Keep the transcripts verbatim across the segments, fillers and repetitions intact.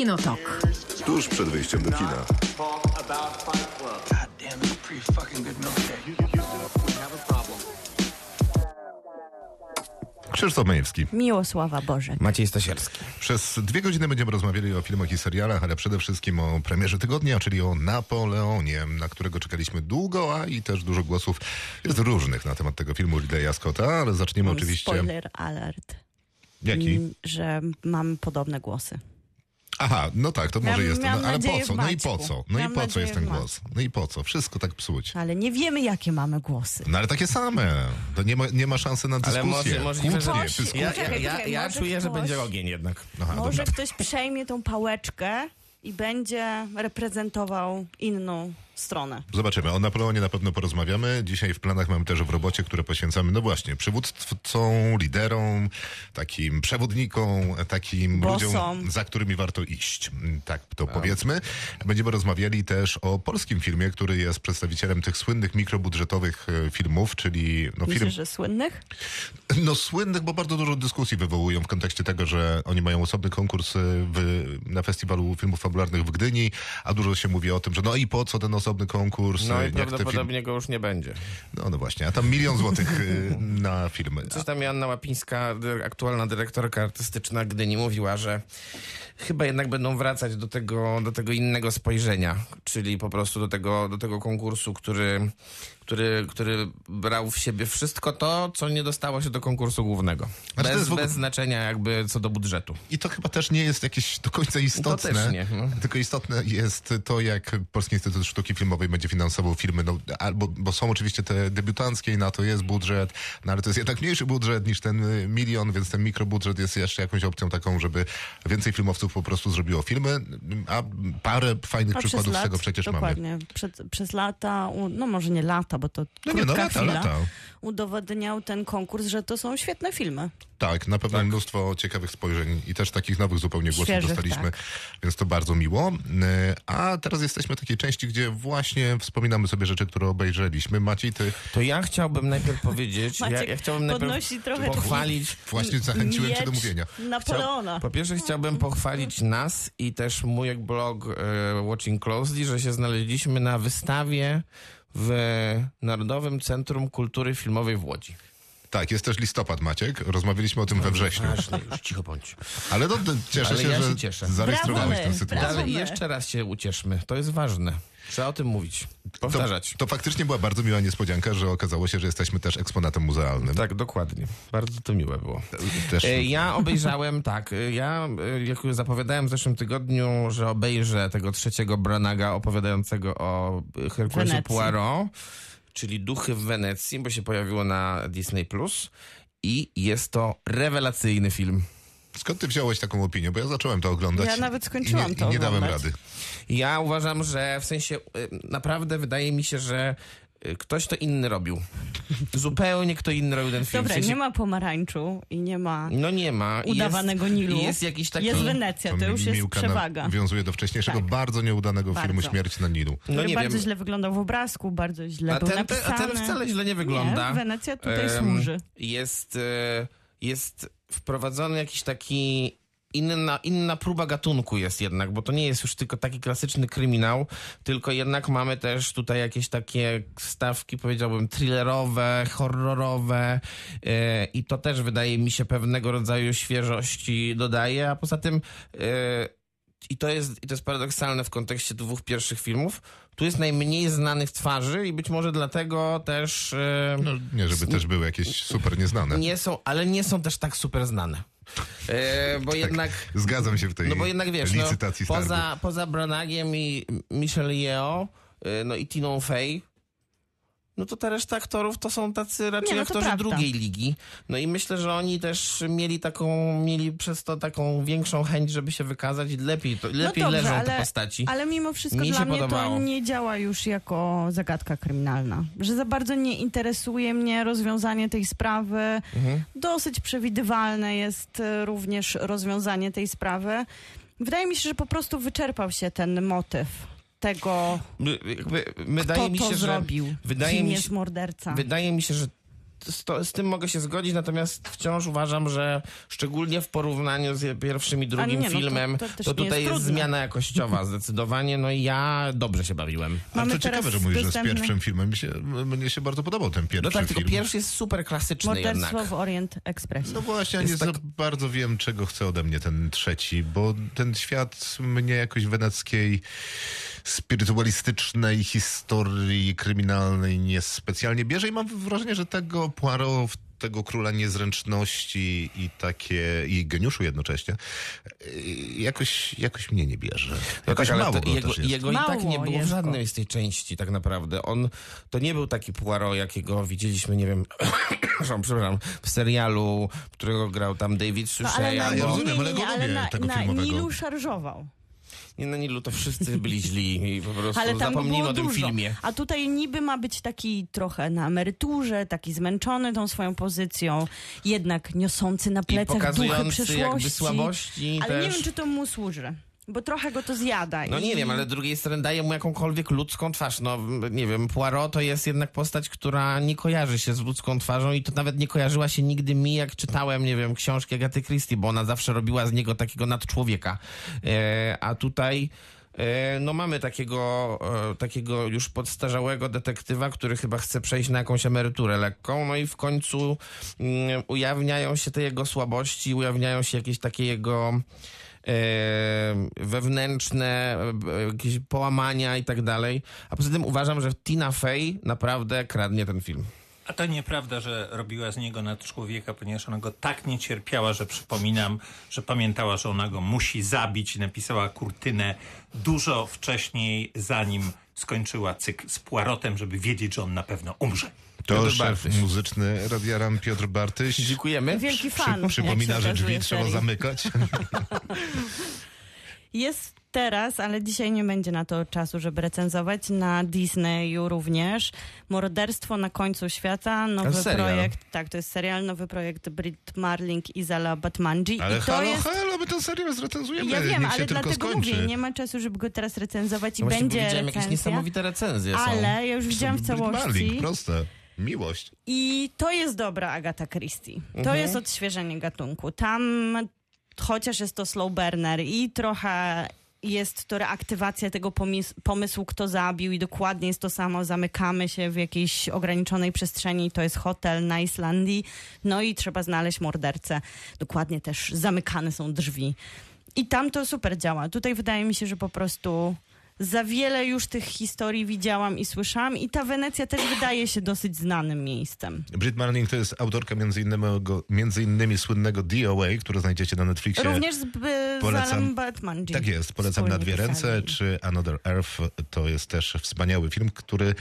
Kinotok. Tuż przed wyjściem do kina. Krzysztof Majewski. Miłosława Bożek. Maciej Stosielski. Przez dwie godziny będziemy rozmawiali o filmach i serialach, ale przede wszystkim o premierze tygodnia, czyli o Napoleonie, na którego czekaliśmy długo, a i też dużo głosów jest różnych na temat tego filmu Ridleya Scotta, ale zaczniemy Mam oczywiście... Spoiler alert. Jaki? Że mam podobne głosy. Aha, no tak, to miałem, może jest. No, ale po co? No i po co? No miałem i po co jest ten głos? No i po co? Wszystko tak psuć. Ale nie wiemy, jakie mamy głosy. No ale takie same. To nie ma, nie ma szansy na dyskusję. Ale może, może Kłótnie, ktoś, ja ja, ja, ja czuję, ktoś, że będzie ogień jednak. Aha, może dobra. Ktoś przejmie tą pałeczkę i będzie reprezentował inną stronę. Zobaczymy. O Napoleonie na pewno porozmawiamy. Dzisiaj w planach mamy też w robocie, które poświęcamy, no właśnie, przywódcą, liderom, takim przewodnikom, takim Bosom. ludziom, za którymi warto iść. Tak to no. powiedzmy. Będziemy rozmawiali też o polskim filmie, który jest przedstawicielem tych słynnych mikrobudżetowych filmów, czyli... No, Myślisz, film... że słynnych? No słynnych, bo bardzo dużo dyskusji wywołują w kontekście tego, że oni mają osobny konkurs w, na festiwalu filmów fabularnych w Gdyni, a dużo się mówi o tym, że no i po co ten osobny konkurs. No i prawdopodobnie film... go już nie będzie. No, no właśnie, a tam milion złotych na filmy. Coś tam Joanna Łapińska, aktualna dyrektorka artystyczna Gdyni, mówiła, że chyba jednak będą wracać do tego, do tego innego spojrzenia, czyli po prostu do tego, do tego konkursu, który, który, który brał w siebie wszystko to, co nie dostało się do konkursu głównego. Znaczy bez, ogóle... bez znaczenia jakby co do budżetu. I to chyba też nie jest jakieś do końca istotne. To też nie. No. Tylko istotne jest to, jak Polski Instytut Sztuki Filmowej będzie finansował filmy, no, albo, bo są oczywiście te debiutanckie i na to jest budżet, no ale to jest jednak mniejszy budżet niż ten milion, więc ten mikrobudżet jest jeszcze jakąś opcją taką, żeby więcej filmowców po prostu zrobiło filmy, a parę fajnych a przykładów lat, z tego przecież dokładnie. mamy. Dokładnie. Przez lata, no może nie lata, bo to no nie, no, lata, lata. udowadniał ten konkurs, że to są świetne filmy. Tak, na pewno tak. mnóstwo ciekawych spojrzeń i też takich nowych zupełnie głosów Świeżych, dostaliśmy, tak. więc to bardzo miło. A teraz jesteśmy w takiej części, gdzie właśnie wspominamy sobie rzeczy, które obejrzeliśmy. Maciej, ty... To ja chciałbym najpierw powiedzieć, Maciek ja, ja chciałbym najpierw pochwalić... Właśnie zachęciłem cię do mówienia. Napoleona. Chciał, po pierwsze chciałbym pochwalić nas i też mój blog y, Watching Closely, że się znaleźliśmy na wystawie w Narodowym Centrum Kultury Filmowej w Łodzi. Tak, jest też listopad, Maciek. Rozmawialiśmy o tym no, we wrześniu. Strasznie, już cicho bądź. Ale no, cieszę Ale się, ja się że cieszę. zarejestrowałeś tę sytuację. Ale jeszcze raz się ucieszmy. To jest ważne. Trzeba o tym mówić. Powtarzać. To, to faktycznie była bardzo miła niespodzianka, że okazało się, że jesteśmy też eksponatem muzealnym. Tak, dokładnie. Bardzo to miłe było. Też... Ja obejrzałem, tak, ja jak już zapowiadałem w zeszłym tygodniu, że obejrzę tego trzeciego Branaga opowiadającego o Herkulesie Poirot, czyli Duchy w Wenecji, bo się pojawiło na Disney Plus i jest to rewelacyjny film. Skąd ty wziąłeś taką opinię? Bo ja zacząłem to oglądać. Ja nawet skończyłam nie, to oglądać. Nie dałem rady. Ja uważam, że w sensie naprawdę wydaje mi się, że ktoś to inny robił. Zupełnie kto inny robił ten film. Dobra, w sensie... nie ma pomarańczu i nie ma no nie ma udawanego jest, Nilu. Jest jakiś taki... Jest Wenecja, to, to już jest przewaga. Nawiązuje do wcześniejszego, tak. bardzo nieudanego bardzo. filmu Śmierć na Nilu. No nie bardzo wiem. źle wyglądał w obrazku, bardzo źle a był ten, napisany. A ten wcale źle nie wygląda. Nie, Wenecja tutaj um, służy. Jest, jest wprowadzony jakiś taki... Inna, inna próba gatunku jest jednak, bo to nie jest już tylko taki klasyczny kryminał, tylko jednak mamy też tutaj jakieś takie stawki, powiedziałbym, thrillerowe, horrorowe yy, i to też wydaje mi się pewnego rodzaju świeżości dodaje, a poza tym yy, i, to jest, i to jest paradoksalne w kontekście dwóch pierwszych filmów, tu jest najmniej znanych twarzy i być może dlatego też... Yy, no, nie, żeby też były jakieś super nieznane. Nie są, ale nie są też tak super znane. Yy, bo tak, jednak zgadzam się w tej no bo jednak, wiesz, licytacji no, poza, poza Branagiem i Michelle Yeoh yy, no i Tiną Fey no to ta reszta aktorów to są tacy raczej nie, no aktorzy prawda. drugiej ligi. No i myślę, że oni też mieli taką, mieli przez to taką większą chęć, żeby się wykazać i lepiej, to, lepiej no dobrze, leżą ale, te postaci. Ale mimo wszystko mnie dla mnie podobało. To nie działa już jako zagadka kryminalna. Że za bardzo nie interesuje mnie rozwiązanie tej sprawy. Mhm. Dosyć przewidywalne jest również rozwiązanie tej sprawy. Wydaje mi się, że po prostu wyczerpał się ten motyw. Tego, my, my, my kto mi się, to że, zrobił, wydaje kim mi się, jest morderca. Wydaje mi się, że z, to, z tym mogę się zgodzić, natomiast wciąż uważam, że szczególnie w porównaniu z pierwszym i drugim nie, filmem, no to, to, to tutaj jest, jest zmiana jakościowa zdecydowanie, no i ja dobrze się bawiłem. Mamy, ale to ciekawe, że mówisz, że z pierwszym filmem mi się, mnie się bardzo podobał ten pierwszy film. No tak, film. Tylko pierwszy jest super klasyczny Morderstwo jednak. w Orient Express. No właśnie, ja nie tak... za bardzo wiem, czego chce ode mnie ten trzeci, bo ten świat mnie jakoś weneckiej spirytualistycznej historii kryminalnej niespecjalnie bierze i mam wrażenie, że tego Poirot, tego króla niezręczności i takie, i geniuszu jednocześnie, jakoś, jakoś mnie nie bierze. Jakoś tak, mało jego, też jest. Jego i tak nie było w żadnej z tej części tak naprawdę. On, to nie był taki Poirot, jakiego widzieliśmy, nie wiem, przepraszam, w serialu, którego grał tam David Suchet. No, ale na, ja rozumiem, ale go lubię, ale na, tego na, filmowego. Nilu szarżował. Nie, na Nilu to wszyscy byli źli i po prostu zapomnijmy o tym dużo. filmie. A tutaj niby ma być taki trochę na emeryturze, taki zmęczony tą swoją pozycją, jednak niosący na plecach duchy przeszłości. Jakby słabości ale też. Nie wiem, czy to mu służy. Bo trochę go to zjada. No i... nie wiem, ale z drugiej strony daje mu jakąkolwiek ludzką twarz. No nie wiem, Poirot to jest jednak postać, która nie kojarzy się z ludzką twarzą i to nawet nie kojarzyła się nigdy mi, jak czytałem, nie wiem, książki Agaty Christie, bo ona zawsze robiła z niego takiego nadczłowieka. E, a tutaj... No mamy takiego, takiego już podstarzałego detektywa, który chyba chce przejść na jakąś emeryturę lekką, no i w końcu ujawniają się te jego słabości, ujawniają się jakieś takie jego wewnętrzne jakieś połamania i tak dalej. A poza tym uważam, że Tina Fey naprawdę kradnie ten film. A to nieprawda, że robiła z niego nadczłowieka, ponieważ ona go tak nie cierpiała, że przypominam, że pamiętała, że ona go musi zabić i napisała kurtynę dużo wcześniej, zanim skończyła cykl z Poirotem, żeby wiedzieć, że on na pewno umrze. To szef muzyczny Radia RAM Piotr Bartyś. Dziękujemy. Wielki fan. Przy, przypomina, że drzwi trzeba serii. zamykać. Jest teraz, ale dzisiaj nie będzie na to czasu, żeby recenzować. Na Disneyu również. Morderstwo na końcu świata. Nowy projekt. Tak, to jest serial. Nowy projekt Brit Marling i Zala Batmanji. Ale I to halo, jest... halo, my ten serial zrecenzujemy. Ja wiem, Niech ale dlatego mówię, nie ma czasu, żeby go teraz recenzować i Właśnie, będzie widziałem recenzja. Jakieś niesamowite recenzje są. Ale ja już widziałam w całości. Brit Marling, proste. Miłość. I to jest dobra Agata Christie. To mhm. jest odświeżenie gatunku. Tam, chociaż jest to slow burner i trochę... jest to reaktywacja tego pomysłu, pomysłu, kto zabił i dokładnie jest to samo. Zamykamy się w jakiejś ograniczonej przestrzeni, to jest hotel na Islandii, no i trzeba znaleźć mordercę. Dokładnie też zamykane są drzwi. I tam to super działa. Tutaj wydaje mi się, że po prostu za wiele już tych historii widziałam i słyszałam i ta Wenecja też wydaje się dosyć znanym miejscem. Brit Marling to jest autorka między innymi, między innymi słynnego D O A, które znajdziecie na Netflixie. Również z Zalem Batmanji. Tak jest, polecam Na dwie ręce, czy Another Earth, to jest też wspaniały film, który...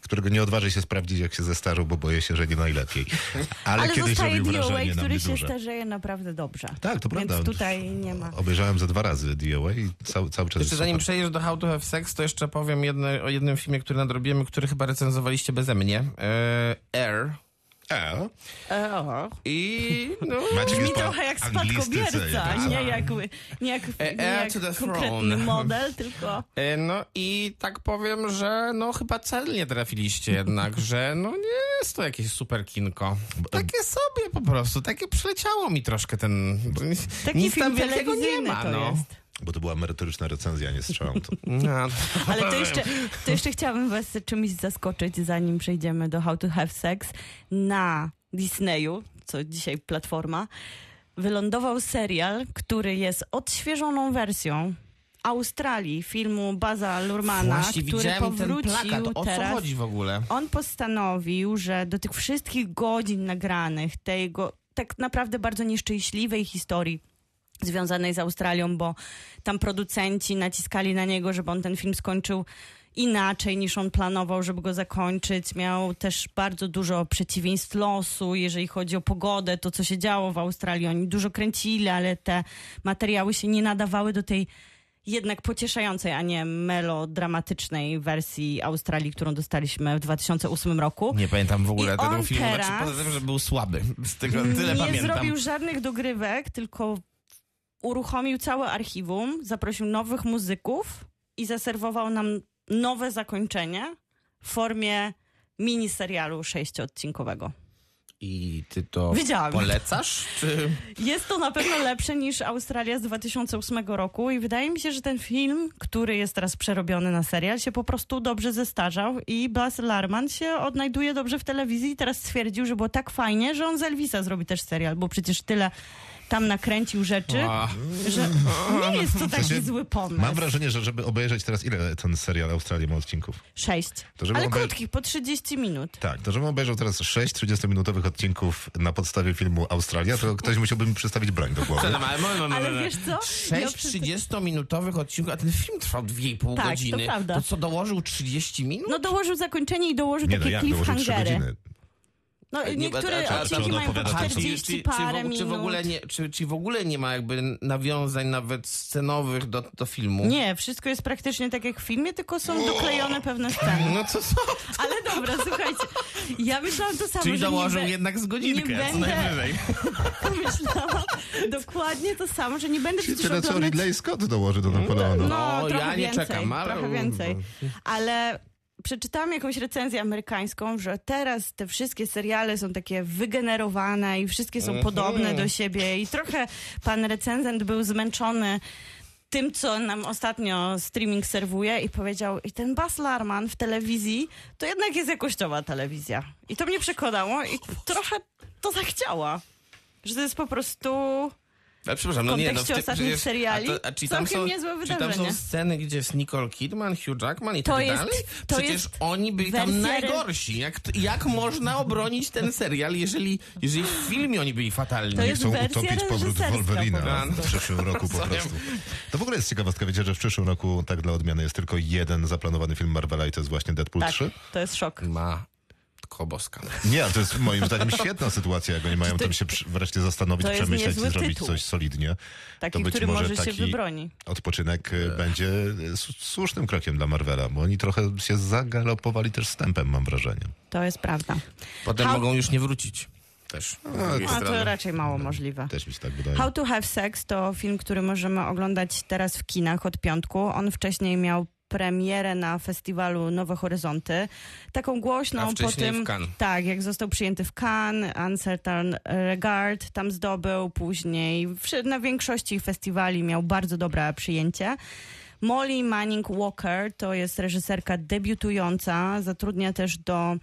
którego nie odważy się sprawdzić, jak się zestarzył, bo boję się, że nie najlepiej. Ale, Ale kiedyś robił wrażenie D O A, na który się duże. starzeje naprawdę dobrze. Tak, to prawda. Więc tutaj nie ma. Obejrzałem ze dwa razy D O A i cały, cały czas... Jeszcze zanim przejdziesz do How to Have Sex, to jeszcze powiem jedne, o jednym filmie, który nadrobiłem, który chyba recenzowaliście beze mnie. Eee, Air. E. E, I no, brzmi trochę jak spadkobierca, nie jak, nie jak, nie jak konkretny model, tylko... E, no i tak powiem, że no chyba celnie trafiliście jednak, że no nie jest to jakieś super kinko. Takie sobie po prostu, takie przeleciało mi troszkę ten... Taki nic tam wielkiego nie ma, no. Jest. Bo to była merytoryczna recenzja, nie strzałam to. No, to ale to jeszcze, to jeszcze chciałabym was czymś zaskoczyć, zanim przejdziemy do How to Have Sex. Na Disneyu, co dzisiaj platforma, wylądował serial, który jest odświeżoną wersją Australii, filmu Baza Luhrmanna, Właśnie, który powrócił ten o co teraz. Chodzi w ogóle? On postanowił, że do tych wszystkich godzin nagranych, tego tak naprawdę bardzo nieszczęśliwej historii związanej z Australią, bo tam producenci naciskali na niego, żeby on ten film skończył inaczej niż on planował, żeby go zakończyć. Miał też bardzo dużo przeciwieństw losu, jeżeli chodzi o pogodę, to co się działo w Australii. Oni dużo kręcili, ale te materiały się nie nadawały do tej jednak pocieszającej, a nie melodramatycznej wersji Australii, którą dostaliśmy w dwa tysiące ósmym roku. Nie pamiętam w ogóle I tego filmu, znaczy poza tym, że był słaby. Z tego tyle nie pamiętam. Zrobił żadnych dogrywek, tylko uruchomił całe archiwum, zaprosił nowych muzyków i zaserwował nam nowe zakończenie w formie miniserialu sześcioodcinkowego. i ty to Widziałam. Polecasz? Czy... Jest to na pewno lepsze niż Australia z dwa tysiące ósmego roku i wydaje mi się, że ten film, który jest teraz przerobiony na serial, się po prostu dobrze zestarzał i Baz Luhrmann się odnajduje dobrze w telewizji i teraz stwierdził, że było tak fajnie, że on z Elvisa zrobi też serial, bo przecież tyle tam nakręcił rzeczy, wow. że nie jest to taki w sensie, zły pomysł. Mam wrażenie, że żeby obejrzeć teraz, ile ten serial Australii ma odcinków? Sześć. To, żeby Ale obejrz... krótkich, po trzydzieści minut. Tak, to żebym obejrzał teraz sześć trzydziestominutowych odcinków na podstawie filmu Australia, to ktoś musiałby mi przystawić broń do głowy. Ale, ale, ale wiesz co? Sześć trzydziestominutowych odcinków, a ten film trwał dwie i pół tak, godziny. To, prawda. To co, dołożył trzydzieści minut? No dołożył zakończenie i dołożył nie, takie no, cliffhangery. No, niektóre nie, odcinki mają po czterdzieści parę minut. Czy w ogóle nie, czy, czy w ogóle nie ma jakby nawiązań nawet scenowych do, do filmu? Nie, wszystko jest praktycznie tak jak w filmie, tylko są doklejone pewne sceny. No co, co? Ale dobra, słuchajcie, ja myślałam to samo. Czyli dołożył be... jednak z godzinkę, nie co najwyżej. Myślałam dokładnie to samo, że nie będę przecież oglądać... Czyli to, co Ridley Scott dołoży do Napoleona. No, no ja nie więcej, czekam, ale... Trochę więcej, ale... Przeczytałam jakąś recenzję amerykańską, że teraz te wszystkie seriale są takie wygenerowane i wszystkie są podobne do siebie i trochę pan recenzent był zmęczony tym, co nam ostatnio streaming serwuje i powiedział, i ten Baz Luhrmann w telewizji to jednak jest jakościowa telewizja. I to mnie przekonało i trochę to zachciała, że to jest po prostu... Ale przepraszam, no nie, no w tym ostatnich seriali. A, a czy tam są, czy tam są sceny, gdzie jest Nicole Kidman, Hugh Jackman i to tak jest, dalej? Przecież oni byli tam najgorsi. Jak, jak można obronić ten serial, jeżeli, jeżeli w filmie oni byli fatalni? To jest nie chcą utopić powrót Wolverina w przyszłym roku po prostu. To w ogóle jest ciekawostka, wiecie, że w przyszłym roku, tak dla odmiany, jest tylko jeden zaplanowany film Marvela i to jest właśnie Deadpool tak, trzy. To jest szok. Ma... Koboska. Nie, to jest moim zdaniem świetna sytuacja, jak oni mają ty... tam się wreszcie zastanowić, przemyśleć i zrobić tytuł. Coś solidnie. Taki, to być który może, może się wybroni. Odpoczynek Ech. będzie słusznym krokiem dla Marvela, bo oni trochę się zagalopowali też z tempem, mam wrażenie. To jest prawda. Potem How... mogą już nie wrócić. Też. No, a to raczej mało no, możliwe. Też mi się tak wydaje. How to Have Sex to film, który możemy oglądać teraz w kinach od piątku. On wcześniej miał premierę na festiwalu Nowe Horyzonty. Taką głośną po tym... Tak, jak został przyjęty w Cannes, Uncertain Regard tam zdobył, później na większości festiwali miał bardzo dobre przyjęcie. Molly Manning-Walker to jest reżyserka debiutująca, zatrudnia też do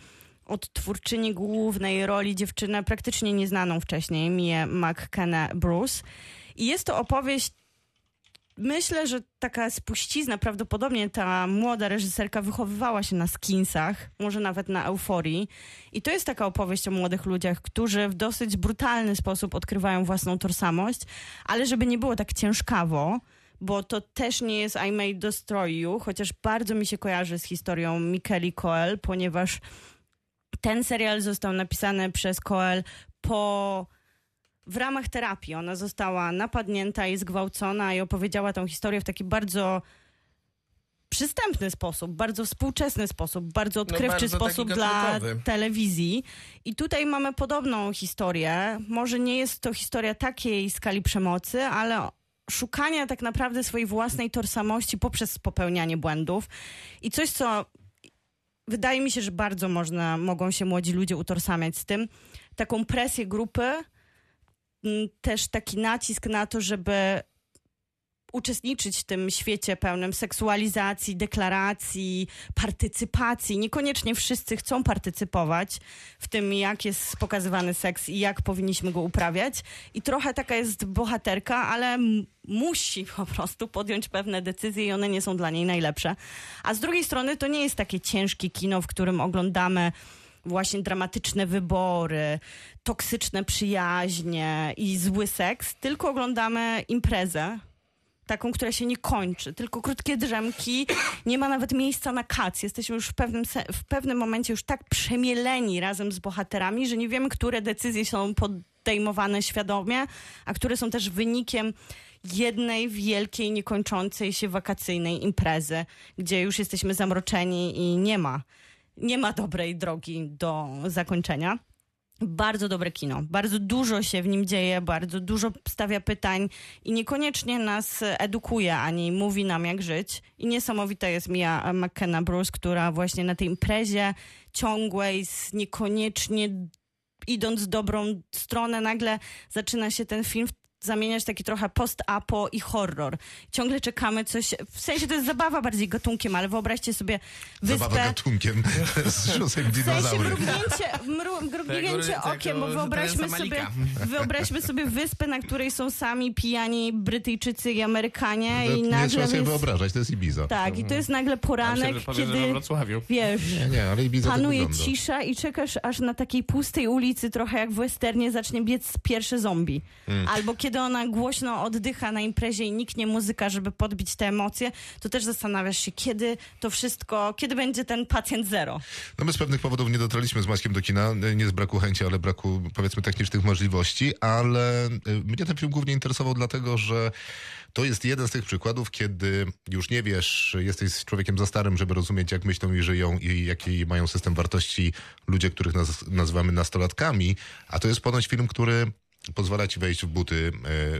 odtwórczyni głównej roli dziewczynę praktycznie nieznaną wcześniej, Mię McKenna-Bruce. I jest to opowieść. Myślę, że taka spuścizna, prawdopodobnie ta młoda reżyserka wychowywała się na Skinsach, może nawet na Euforii. I to jest taka opowieść o młodych ludziach, którzy w dosyć brutalny sposób odkrywają własną tożsamość, ale żeby nie było tak ciężkawo, bo to też nie jest I May Destroy You, chociaż bardzo mi się kojarzy z historią Michaeli Coel, ponieważ ten serial został napisany przez Coel po... w ramach terapii. Ona została napadnięta i zgwałcona i opowiedziała tą historię w taki bardzo przystępny sposób, bardzo współczesny sposób, bardzo odkrywczy no bardzo sposób dla telewizji. I tutaj mamy podobną historię. Może nie jest to historia takiej skali przemocy, ale szukania tak naprawdę swojej własnej tożsamości poprzez popełnianie błędów. I coś, co wydaje mi się, że bardzo można, mogą się młodzi ludzie utożsamiać z tym. Taką presję grupy, też taki nacisk na to, żeby uczestniczyć w tym świecie pełnym seksualizacji, deklaracji, partycypacji. Niekoniecznie wszyscy chcą partycypować w tym, jak jest pokazywany seks i jak powinniśmy go uprawiać. I trochę taka jest bohaterka, ale musi po prostu podjąć pewne decyzje i one nie są dla niej najlepsze. A z drugiej strony to nie jest takie ciężkie kino, w którym oglądamy właśnie dramatyczne wybory, toksyczne przyjaźnie i zły seks, tylko oglądamy imprezę, taką, która się nie kończy, tylko krótkie drzemki, nie ma nawet miejsca na kac. Jesteśmy już w pewnym, w pewnym momencie już tak przemieleni razem z bohaterami, że nie wiemy, które decyzje są podejmowane świadomie, a które są też wynikiem jednej wielkiej, niekończącej się wakacyjnej imprezy, gdzie już jesteśmy zamroczeni i nie ma Nie ma dobrej drogi do zakończenia. Bardzo dobre kino. Bardzo dużo się w nim dzieje, bardzo dużo stawia pytań i niekoniecznie nas edukuje, ani mówi nam, jak żyć. I niesamowita jest Mia McKenna-Bruce, która właśnie na tej imprezie ciągłej z niekoniecznie idąc w dobrą stronę, nagle zaczyna się ten film zamieniać taki trochę post-apo i horror. Ciągle czekamy coś, w sensie to jest zabawa bardziej gatunkiem, ale wyobraźcie sobie wyspę... Zabawa gatunkiem z szóstek dinozaury. W sensie mrugnięcie okiem, bo wyobraźmy sobie, wyobraźmy sobie wyspę, na której są sami pijani Brytyjczycy i Amerykanie no, i nagle... Nie trzeba sobie jest... wyobrażać, to jest Ibiza. Tak, i to jest nagle poranek, ja kiedy powiem, wiesz, nie, nie, ale Ibiza panuje tak cisza i czekasz, aż na takiej pustej ulicy, trochę jak w westernie, zacznie biec pierwszy zombie. Hmm. Albo kiedy ona głośno oddycha na imprezie i niknie muzyka, żeby podbić te emocje, to też zastanawiasz się, kiedy to wszystko, kiedy będzie ten pacjent zero. No my z pewnych powodów nie dotarliśmy z Maćkiem do kina, nie z braku chęci, ale braku, powiedzmy, technicznych możliwości, ale mnie ten film głównie interesował dlatego, że to jest jeden z tych przykładów, kiedy już nie wiesz, jesteś człowiekiem za starym, żeby rozumieć, jak myślą i żyją i jaki mają system wartości ludzie, których naz- nazywamy nastolatkami, a to jest ponoć film, który pozwala ci wejść w buty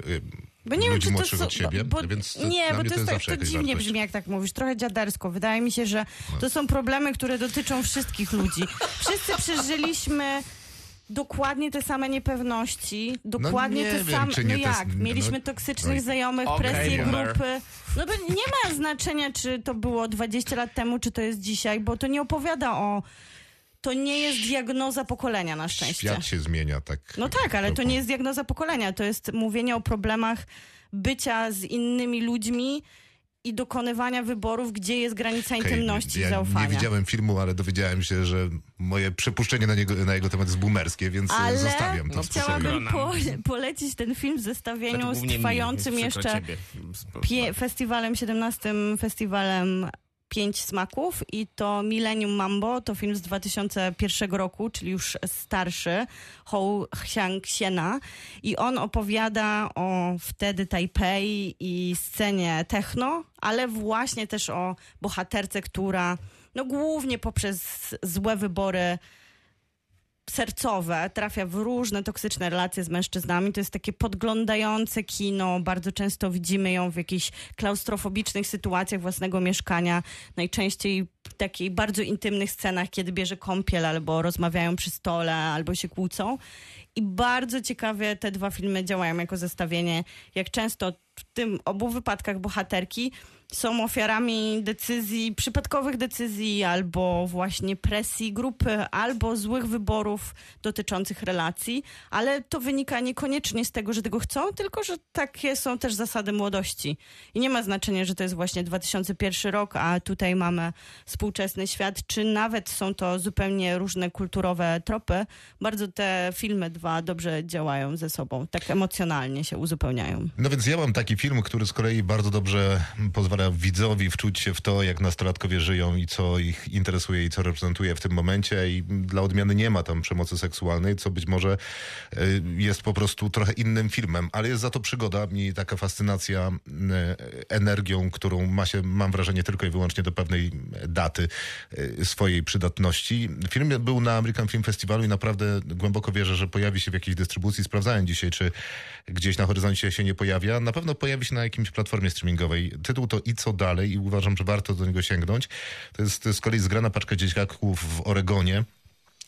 yy, yy, bo nie ludzi wiem, czy to są, od siebie, bo, bo, więc to, nie, bo to, to jest tak, to dziwnie wartość. Brzmi, jak tak mówisz, trochę dziadersko. Wydaje mi się, że to są problemy, które dotyczą wszystkich ludzi. Wszyscy przeżyliśmy dokładnie te same niepewności, dokładnie no nie te wiem, same... No jak? Te... Mieliśmy toksycznych no... znajomych, okay, presję boomer. Grupy. No bo nie ma znaczenia, czy to było dwadzieścia lat temu, czy to jest dzisiaj, bo to nie opowiada o... To nie jest diagnoza pokolenia, na szczęście. Świat się zmienia, tak. No tak, ale to nie jest diagnoza pokolenia. To jest mówienie o problemach bycia z innymi ludźmi i dokonywania wyborów, gdzie jest granica okay, intymności ja i zaufania. Nie widziałem filmu, ale dowiedziałem się, że moje przypuszczenie na, niego, na jego temat jest boomerskie, więc ale zostawiam to. No, chciałabym po, polecić ten film w zestawieniu z trwającym mnie, jeszcze pie, festiwalem, siedemnastym festiwalem Pięć Smaków i to Millennium Mambo, to film z dwa tysiące pierwszego roku, czyli już starszy, Hou Hsiao Hsieh, i on opowiada o wtedy Tajpej i scenie techno, ale właśnie też o bohaterce, która no głównie poprzez złe wybory sercowe trafia w różne toksyczne relacje z mężczyznami. To jest takie podglądające kino. Bardzo często widzimy ją w jakichś klaustrofobicznych sytuacjach własnego mieszkania. Najczęściej w takich bardzo intymnych scenach, kiedy bierze kąpiel albo rozmawiają przy stole, albo się kłócą. I bardzo ciekawie te dwa filmy działają jako zestawienie. Jak często w tym obu wypadkach bohaterki są ofiarami decyzji, przypadkowych decyzji, albo właśnie presji grupy, albo złych wyborów dotyczących relacji, ale to wynika niekoniecznie z tego, że tego chcą, tylko że takie są też zasady młodości. I nie ma znaczenia, że to jest właśnie dwa tysiące pierwszy rok, a tutaj mamy współczesny świat, czy nawet są to zupełnie różne kulturowe tropy. Bardzo te filmy dwa dobrze działają ze sobą, tak emocjonalnie się uzupełniają. No więc ja mam taki film, który z kolei bardzo dobrze pozwala widzowi wczuć się w to, jak nastolatkowie żyją i co ich interesuje i co reprezentuje w tym momencie, i dla odmiany nie ma tam przemocy seksualnej, co być może jest po prostu trochę innym filmem, ale jest za to przygoda i taka fascynacja energią, którą ma się, mam wrażenie, tylko i wyłącznie do pewnej daty swojej przydatności. Film był na American Film Festiwalu i naprawdę głęboko wierzę, że pojawi się w jakiejś dystrybucji. Sprawdzałem dzisiaj, czy gdzieś na horyzoncie się nie pojawia. Na pewno pojawi się na jakimś platformie streamingowej. Tytuł to I co dalej i uważam, że warto do niego sięgnąć. To jest z kolei zgrana paczka dzieciaków w Oregonie,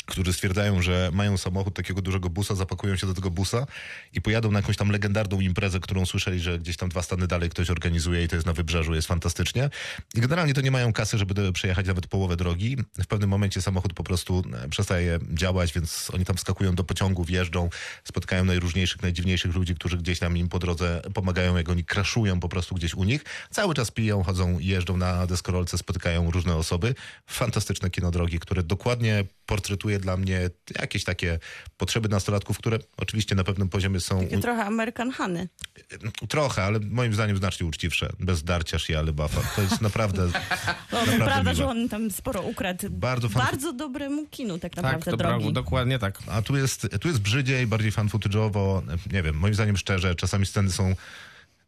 którzy stwierdzają, że mają samochód, takiego dużego busa, zapakują się do tego busa i pojadą na jakąś tam legendarną imprezę, którą słyszeli, że gdzieś tam dwa stany dalej ktoś organizuje i to jest na wybrzeżu, jest fantastycznie. I generalnie to nie mają kasy, żeby przejechać nawet połowę drogi. W pewnym momencie samochód po prostu przestaje działać, więc oni tam wskakują do pociągów, jeżdżą, spotkają najróżniejszych, najdziwniejszych ludzi, którzy gdzieś tam im po drodze pomagają, jak oni crashują po prostu gdzieś u nich. Cały czas piją, chodzą, jeżdżą na deskorolce, spotykają różne osoby. Fantastyczne kino drogi, które dokładnie portretuje dla mnie jakieś takie potrzeby nastolatków, które oczywiście na pewnym poziomie są... Takie trochę American Honey. Trochę, ale moim zdaniem znacznie uczciwsze. Bez darcia się Alibaba. To jest naprawdę... No, naprawdę prawda, że on tam sporo ukradł. Bardzo, fan... Bardzo dobremu kinu tak naprawdę tak, drogi. Brawo, dokładnie tak. A tu jest, tu jest brzydziej, bardziej fan-footage'owo. Nie wiem, moim zdaniem szczerze, czasami sceny są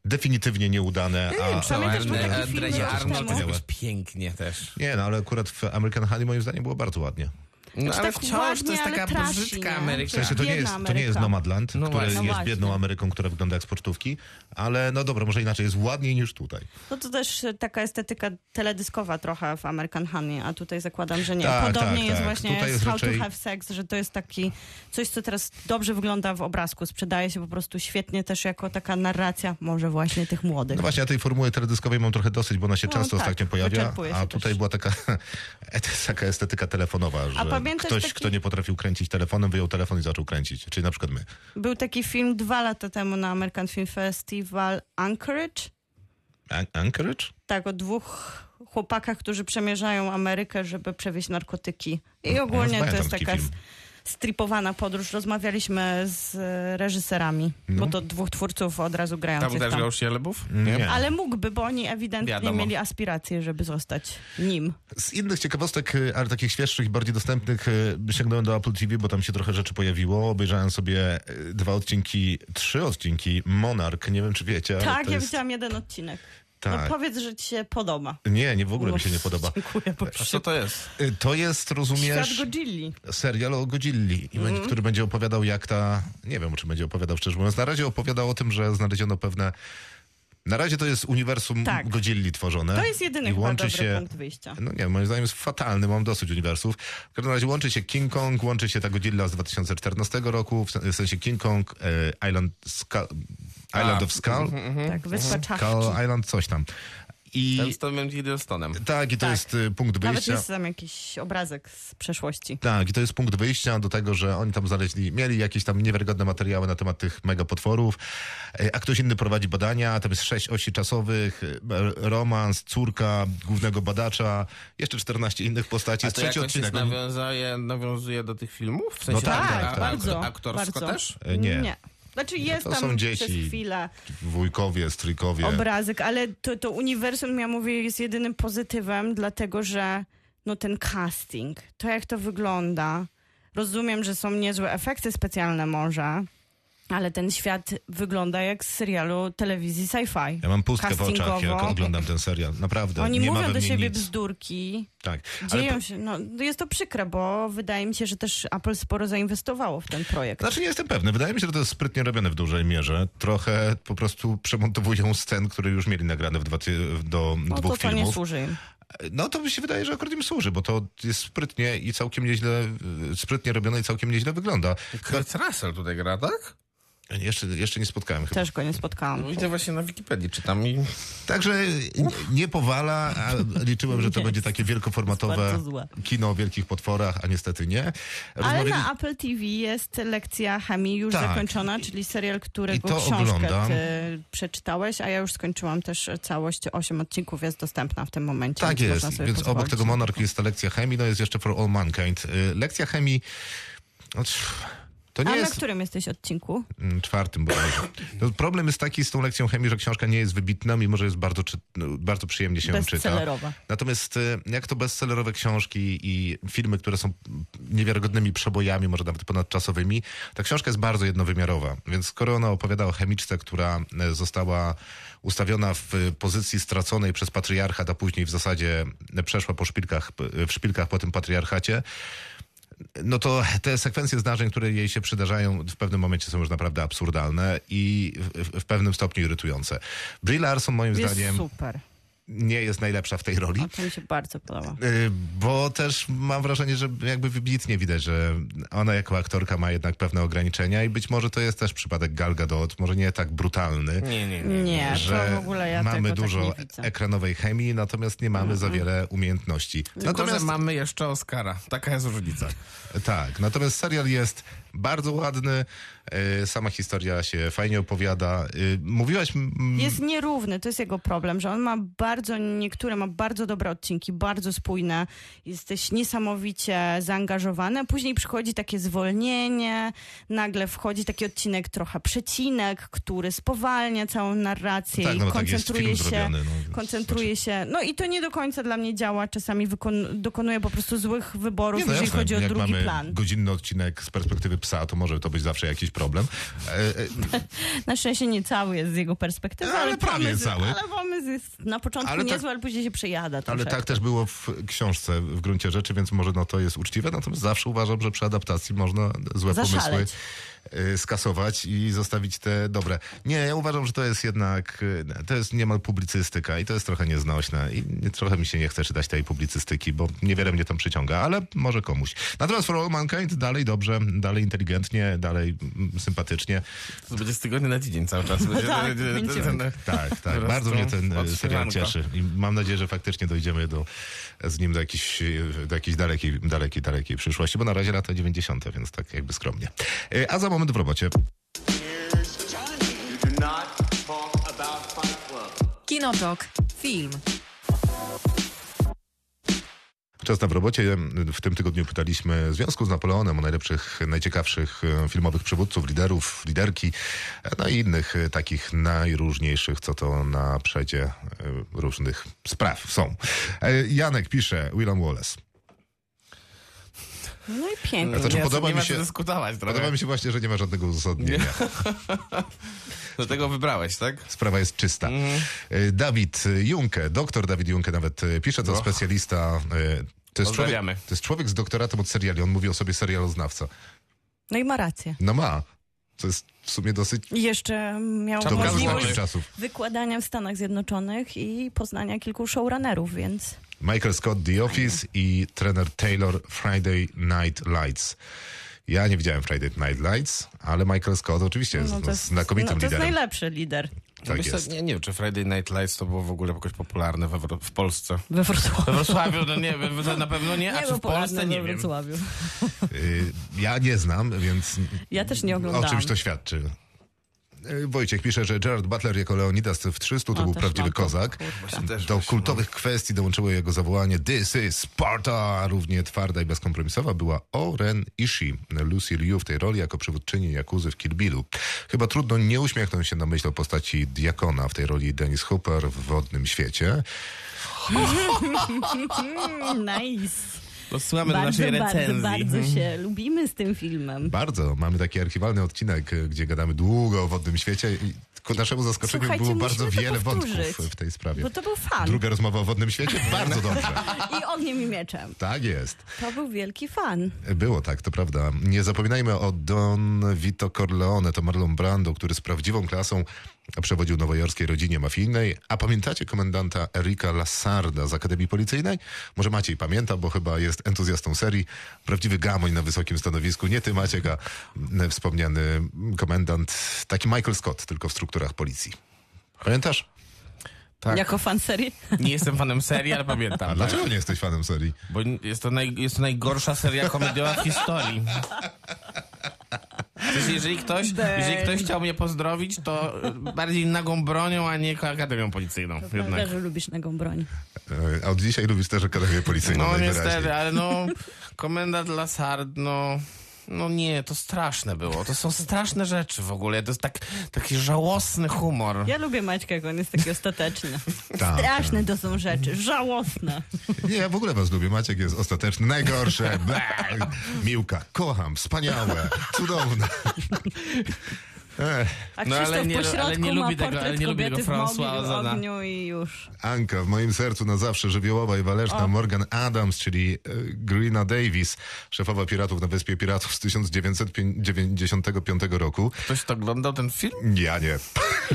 definitywnie nieudane. Nie, a pamiętasz, był taki film... Pięknie też. Nie, no ale akurat w American Honey moim zdaniem było bardzo ładnie. No, znaczy, ale tak wciąż ładnie, to jest taka trasi, brzydka Ameryka. W sensie, to, nie jest, to nie jest Nomadland, no który właśnie. jest biedną Ameryką, która wygląda jak z pocztówki, ale no dobra, może inaczej, jest ładniej niż tutaj. No to też taka estetyka teledyskowa trochę w American Honey, a tutaj zakładam, że nie. Ta, Podobnie tak, jest tak. właśnie jest z How raczej... to Have Sex, że to jest taki coś, co teraz dobrze wygląda w obrazku, sprzedaje się po prostu świetnie też jako taka narracja może właśnie tych młodych. No właśnie, ja tej formuły teledyskowej mam trochę dosyć, bo ona się no, często tak, ostatnio pojawia, a tutaj też. była taka, taka estetyka telefonowa, że... Ktoś, taki... kto nie potrafił kręcić telefonem, wyjął telefon i zaczął kręcić, czyli na przykład my. Był taki film dwa lata temu na American Film Festival Anchorage. An- Anchorage? Tak, o dwóch chłopakach, którzy przemierzają Amerykę, żeby przewieźć narkotyki. I no, ogólnie no, to jest taka film. stripowana podróż. Rozmawialiśmy z reżyserami, no. bo to dwóch twórców od razu grających tam. Tam też grał Szielebów? Nie. Ale mógłby, bo oni ewidentnie Wiadomo. mieli aspiracje, żeby zostać nim. Z innych ciekawostek, ale takich świeższych, bardziej dostępnych, sięgnąłem do Apple T V, bo tam się trochę rzeczy pojawiło. Obejrzałem sobie dwa odcinki, trzy odcinki Monarch. Nie wiem, czy wiecie. Tak, ale to ja jest... widziałam jeden odcinek. Tak. No powiedz, że ci się podoba. Nie, nie w ogóle Uf, mi się nie podoba. Dziękuję. A co to jest? To jest, rozumiesz... Świat Godzilli. Serial o Godzilli, mm. który będzie opowiadał jak ta... Nie wiem, czy będzie opowiadał, szczerze mówiąc. Na razie opowiadał o tym, że znaleziono pewne... Na razie to jest uniwersum tak. Godzilli tworzone. To jest jedyny chyba dobry się, punkt wyjścia. No nie, moim zdaniem jest fatalny, mam dosyć uniwersów. W każdym razie łączy się King Kong, łączy się ta Godzilla z dwa tysiące czternastego roku, w sensie King Kong, e, Island... Ska- Island A, of Skull. Uh, uh, uh, tak, Wyspa Czaszki. Skull Island, coś tam. I z Tomem Hiddlestonem. Tak, i to tak. jest punkt wyjścia. Nawet jest tam jakiś obrazek z przeszłości. Tak, i to jest punkt wyjścia do tego, że oni tam znaleźli, mieli jakieś tam niewiarygodne materiały na temat tych mega potworów, a ktoś inny prowadzi badania, tam jest sześć osi czasowych, romans, córka głównego badacza, jeszcze czternaście innych postaci. A to jakoś odcinek. Nawiązuje, nawiązuje do tych filmów? W sensie no tak, tak, tak, bardzo, aktorsko bardzo. też? Nie. Nie. Znaczy jest to tam dzieci, przez chwilę wujkowie, strykowie. Obrazek, ale to, to uniwersum, ja mówię, jest jedynym pozytywem, dlatego że no ten casting, to jak to wygląda, rozumiem, że są niezłe efekty specjalne może, ale ten świat wygląda jak z serialu telewizji sci-fi. Ja mam pustkę w oczach, jak oglądam ten serial. Naprawdę. Oni nie mówią ma do siebie nic. bzdurki. Tak. Dzieją po... się. No, jest to przykre, bo wydaje mi się, że też Apple sporo zainwestowało w ten projekt. Znaczy nie jestem pewny. Wydaje mi się, że to jest sprytnie robione w dużej mierze. Trochę po prostu przemontowują scen, które już mieli nagrane w dwa, do no, dwóch to filmów. No to nie służy im. No to mi się wydaje, że akurat im służy, bo to jest sprytnie i całkiem nieźle, sprytnie robione i całkiem nieźle wygląda. Kurt Russell tutaj gra, tak? Jeszcze, jeszcze nie spotkałem chyba. Też go nie spotkałam. No i to właśnie na Wikipedii czytam. I... Także nie, nie powala, a liczyłem, że to będzie takie wielkoformatowe kino o wielkich potworach, a niestety nie. Rozmawiali... Ale na Apple T V jest lekcja chemii już tak. zakończona, czyli serial, którego książkę ty przeczytałeś, a ja już skończyłam też całość. osiem odcinków jest dostępna w tym momencie. Tak jest, więc pozwolić. Obok tego Monarch jest ta lekcja chemii, no jest jeszcze For All Mankind. Lekcja chemii... No, A jest... na którym jesteś odcinku? Czwartym bodajże. No, problem jest taki z tą lekcją chemii, że książka nie jest wybitna, mimo że jest bardzo, czy... bardzo przyjemnie się czyta. Natomiast jak to bestsellerowe książki i filmy, które są niewiarygodnymi przebojami, może nawet ponadczasowymi, ta książka jest bardzo jednowymiarowa. Więc skoro ona opowiada o chemiczce, która została ustawiona w pozycji straconej przez patriarchat, a później w zasadzie przeszła po szpilkach, w szpilkach po tym patriarchacie, no to te sekwencje zdarzeń, które jej się przydarzają, w pewnym momencie są już naprawdę absurdalne i w, w pewnym stopniu irytujące. Brie Larson moim jest zdaniem super. nie jest najlepsza w tej roli. A to mi się bardzo podoba. Bo też mam wrażenie, że jakby wybitnie widać, że ona jako aktorka ma jednak pewne ograniczenia i być może to jest też przypadek Gal Gadot, może nie tak brutalny. Nie, nie, nie. nie że w ogóle ja mamy dużo tak ekranowej chemii, natomiast nie mamy mm-hmm. za wiele umiejętności. Tylko, natomiast że mamy jeszcze Oscara. Taka jest różnica. Tak, natomiast serial jest bardzo ładny, sama historia się fajnie opowiada. Mówiłaś... M- jest nierówny, to jest jego problem, że on ma bardzo, niektóre ma bardzo dobre odcinki, bardzo spójne, jesteś niesamowicie zaangażowany, później przychodzi takie zwolnienie, nagle wchodzi taki odcinek, trochę przecinek, który spowalnia całą narrację no tak, no i koncentruje tak, jest film się, zrobiony, no, koncentruje znaczy... się, no i to nie do końca dla mnie działa, czasami wykon- dokonuje po prostu złych wyborów, nie, no, jeżeli jasne, chodzi o drugi plan. Godzinny odcinek z perspektywy psa, to może to być zawsze jakiś problem. Na szczęście nie cały jest z jego perspektywy, ale, ale prawie pomysł, cały. Ale pomysł jest na początku ale niezły, tak, ale później się przejada. Ale tak też było w książce w gruncie rzeczy, więc może no to jest uczciwe, natomiast zawsze uważam, że przy adaptacji można złe Zaszaleć. pomysły skasować i zostawić te dobre. Nie, ja uważam, że to jest jednak, to jest niemal publicystyka i to jest trochę nieznośne i trochę mi się nie chce czytać tej publicystyki, bo niewiele mnie tam przyciąga, ale może komuś. Natomiast For All Mankind dalej dobrze, dalej inteligentnie, dalej sympatycznie. To będzie z tygodnia na tydzień cały czas. Tak, tak, tak. Bardzo mnie ten serial cieszy i mam nadzieję, że faktycznie dojdziemy do, z nim do jakiejś, do jakiejś dalekiej, dalekiej, dalekiej przyszłości, bo na razie lata dziewięćdziesiąte, więc tak jakby skromnie. A za moment w robocie. Kinotok. Film. Czas na w robocie. W tym tygodniu pytaliśmy w związku z Napoleonem o najlepszych, najciekawszych filmowych przywódców, liderów, liderki, no i innych takich najróżniejszych, co to na przedzie różnych spraw są. Janek pisze, William Wallace. No i pięknie. Znaczy, nie, podoba, nie mi się, podoba mi się właśnie, że nie ma żadnego uzasadnienia. Dlatego wybrałeś, tak? Sprawa jest czysta. Mm. Dawid Junke, doktor Dawid Junke nawet pisze, to oh. specjalista. To jest, człowiek, to jest człowiek z doktoratem od seriali. On mówi o sobie serialoznawca. No i ma rację. No ma. To jest w sumie dosyć... I jeszcze miał możliwość wykładania w Stanach Zjednoczonych i poznania kilku showrunnerów, więc... Michael Scott, The Office i trener Taylor, Friday Night Lights. Ja nie widziałem Friday Night Lights, ale Michael Scott oczywiście jest, no to jest znakomitym no to liderem. To jest najlepszy lider. Tak jest. Myślę, nie, nie wiem, czy Friday Night Lights to było w ogóle jakoś popularne we, w Polsce. We Wrocławiu. We Wrocławiu, no nie wiem, na pewno nie, a nie czy w Polsce nie wiem. Wrocławiu. Ja nie znam, więc... Ja też nie oglądam. O czymś to świadczy. Wojciech pisze, że Gerard Butler jako Leonidas w trzystu to o, był prawdziwy kozak. Do kultowych kwestii dołączyło jego zawołanie This is Sparta! Równie twarda i bezkompromisowa była Oren Ishii. Lucy Liu w tej roli jako przywódczyni Jakuzy w Kill Billu. Chyba trudno nie uśmiechnąć się na myśl o postaci Diakona, w tej roli Dennis Hopper w Wodnym Świecie. Nice. Posyłamy do naszej recenzji. Bardzo, bardzo się lubimy z tym filmem. Bardzo. Mamy taki archiwalny odcinek, gdzie gadamy długo o Wodnym Świecie i ku naszemu zaskoczeniu Słuchajcie, było bardzo wiele wątków w tej sprawie. Bo to był fan. Druga rozmowa o Wodnym Świecie? Bardzo dobrze. I Ogniem i Mieczem. Tak jest. To był wielki fan. Było tak, to prawda. Nie zapominajmy o Don Vito Corleone. To Marlon Brando, który z prawdziwą klasą przewodził nowojorskiej rodzinie mafijnej. A pamiętacie komendanta Erika Lassarda z Akademii Policyjnej? Może Maciej pamięta, bo chyba jest entuzjastą serii. Prawdziwy gamoń na wysokim stanowisku. Nie ty, Maciek, a wspomniany komendant. Taki Michael Scott, tylko w strukturach policji. Pamiętasz? Tak. Jako fan serii? Nie jestem fanem serii, ale pamiętam. A dlaczego nie jesteś fanem serii? Bo jest to, naj, jest to najgorsza seria komediowa w historii. Jeżeli ktoś, jeżeli ktoś chciał mnie pozdrowić, to bardziej nagą bronią, a nie Akademią Policyjną. To prawda, że lubisz nagą broń. A od dzisiaj lubisz też Akademię Policyjną. No niestety, ale no komendant Lassard, no... No nie, to straszne było. To są straszne rzeczy w ogóle. To jest tak, taki żałosny humor. Ja lubię Maćka, jak on jest taki ostateczny. Straszne to są rzeczy. Żałosne. Nie, ja w ogóle was lubię. Maciek jest ostateczny. Najgorsze. Bleh. Miłka, kocham. Wspaniałe. Cudowne. A no, ale nie, ale nie lubi tego, ale nie lubi tego François Ozona. Anka, w moim sercu na zawsze żywiołowa i waleczna o. Morgan Adams, czyli e, Greena Davis, szefowa piratów na Wyspie Piratów z tysiąc dziewięćset dziewięćdziesiątego piątego roku. Ktoś to oglądał ten film? Ja nie.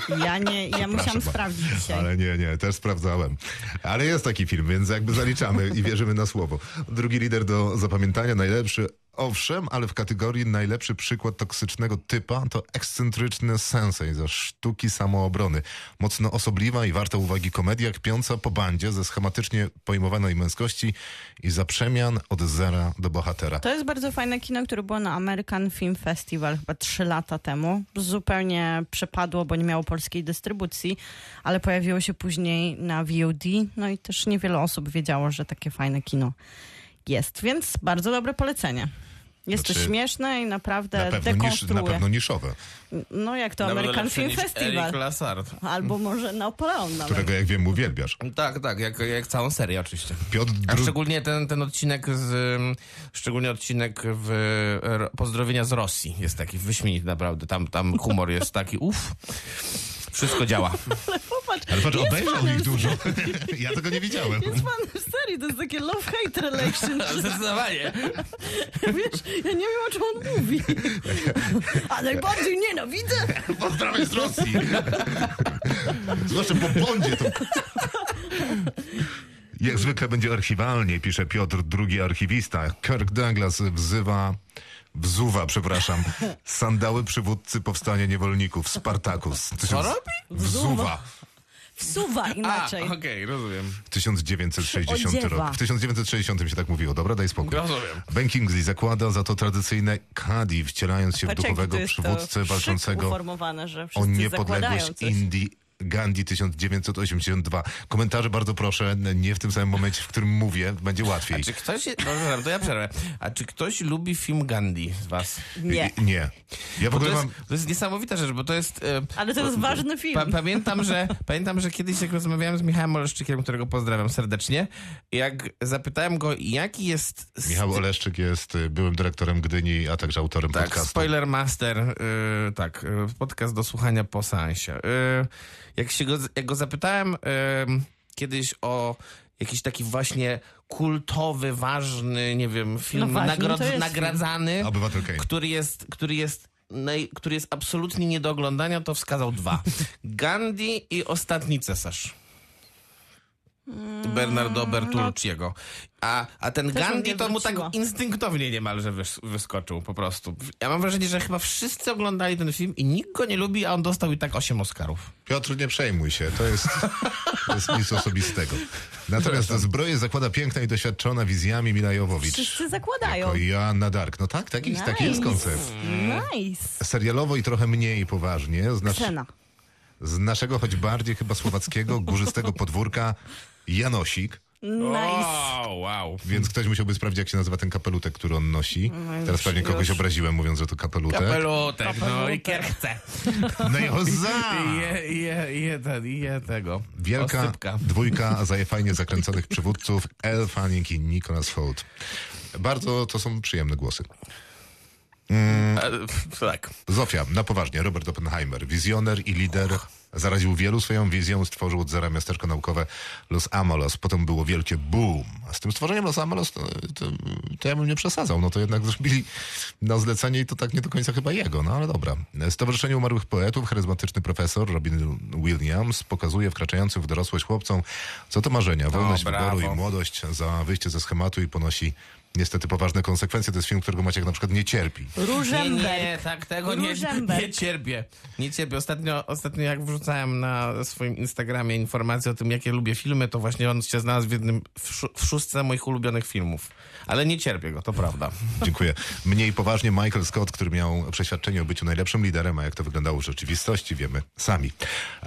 Ja nie, ja musiałam sprawdzić dzisiaj. Ale nie, nie, też sprawdzałem. Ale jest taki film, więc jakby zaliczamy i wierzymy na słowo. Drugi lider do zapamiętania, najlepszy. Owszem, ale w kategorii najlepszy przykład toksycznego typa to ekscentryczny sensei ze sztuki samoobrony. Mocno osobliwa i warta uwagi komedia kpiąca po bandzie ze schematycznie pojmowanej męskości i zaprzemian od zera do bohatera. To jest bardzo fajne kino, które było na American Film Festival chyba trzy lata temu. Zupełnie przepadło, bo nie miało polskiej dystrybucji, ale pojawiło się później na V O D, no i też niewiele osób wiedziało, że takie fajne kino jest, więc bardzo dobre polecenie. Jest znaczy, to śmieszne i naprawdę na dekonstruuje. Nisz, na pewno niszowe. No jak to American Film Festival. Albo może Napoleon nawet. Którego jak wiem uwielbiasz. Tak, tak, jak, jak całą serię oczywiście. Piotr Dru... A szczególnie ten, ten odcinek, z, szczególnie odcinek w Pozdrowienia z Rosji jest taki wyśmienity naprawdę. Tam, tam humor jest taki uff. Wszystko działa. Ale popatrz, Ale patrz, obejrzał ich dużo. Ja tego nie widziałem. Jest pan w serii, to jest takie love-hate relation. Zdecydowanie. Wiesz, ja nie wiem, o czym on mówi. A najbardziej nienawidzę. Pozdrawiam z Rosji. Zwłaszcza po blondzie to... Jak zwykle będzie archiwalnie, pisze Piotr drugi archiwista. Kirk Douglas wzywa... Wzuwa, przepraszam. Sandały przywódcy powstania niewolników. Spartakus. Co robi? Wzuwa. Wsuwa inaczej. Okej, okay, rozumiem. tysiąc dziewięćset sześćdziesiąty rok. W tysiąc dziewięćset sześćdziesiątym się tak mówiło. Dobra, daj spokój. Rozumiem. Ben Kingsley zakłada za to tradycyjne kadi, wcielając się w duchowego przywódcę walczącego o niepodległość Indii. Gandhi tysiąc dziewięćset osiemdziesiąty drugi. Komentarze bardzo proszę, nie w tym samym momencie, w którym mówię, będzie łatwiej. A czy ktoś, no, to ja przerwę. A czy ktoś lubi film Gandhi z was? Nie. Nie. Ja w ogóle to, mam... jest, to jest niesamowita rzecz, bo to jest... Ale to bo, jest ważny film. Pa, pamiętam, że, pamiętam, że kiedyś jak rozmawiałem z Michałem Oleszczykiem, którego pozdrawiam serdecznie, jak zapytałem go, jaki jest... Michał Oleszczyk jest byłym dyrektorem Gdyni, a także autorem tak, podcastu. Spoiler Master, yy, tak, podcast do słuchania po seansie. Yy, Jak się go, jak go zapytałem yy, kiedyś o jakiś taki właśnie kultowy, ważny, nie wiem, film no nagrod, nagradzany, film. który jest, który jest, naj, który jest absolutnie nie do oglądania, to wskazał dwa. Gandhi i Ostatni cesarz. Bernardo Bertolucci'ego. A, a ten Też Gandhi to mu tak instynktownie niemalże wys- wyskoczył po prostu. Ja mam wrażenie, że chyba wszyscy oglądali ten film i nikt go nie lubi, a on dostał i tak osiem Oscarów. Piotr, nie przejmuj się, to jest, to jest nic osobistego. Natomiast zbroję zakłada piękna i doświadczona wizjami Mila Jovovich. Wszyscy zakładają. Jako Joanna Dark. No tak, taki, nice. taki jest koncept. Nice. Serialowo i trochę mniej poważnie. Znaczy, Scena. Z naszego, choć bardziej chyba słowackiego, górzystego podwórka Janosik. Nice. Wow, wow. Więc ktoś musiałby sprawdzić, jak się nazywa ten kapelutek, który on nosi. No Teraz pewnie kogoś już. obraziłem, mówiąc, że to kapelutek. Kapelutek, kapelutek. no i kierce. No i hoza! Je, je, je, je tego. Wielka Osypka. dwójka zajefajnie zakręconych przywódców, Elle Fanning i Nicholas Hoult. Bardzo to są przyjemne głosy. Mm. Tak. Zofia, na poważnie, Robert Oppenheimer, wizjoner i lider, zaraził wielu swoją wizją, stworzył od zera miasteczko naukowe Los Alamos, potem było wielkie boom. A z tym stworzeniem Los Alamos to, to, to ja bym nie przesadzał, no to jednak zrobili na zlecenie i to tak nie do końca chyba jego, no ale dobra. Stowarzyszenie Umarłych Poetów, charyzmatyczny profesor Robin Williams pokazuje wkraczającym w dorosłość chłopcom, co to marzenia, wolność o, wyboru i młodość za wyjście ze schematu i ponosi niestety poważne konsekwencje. To jest film, którego Maciek na przykład nie cierpi. Różemberg. Nie, nie, tak, tego nie, nie cierpię. Nie cierpię. Ostatnio, ostatnio jak wrzucałem na swoim Instagramie informacje o tym, jakie lubię filmy, to właśnie on się znalazł w jednym, w, szó- w szóstce moich ulubionych filmów. Ale nie cierpię go, to prawda. Dziękuję. Mniej poważnie Michael Scott, który miał przeświadczenie o byciu najlepszym liderem, a jak to wyglądało w rzeczywistości, wiemy sami.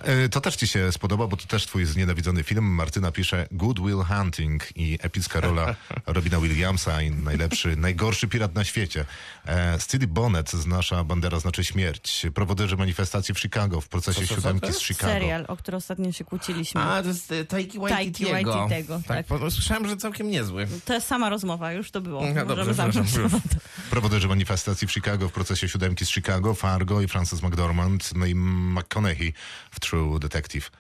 Yy, to też ci się spodoba, bo to też twój znienawidzony film. Martyna pisze Good Will Hunting i epicka rola Robina Williamsa, najlepszy, najgorszy pirat na świecie. E, Steely Bonnet, nasza bandera znaczy śmierć. Prowoderzy manifestacji w Chicago, w procesie co, co, siódemki z Chicago. Serial, o który ostatnio się kłóciliśmy. A, to jest Taiki Waititiego. Tak, tak. Słyszałem, że całkiem niezły. To jest sama rozmowa, już to było. No, dobrze, Prowoderzy manifestacji w Chicago, w procesie siódemki z Chicago, Fargo i Frances McDormand, no i McConaughey w True Detective.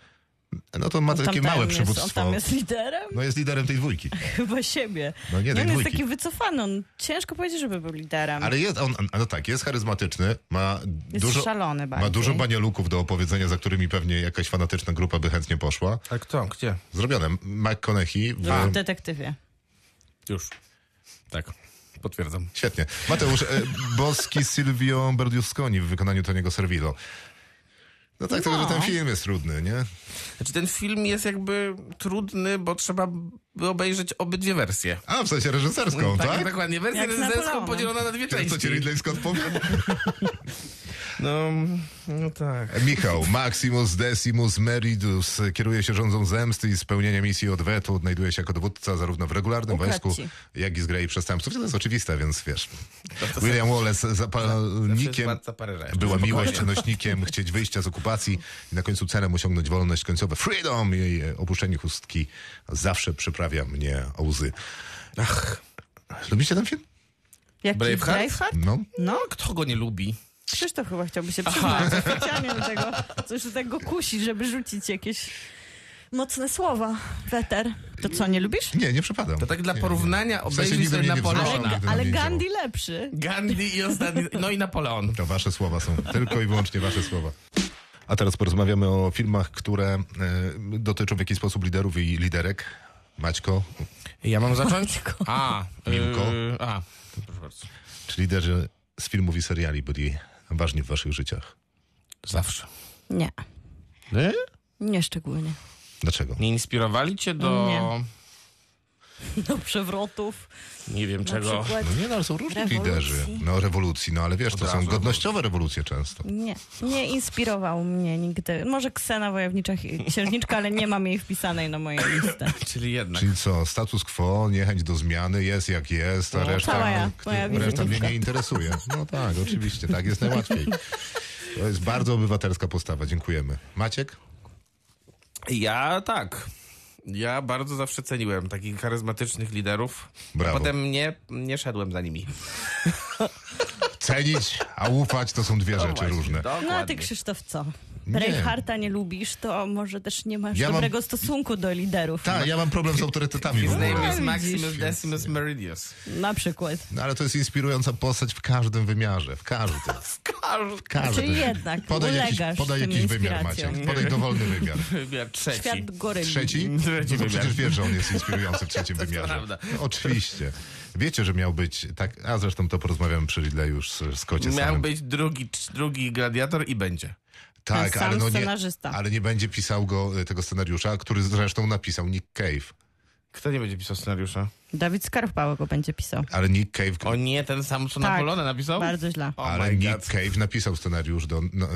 No to on ma on takie małe przywództwo. Jest, on tam jest liderem? No jest liderem tej dwójki. Chyba siebie. No nie, tej on dwójki. Jest taki wycofany, on ciężko powiedzieć, żeby był liderem. Ale jest, on, no tak, jest charyzmatyczny, ma jest dużo, szalony ma dużo banialuków do opowiedzenia, za którymi pewnie jakaś fanatyczna grupa by chętnie poszła. A kto? Gdzie? Zrobione. McConaughey w... w Detektywie. Już. Tak. Potwierdzam. Świetnie. Mateusz, Boski Silvio Berlusconi w wykonaniu Toniego Servillo. No tak, no. Tylko że ten film jest trudny, nie? Znaczy ten film jest jakby trudny, bo trzeba by obejrzeć obydwie wersje. A, w sensie reżyserską, tak? Tak, dokładnie. Wersję reżyserską podzielona na dwie części. Co ci Ridley Scott powie? No, no tak. Michał, Maximus Decimus Meridus kieruje się rządzą zemsty i spełnienia misji odwetu. Odnajduje się jako dowódca zarówno w regularnym Ukradź wojsku, ci. jak i z grei przestępców. To jest oczywiste, więc wiesz. To William Wallace zapalnikiem była miłość, nośnikiem chcieć wyjścia z okupacji i na końcu celem osiągnąć wolność, końcowe freedom. Jej opuszczenie chustki zawsze przyprawia mnie o łzy. Ach, lubicie ten film? Jaki? Braveheart? Braveheart? No. no, kto go nie lubi? Krzysztof chyba chciałby się przyznać do tego, coś do tego kusi, żeby rzucić jakieś mocne słowa. Weter. To co, nie lubisz? Nie, nie przypadam. To tak dla nie, porównania nie. obejrzyj w sensie sobie Napoleona. Ale, ale Gandhi lepszy. Gandhi i ostatni, no i Napoleon. To wasze słowa są, tylko i wyłącznie wasze słowa. A teraz porozmawiamy o filmach, które e, dotyczą w jakiś sposób liderów i liderek. Maćko. Ja mam zacząć? Maćko. A, Miłko. Yy, a, proszę bardzo. Czy liderzy z filmów i seriali byli ważni w waszych życiach? Zawsze. Nie. Nie? Nie szczególnie. Dlaczego? Nie inspirowali cię do... Nie. Do przewrotów. Nie wiem czego. No nie, no, ale są różni liderzy. No rewolucji, no ale wiesz, to są godnościowe rewolucje często. Nie, nie inspirował mnie nigdy. Może Ksena Wojownicza Księżniczka, ale nie mam jej wpisanej na moją listę. Czyli jednak. Czyli co, status quo, niechęć do zmiany, jest jak jest, a no, reszta, moja, moja reszta mnie nie interesuje. No tak, oczywiście, tak jest najłatwiej. To jest bardzo obywatelska postawa, dziękujemy. Maciek? Ja tak. Ja bardzo zawsze ceniłem takich charyzmatycznych liderów. Brawo. A potem nie, nie szedłem za nimi. Cenić, a ufać to są dwie no rzeczy właśnie, różne. Dokładnie. No a ty, Krzysztof, co? Bravehearta nie lubisz, to może też nie masz ja dobrego mam... stosunku do liderów. Tak, no. Ja mam problem z autorytetami. His name is Maximus Decimus Meridius. Na przykład. No, ale to jest inspirująca postać w każdym wymiarze, w każdym. w każdym. Każdy. Czyli jednak podaj ulegasz jakiś, podaj jakiś wymiar, Maciek. Podaj dowolny wymiar. Wymiar trzeci. Świat goryli. Trzeci? Trzeci no, to przecież wiesz, że on jest inspirujący w trzecim wymiarze. No, oczywiście. Wiecie, że miał być, tak, a zresztą to porozmawiamy przy Ridleyu już z Kocie samym. Miał być drugi, drugi gladiator i będzie. Tak, ten ale, no nie, ale nie będzie pisał go tego scenariusza, który zresztą napisał Nick Cave. Kto nie będzie pisał scenariusza? David Scarpa go będzie pisał. Ale Nick Cave... O nie, ten sam co tak, Napoleona napisał? Bardzo źle. Oh ale Nick God. Cave napisał scenariusz do no,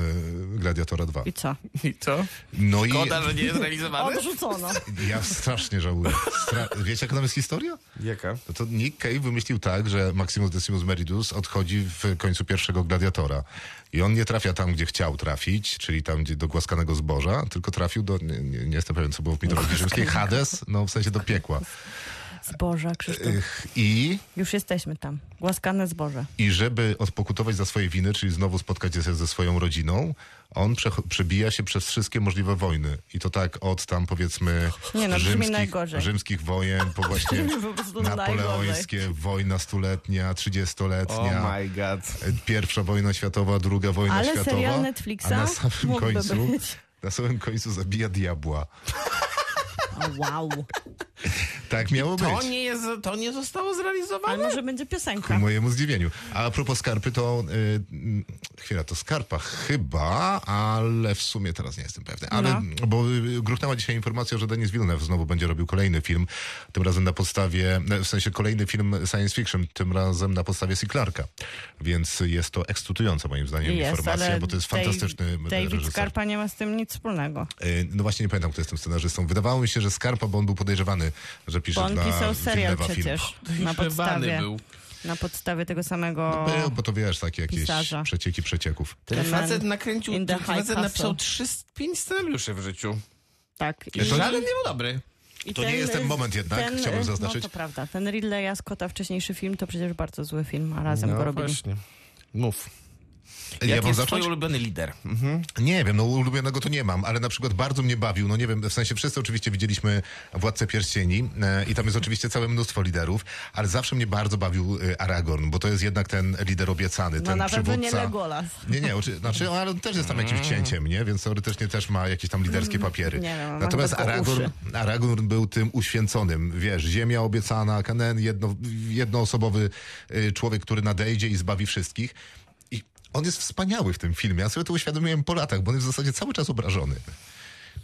Gladiatora dwa. I co? I co? No Szkoda, i... że nie jest realizowany? Odrzucono. Ja strasznie żałuję. Stra... Wiecie, jaka tam jest historia? Jaka? No to Nick Cave wymyślił tak, że Maximus Decimus Meridius odchodzi w końcu pierwszego Gladiatora. I on nie trafia tam, gdzie chciał trafić, czyli tam, gdzie do głaskanego zboża, tylko trafił do... Nie, nie, nie jestem pewien, co było w mitologii rzymskiej. Hades, no w sensie do piekła. Zboża, Krzysztof. I... Już jesteśmy tam. Głaskane zboże. I żeby odpokutować za swoje winy, czyli znowu spotkać się ze swoją rodziną, on przebija się przez wszystkie możliwe wojny. I to tak od tam, powiedzmy, nie no, rzymskich, rzymskich wojen, po właśnie po napoleońskie, najgorzej. Wojna stuletnia, trzydziestoletnia, oh my God. Pierwsza wojna światowa, druga wojna Ale światowa. Ale serial Netflixa na samym, końcu, na samym końcu zabija diabła. Wow. Tak miało to być. Nie jest, to nie zostało zrealizowane. Ale może będzie piosenka. Ku mojemu zdziwieniu. A propos Skarpy, to yy, chwila, to Skarpa chyba, ale w sumie teraz nie jestem pewny. Ale, no. Bo gruchnęła dzisiaj informacja, że Denis Villeneuve znowu będzie robił kolejny film. Tym razem na podstawie, w sensie kolejny film science fiction, tym razem na podstawie C. Clarka. Więc jest to ekscytująca moim zdaniem jest, informacja, bo to jest fantastyczny Dave, reżyser. David Scarpa nie ma z tym nic wspólnego. Yy, no właśnie nie pamiętam, kto jest tym scenarzystą. Wydawało mi się, że Scarpa, bo on był podejrzewany, że pisze bo on dla pisał serial przecież film. Na podstawie był. Na podstawie tego samego no, bo to wiesz, takie jakieś pisarza. Przecieki przecieków. Ten facet nakręcił, ten facet napisał trzy, pięć scenariuszy w życiu. Tak. I żaden nie był dobry. I to ten, nie jest ten moment jednak, ten, chciałbym zaznaczyć. No to prawda, ten Ridleya Scotta wcześniejszy film to przecież bardzo zły film, a razem no, go robili. Właśnie. Mów. Jaki ja jest twój ulubiony lider? Mhm. Nie wiem, no ulubionego to nie mam, ale na przykład bardzo mnie bawił, no nie wiem, w sensie wszyscy oczywiście widzieliśmy Władcę Pierścieni e, i tam jest oczywiście całe mnóstwo liderów, ale zawsze mnie bardzo bawił e, Aragorn, bo to jest jednak ten lider obiecany, no, ten na przywódca. No nie Legolas. Nie, nie, oczy... znaczy on ale też jest tam jakimś księciem, nie? Więc teoretycznie też ma jakieś tam liderskie papiery. Nie, no, natomiast Aragorn, Aragorn był tym uświęconym, wiesz, ziemia obiecana, Kanen, jedno, jednoosobowy e, człowiek, który nadejdzie i zbawi wszystkich. On jest wspaniały w tym filmie. Ja sobie to uświadomiłem po latach, bo on jest w zasadzie cały czas obrażony.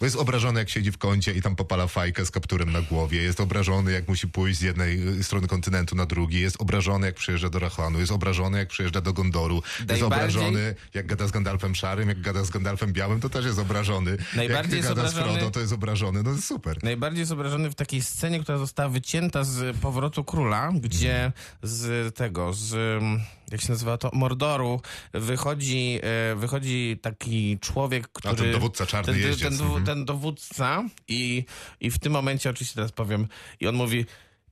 Bo jest obrażony, jak siedzi w kącie i tam popala fajkę z kapturem na głowie. Jest obrażony, jak musi pójść z jednej strony kontynentu na drugi. Jest obrażony, jak przyjeżdża do Rahłanu. Jest obrażony, jak przyjeżdża do Gondoru. Jest obrażony, jak gada z Gandalfem szarym, jak gada z Gandalfem białym, to też jest obrażony. Najbardziej jak gada jest obrażony... z Frodo, to jest obrażony. No jest super. Najbardziej jest obrażony w takiej scenie, która została wycięta z Powrotu Króla, gdzie hmm. z tego, z... jak się nazywa to? Mordoru. Wychodzi, wychodzi taki człowiek, który... A ten dowódca czarny ten, jeździec. Ten, mhm. ten dowódca i, i w tym momencie, oczywiście teraz powiem, i on mówi...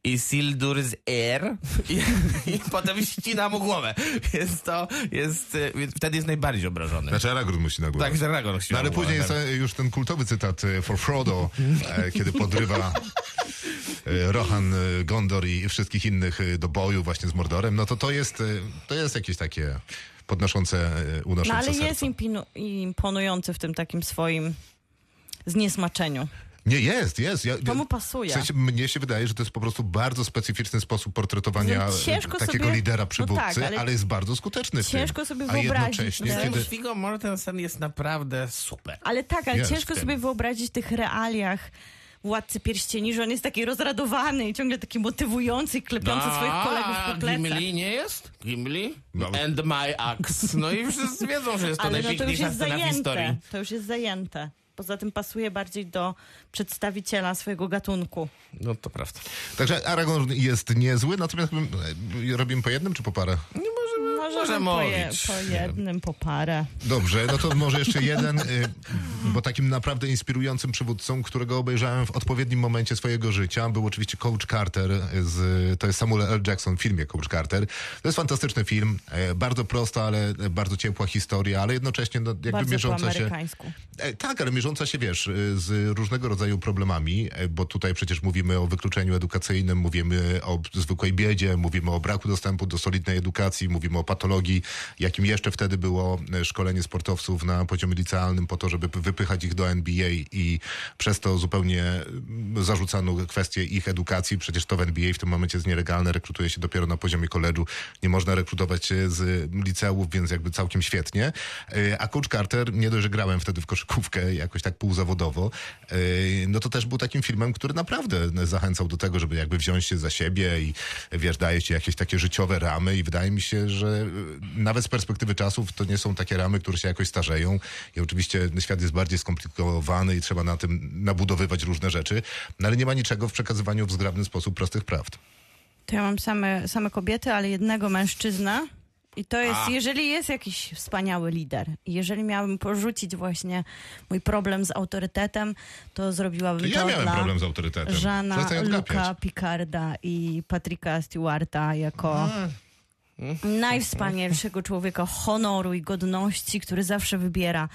Isildur z R i, i potem ścina mu głowę. Jest to, jest, wtedy jest najbardziej obrażony. Znaczy Aragorn musi na głowę. Tak, że Aragorn musi no, ale później głowę. Jest już ten kultowy cytat For Frodo, kiedy podrywa Rohan, Gondor i wszystkich innych do boju właśnie z Mordorem. No to to jest, to jest jakieś takie podnoszące, unoszące no, ale serce. Jest imponujący w tym takim swoim zniesmaczeniu. Nie, jest, jest. Ja, to mu pasuje. W sensie, mnie się wydaje, że to jest po prostu bardzo specyficzny sposób portretowania takiego sobie, lidera przywódcy, no tak, ale, ale jest bardzo skuteczny w tym. Ciężko sobie wyobrazić. No, kiedy... Viggo Mortensen jest naprawdę super. Ale tak, ale jest ciężko sobie wyobrazić w tych realiach Władcy Pierścieni, że on jest taki rozradowany i ciągle taki motywujący, klepiący no, swoich kolegów po plecach. Gimli nie jest? Gimli? No. And my axe. No i wszyscy wiedzą, że jest to najpiękniejsza scena w historii. To już jest zajęte. Poza tym pasuje bardziej do przedstawiciela swojego gatunku. No to prawda. Także Aragorn jest niezły, natomiast robimy po jednym czy po parę? Nie możemy, możemy, możemy po, je, po jednym, po parę. Dobrze, no to może jeszcze jeden, bo takim naprawdę inspirującym przywódcą, którego obejrzałem w odpowiednim momencie swojego życia, był oczywiście Coach Carter, z, to jest Samuel L. Jackson w filmie Coach Carter. To jest fantastyczny film, bardzo prosta, ale bardzo ciepła historia, ale jednocześnie no, jakby bardzo mierząca się... Tak, ale mierząca się, wiesz, z różnego rodzaju problemami, bo tutaj przecież mówimy o wykluczeniu edukacyjnym, mówimy o zwykłej biedzie, mówimy o braku dostępu do solidnej edukacji, mówimy o patologii, jakim jeszcze wtedy było szkolenie sportowców na poziomie licealnym po to, żeby wypychać ich do N B A i przez to zupełnie zarzucano kwestię ich edukacji. Przecież to w N B A w tym momencie jest nielegalne, rekrutuje się dopiero na poziomie college'u, nie można rekrutować z liceów, więc jakby całkiem świetnie. A Coach Carter, nie dość, że grałem wtedy w koszykówkę jako tak półzawodowo, no to też był takim filmem, który naprawdę zachęcał do tego, żeby jakby wziąć się za siebie i wiesz, daje ci jakieś takie życiowe ramy i wydaje mi się, że nawet z perspektywy czasów to nie są takie ramy, które się jakoś starzeją i oczywiście świat jest bardziej skomplikowany i trzeba na tym nabudowywać różne rzeczy, no ale nie ma niczego w przekazywaniu w zgrabny sposób prostych prawd. To ja mam same, same kobiety, ale jednego mężczyznę. I to jest, A. jeżeli jest jakiś wspaniały lider, jeżeli miałabym porzucić właśnie mój problem z autorytetem, to zrobiłabym to, to ja dla Jeana, Luca Picarda i Patricka Stewarta jako A. najwspanialszego człowieka honoru i godności, który zawsze wybiera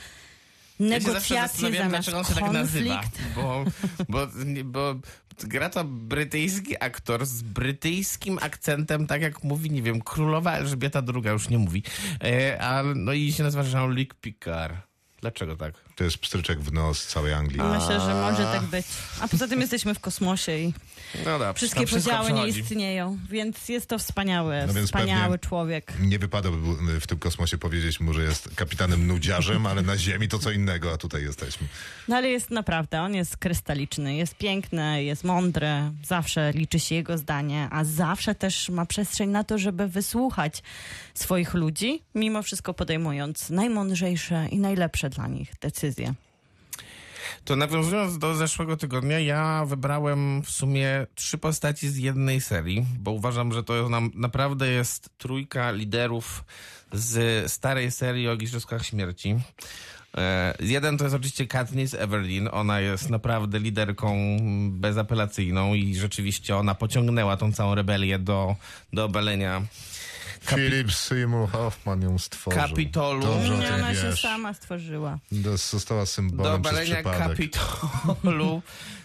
negocjacje ja się zamiast dlaczego on się konflikt. Tak nazywa, bo, bo, bo gra to brytyjski aktor z brytyjskim akcentem, tak jak mówi, nie wiem, królowa Elżbieta druga już nie mówi, e, a, no i się nazywa Jean-Luc Picard. Dlaczego tak? To jest pstryczek w nos całej Anglii. A. Myślę, że może tak być. A poza tym jesteśmy w kosmosie i no da, wszystkie podziały nie istnieją, więc jest to wspaniały, no wspaniały człowiek. Nie wypadałoby w tym kosmosie powiedzieć mu, że jest kapitanem nudziarzem, ale na Ziemi to co innego, a tutaj jesteśmy. No ale jest naprawdę, on jest krystaliczny, jest piękny, jest mądry, zawsze liczy się jego zdanie, a zawsze też ma przestrzeń na to, żeby wysłuchać swoich ludzi, mimo wszystko podejmując najmądrzejsze i najlepsze dla nich decyzje. To nawiązując do zeszłego tygodnia, ja wybrałem w sumie trzy postaci z jednej serii, bo uważam, że to nam naprawdę jest trójka liderów z starej serii o Igrzyskach Śmierci. Jeden to jest oczywiście Katniss Everdeen. Ona jest naprawdę liderką bezapelacyjną i rzeczywiście ona pociągnęła tą całą rebelię do, do obalenia Kapi- Philip Seymour Hoffman ją stworzył. Kapitolu. Dobrze, nie, ona wiesz. się sama stworzyła. Do, została symbolem Do obalenia Kapitolu,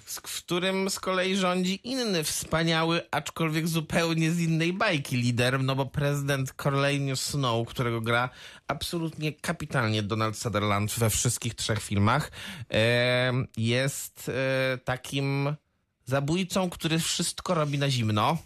z którym z kolei rządzi inny wspaniały, aczkolwiek zupełnie z innej bajki lider, no bo prezydent Cornelius Snow, którego gra absolutnie kapitalnie Donald Sutherland we wszystkich trzech filmach, jest takim zabójcą, który wszystko robi na zimno.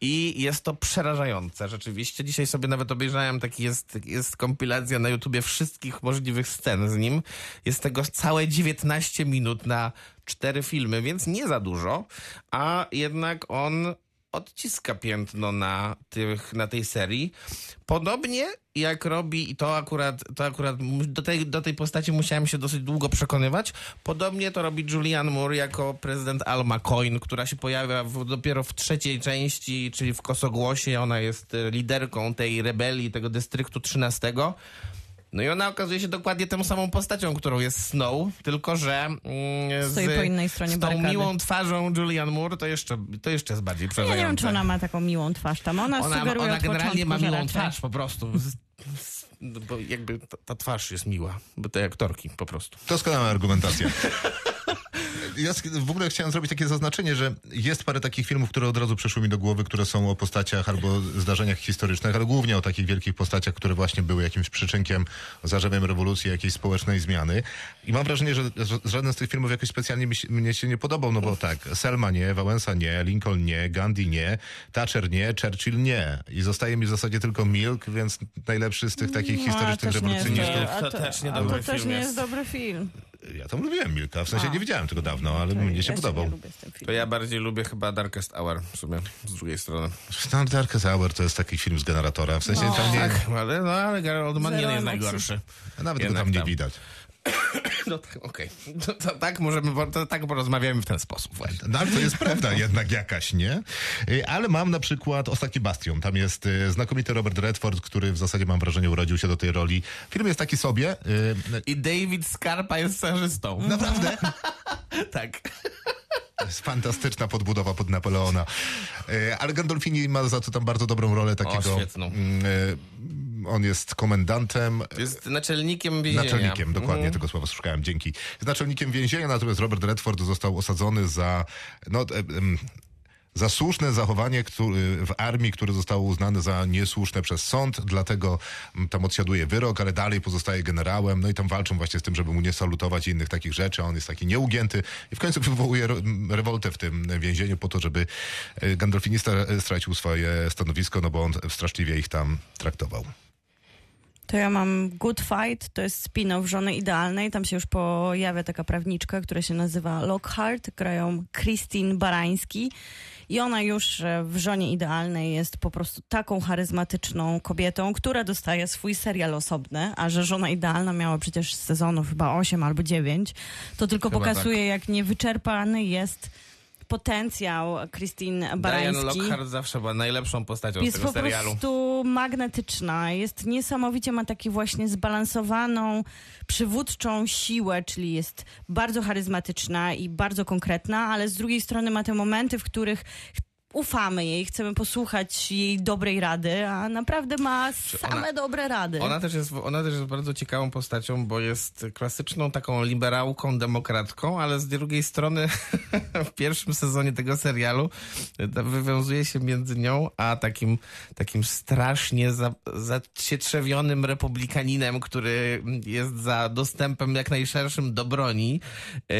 i jest to przerażające rzeczywiście. Dzisiaj sobie nawet obejrzałem, taki jest, jest kompilacja na YouTubie wszystkich możliwych scen z nim. Jest tego całe dziewiętnaście minut na cztery filmy, więc nie za dużo, a jednak on odciska piętno na, tych, na tej serii. Podobnie jak robi, i to akurat, to akurat do, tej, do tej postaci musiałem się dosyć długo przekonywać, podobnie to robi Julianne Moore jako prezydent Alma Coin, która się pojawia w, dopiero w trzeciej części, czyli w Kosogłosie. Ona jest liderką tej rebelii, tego dystryktu trzynastego. No i ona okazuje się dokładnie tą samą postacią, którą jest Snow, tylko że mm, stoi z, po innej stronie z tą barykady. Miłą twarzą Julianne Moore to jeszcze, to jeszcze jest bardziej przerażające. Ja nie wiem, czy ona ma taką miłą twarz tam. Ona, ona, sugeruje ona generalnie ma miłą raczej. twarz po prostu. Bo jakby ta, ta twarz jest miła, bo tej aktorki po prostu. Doskonała argumentacja. Ja w ogóle chciałem zrobić takie zaznaczenie, że jest parę takich filmów, które od razu przyszły mi do głowy, które są o postaciach albo zdarzeniach historycznych, ale głównie o takich wielkich postaciach, które właśnie były jakimś przyczynkiem, zarzewiem rewolucji, jakiejś społecznej zmiany. I mam wrażenie, że żaden z tych filmów jakoś specjalnie mi się, mnie się nie podobał, no bo tak, Selma nie, Wałęsa nie, Lincoln nie, Gandhi nie, Thatcher nie, Churchill nie. I zostaje mi w zasadzie tylko Milk, więc najlepszy z tych takich no, historycznych rewolucjonistów. To, to też nie, a, dobry to też nie jest dobry film. Ja tam lubiłem Milka, w sensie a. nie widziałem tego dawno, ale mnie się ja podobał. To ja bardziej lubię chyba Darkest Hour w sumie, z drugiej strony. No, Darkest Hour to jest taki film z generatora, w sensie no. tam nie... Tak, ale, no, ale Gary Oldman nie jest najgorszy. Nawet go tam nie tam. widać. No tak, okej. Okay. No, to tak możemy, to tak porozmawiamy w ten sposób właśnie. No, to jest prawda jednak jakaś, nie? Ale mam na przykład Ostatni Bastion. Tam jest znakomity Robert Redford, który w zasadzie mam wrażenie urodził się do tej roli. Film jest taki sobie. I David Scarpa jest scenarzystą. Naprawdę? Tak. To jest fantastyczna podbudowa pod Napoleona. Ale Gandolfini ma za to tam bardzo dobrą rolę takiego... O, świetną. On jest komendantem... Jest naczelnikiem więzienia. Naczelnikiem, dokładnie, mhm. tego słowa szukałem, dzięki. Jest naczelnikiem więzienia, natomiast Robert Redford został osadzony za... No, za słuszne zachowanie który, w armii, które zostało uznane za niesłuszne przez sąd, dlatego tam odsiaduje wyrok, ale dalej pozostaje generałem, no i tam walczą właśnie z tym, żeby mu nie salutować i innych takich rzeczy, a on jest taki nieugięty i w końcu wywołuje rewoltę w tym więzieniu po to, żeby Gandolfinista stracił swoje stanowisko, no bo on straszliwie ich tam traktował. To ja mam Good Fight, to jest spin-off Żony Idealnej. Tam się już pojawia taka prawniczka, która się nazywa Lockhart, grają Christine Barański. I ona już w Żonie Idealnej jest po prostu taką charyzmatyczną kobietą, która dostaje swój serial osobny, a że Żona Idealna miała przecież sezonów chyba osiem albo dziewięć, to tylko chyba pokazuje, tak. jak niewyczerpany jest potencjał Christine Barański. Diane Lockhart zawsze była najlepszą postacią jest z tego serialu. Jest po prostu magnetyczna. Jest niesamowicie, ma taki właśnie zbalansowaną, przywódczą siłę, czyli jest bardzo charyzmatyczna i bardzo konkretna, ale z drugiej strony ma te momenty, w których ufamy jej, chcemy posłuchać jej dobrej rady, a naprawdę ma same ona, dobre rady. Ona też, jest, ona też jest bardzo ciekawą postacią, bo jest klasyczną taką liberałką, demokratką, ale z drugiej strony w pierwszym sezonie tego serialu wywiązuje się między nią a takim, takim strasznie za, zacietrzewionym republikaninem, który jest za dostępem jak najszerszym do broni. Eee,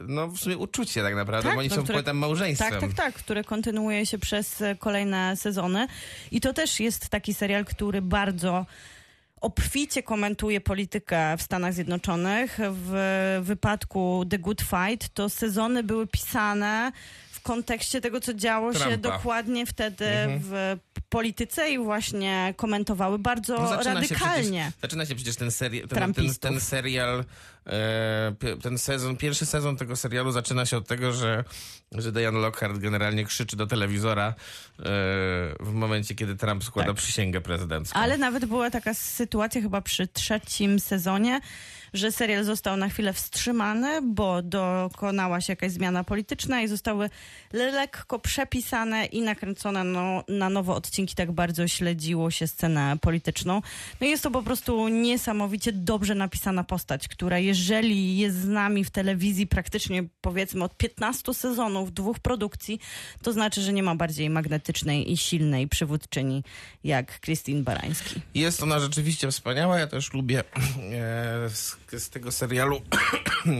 no w sumie uczucie tak naprawdę, tak, bo oni no, są które... potem małżeństwem. Tak, tak, tak. które kontynuuje się przez kolejne sezony. I to też jest taki serial, który bardzo obficie komentuje politykę w Stanach Zjednoczonych. W wypadku The Good Fight to sezony były pisane w kontekście tego, co działo Trumpa. się dokładnie wtedy mhm. w polityce i właśnie komentowały bardzo no zaczyna radykalnie. Się przecież, zaczyna się przecież ten, seri- ten, ten, ten serial, e, ten sezon, pierwszy sezon tego serialu zaczyna się od tego, że, że Diane Lockhart generalnie krzyczy do telewizora e, w momencie, kiedy Trump składa tak. przysięgę prezydencką. Ale nawet była taka sytuacja chyba przy trzecim sezonie, że serial został na chwilę wstrzymany, bo dokonała się jakaś zmiana polityczna i zostały lekko przepisane i nakręcone no, na nowo odcinki, tak bardzo śledziło się scenę polityczną. No i jest to po prostu niesamowicie dobrze napisana postać, która jeżeli jest z nami w telewizji praktycznie powiedzmy od piętnastu sezonów, dwóch produkcji, to znaczy, że nie ma bardziej magnetycznej i silnej przywódczyni jak Christine Barański. Jest ona rzeczywiście wspaniała. Ja też lubię e, z, z tego serialu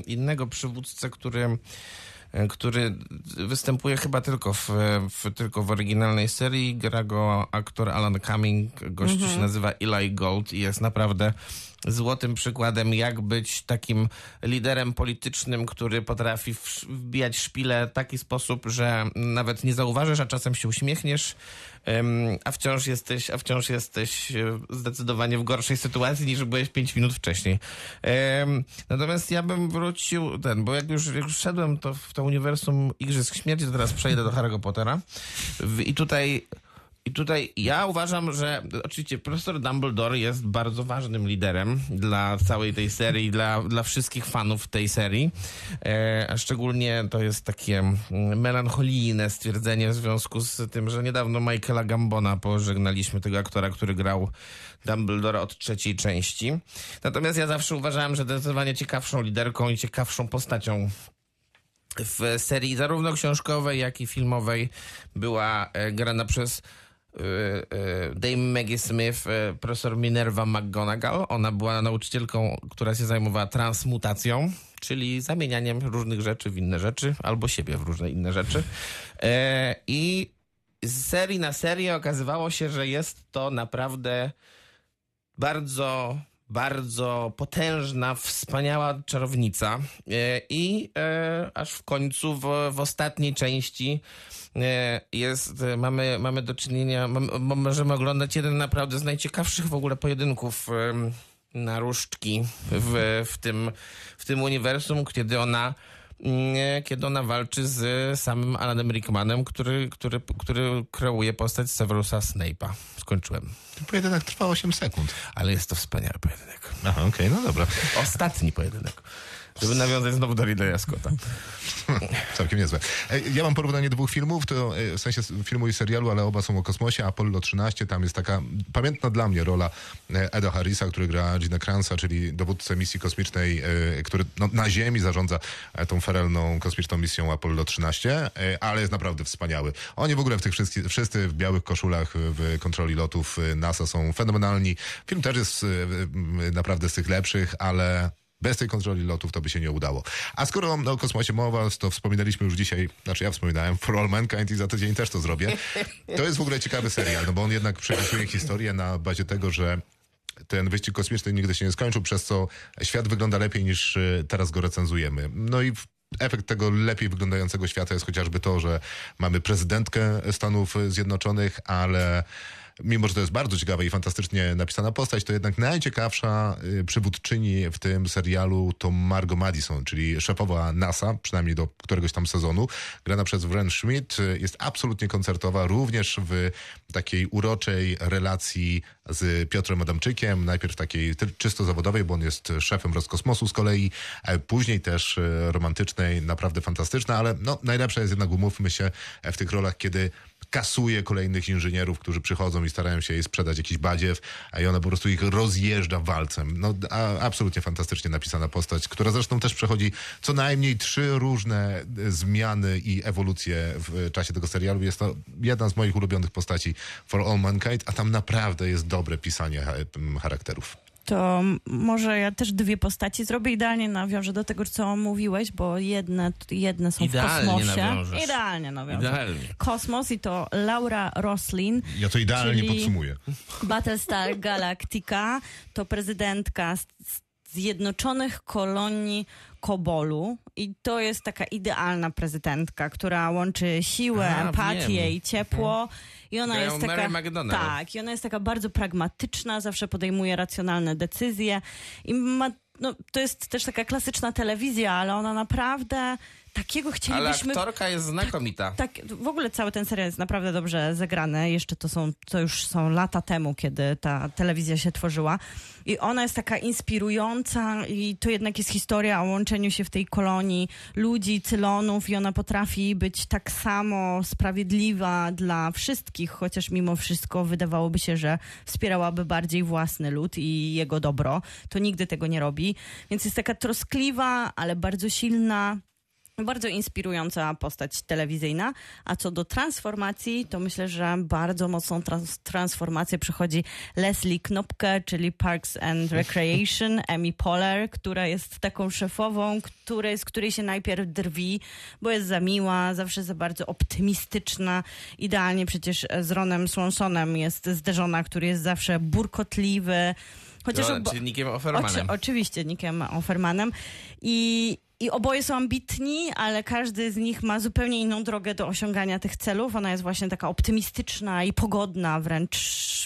innego przywódcę, który który występuje chyba tylko w, w, tylko w oryginalnej serii. Gra go aktor Alan Cumming, gość mm-hmm. się nazywa Eli Gold i jest naprawdę złotym przykładem, jak być takim liderem politycznym, który potrafi wbijać szpilę w taki sposób, że nawet nie zauważysz, a czasem się uśmiechniesz, a wciąż jesteś, a wciąż jesteś zdecydowanie w gorszej sytuacji niż byłeś pięć minut wcześniej. Natomiast ja bym wrócił ten, bo jak już, jak już szedłem to w to uniwersum Igrzysk Śmierci, to teraz przejdę do Harry'ego Pottera i tutaj... I tutaj ja uważam, że oczywiście profesor Dumbledore jest bardzo ważnym liderem dla całej tej serii, dla, dla wszystkich fanów tej serii. E, a szczególnie to jest takie melancholijne stwierdzenie w związku z tym, że niedawno Michaela Gambona pożegnaliśmy, tego aktora, który grał Dumbledora od trzeciej części. Natomiast ja zawsze uważałem, że zdecydowanie ciekawszą liderką i ciekawszą postacią w serii zarówno książkowej, jak i filmowej była grana przez Dame Maggie Smith, profesor Minerva McGonagall. Ona była nauczycielką, która się zajmowała transmutacją, czyli zamienianiem różnych rzeczy w inne rzeczy, albo siebie w różne inne rzeczy. I z serii na serię okazywało się, że jest to naprawdę bardzo, bardzo potężna, wspaniała czarownica. I aż w końcu, w, w ostatniej części jest, mamy, mamy do czynienia, możemy oglądać jeden naprawdę z najciekawszych w ogóle pojedynków na różdżki w, w, tym, w tym uniwersum, kiedy ona kiedy ona walczy z samym Alanem Rickmanem, który, który, który kreuje postać Severusa Snape'a. Skończyłem. Ten pojedynek trwa osiem sekund. Ale jest to wspaniały pojedynek. Aha, okej, okay, no dobra. Ostatni pojedynek. Żeby nawiązać znowu do Ridleya Scotta. Całkiem niezłe. Ja mam porównanie dwóch filmów, to w sensie filmu i serialu, ale oba są o kosmosie. Apollo trzynaście, tam jest taka pamiętna dla mnie rola Eda Harrisa, który gra Gina Cranza, czyli dowódcę misji kosmicznej, który no, na Ziemi zarządza tą feralną kosmiczną misją Apollo trzynaście, ale jest naprawdę wspaniały. Oni w ogóle w tych wszystkich, wszyscy w białych koszulach w kontroli lotów NASA są fenomenalni. Film też jest naprawdę z tych lepszych, ale... bez tej kontroli lotów to by się nie udało. A skoro no, o kosmosie mowa, to wspominaliśmy już dzisiaj, znaczy ja wspominałem For All Mankind i za tydzień też to zrobię. To jest w ogóle ciekawy serial, no bo on jednak przepisuje historię na bazie tego, że ten wyścig kosmiczny nigdy się nie skończył, przez co świat wygląda lepiej niż teraz go recenzujemy. No i efekt tego lepiej wyglądającego świata jest chociażby to, że mamy prezydentkę Stanów Zjednoczonych, ale... mimo że to jest bardzo ciekawe i fantastycznie napisana postać, to jednak najciekawsza przywódczyni w tym serialu to Margot Madison, czyli szefowa NASA, przynajmniej do któregoś tam sezonu, grana przez Wren Schmidt, jest absolutnie koncertowa, również w takiej uroczej relacji z Piotrem Adamczykiem, najpierw takiej czysto zawodowej, bo on jest szefem Roskosmosu z kolei, później też romantycznej, naprawdę fantastyczna, ale no, najlepsza jest jednak, umówmy się, w tych rolach, kiedy kasuje kolejnych inżynierów, którzy przychodzą i starają się jej sprzedać jakiś badziew, a ona po prostu ich rozjeżdża walcem. No, a, absolutnie fantastycznie napisana postać, która zresztą też przechodzi co najmniej trzy różne zmiany i ewolucje w czasie tego serialu. Jest to jedna z moich ulubionych postaci For All Mankind, a tam naprawdę jest dobre pisanie charakterów. To może ja też dwie postaci zrobię, idealnie nawiążę do tego, co mówiłeś, bo jedne, jedne są idealnie w kosmosie. Nawiążesz. Idealnie nawiążę. Idealnie. Kosmos i to Laura Roslin. Ja to idealnie podsumuję. Battlestar Galactica to prezydentka Zjednoczonych Kolonii Kobolu i to jest taka idealna prezydentka, która łączy siłę, A, empatię wiem. i ciepło. I ona jest taka, tak, i ona jest taka bardzo pragmatyczna, zawsze podejmuje racjonalne decyzje i ma, no, to jest też taka klasyczna telewizja, ale ona naprawdę... Takiego chcielibyśmy... Ale aktorka jest znakomita. Tak, tak, w ogóle cały ten serial jest naprawdę dobrze zagrany. Jeszcze to są, to już są lata temu, kiedy ta telewizja się tworzyła. I ona jest taka inspirująca i to jednak jest historia o łączeniu się w tej kolonii ludzi, Cylonów i ona potrafi być tak samo sprawiedliwa dla wszystkich, chociaż mimo wszystko wydawałoby się, że wspierałaby bardziej własny lud i jego dobro. To nigdy tego nie robi. Więc jest taka troskliwa, ale bardzo silna Bardzo inspirująca postać telewizyjna, a co do transformacji, to myślę, że bardzo mocną trans- transformację przechodzi Leslie Knopke, czyli Parks and Recreation, Amy Poehler, która jest taką szefową, której, z której się najpierw drwi, bo jest za miła, zawsze za bardzo optymistyczna. Idealnie przecież z Ronem Swansonem jest zderzona, który jest zawsze burkotliwy. Chociaż no, czyli Nickiem Offermanem. Oczy, oczywiście Nickiem Offermanem. I... I oboje są ambitni, ale każdy z nich ma zupełnie inną drogę do osiągania tych celów. Ona jest właśnie taka optymistyczna i pogodna, wręcz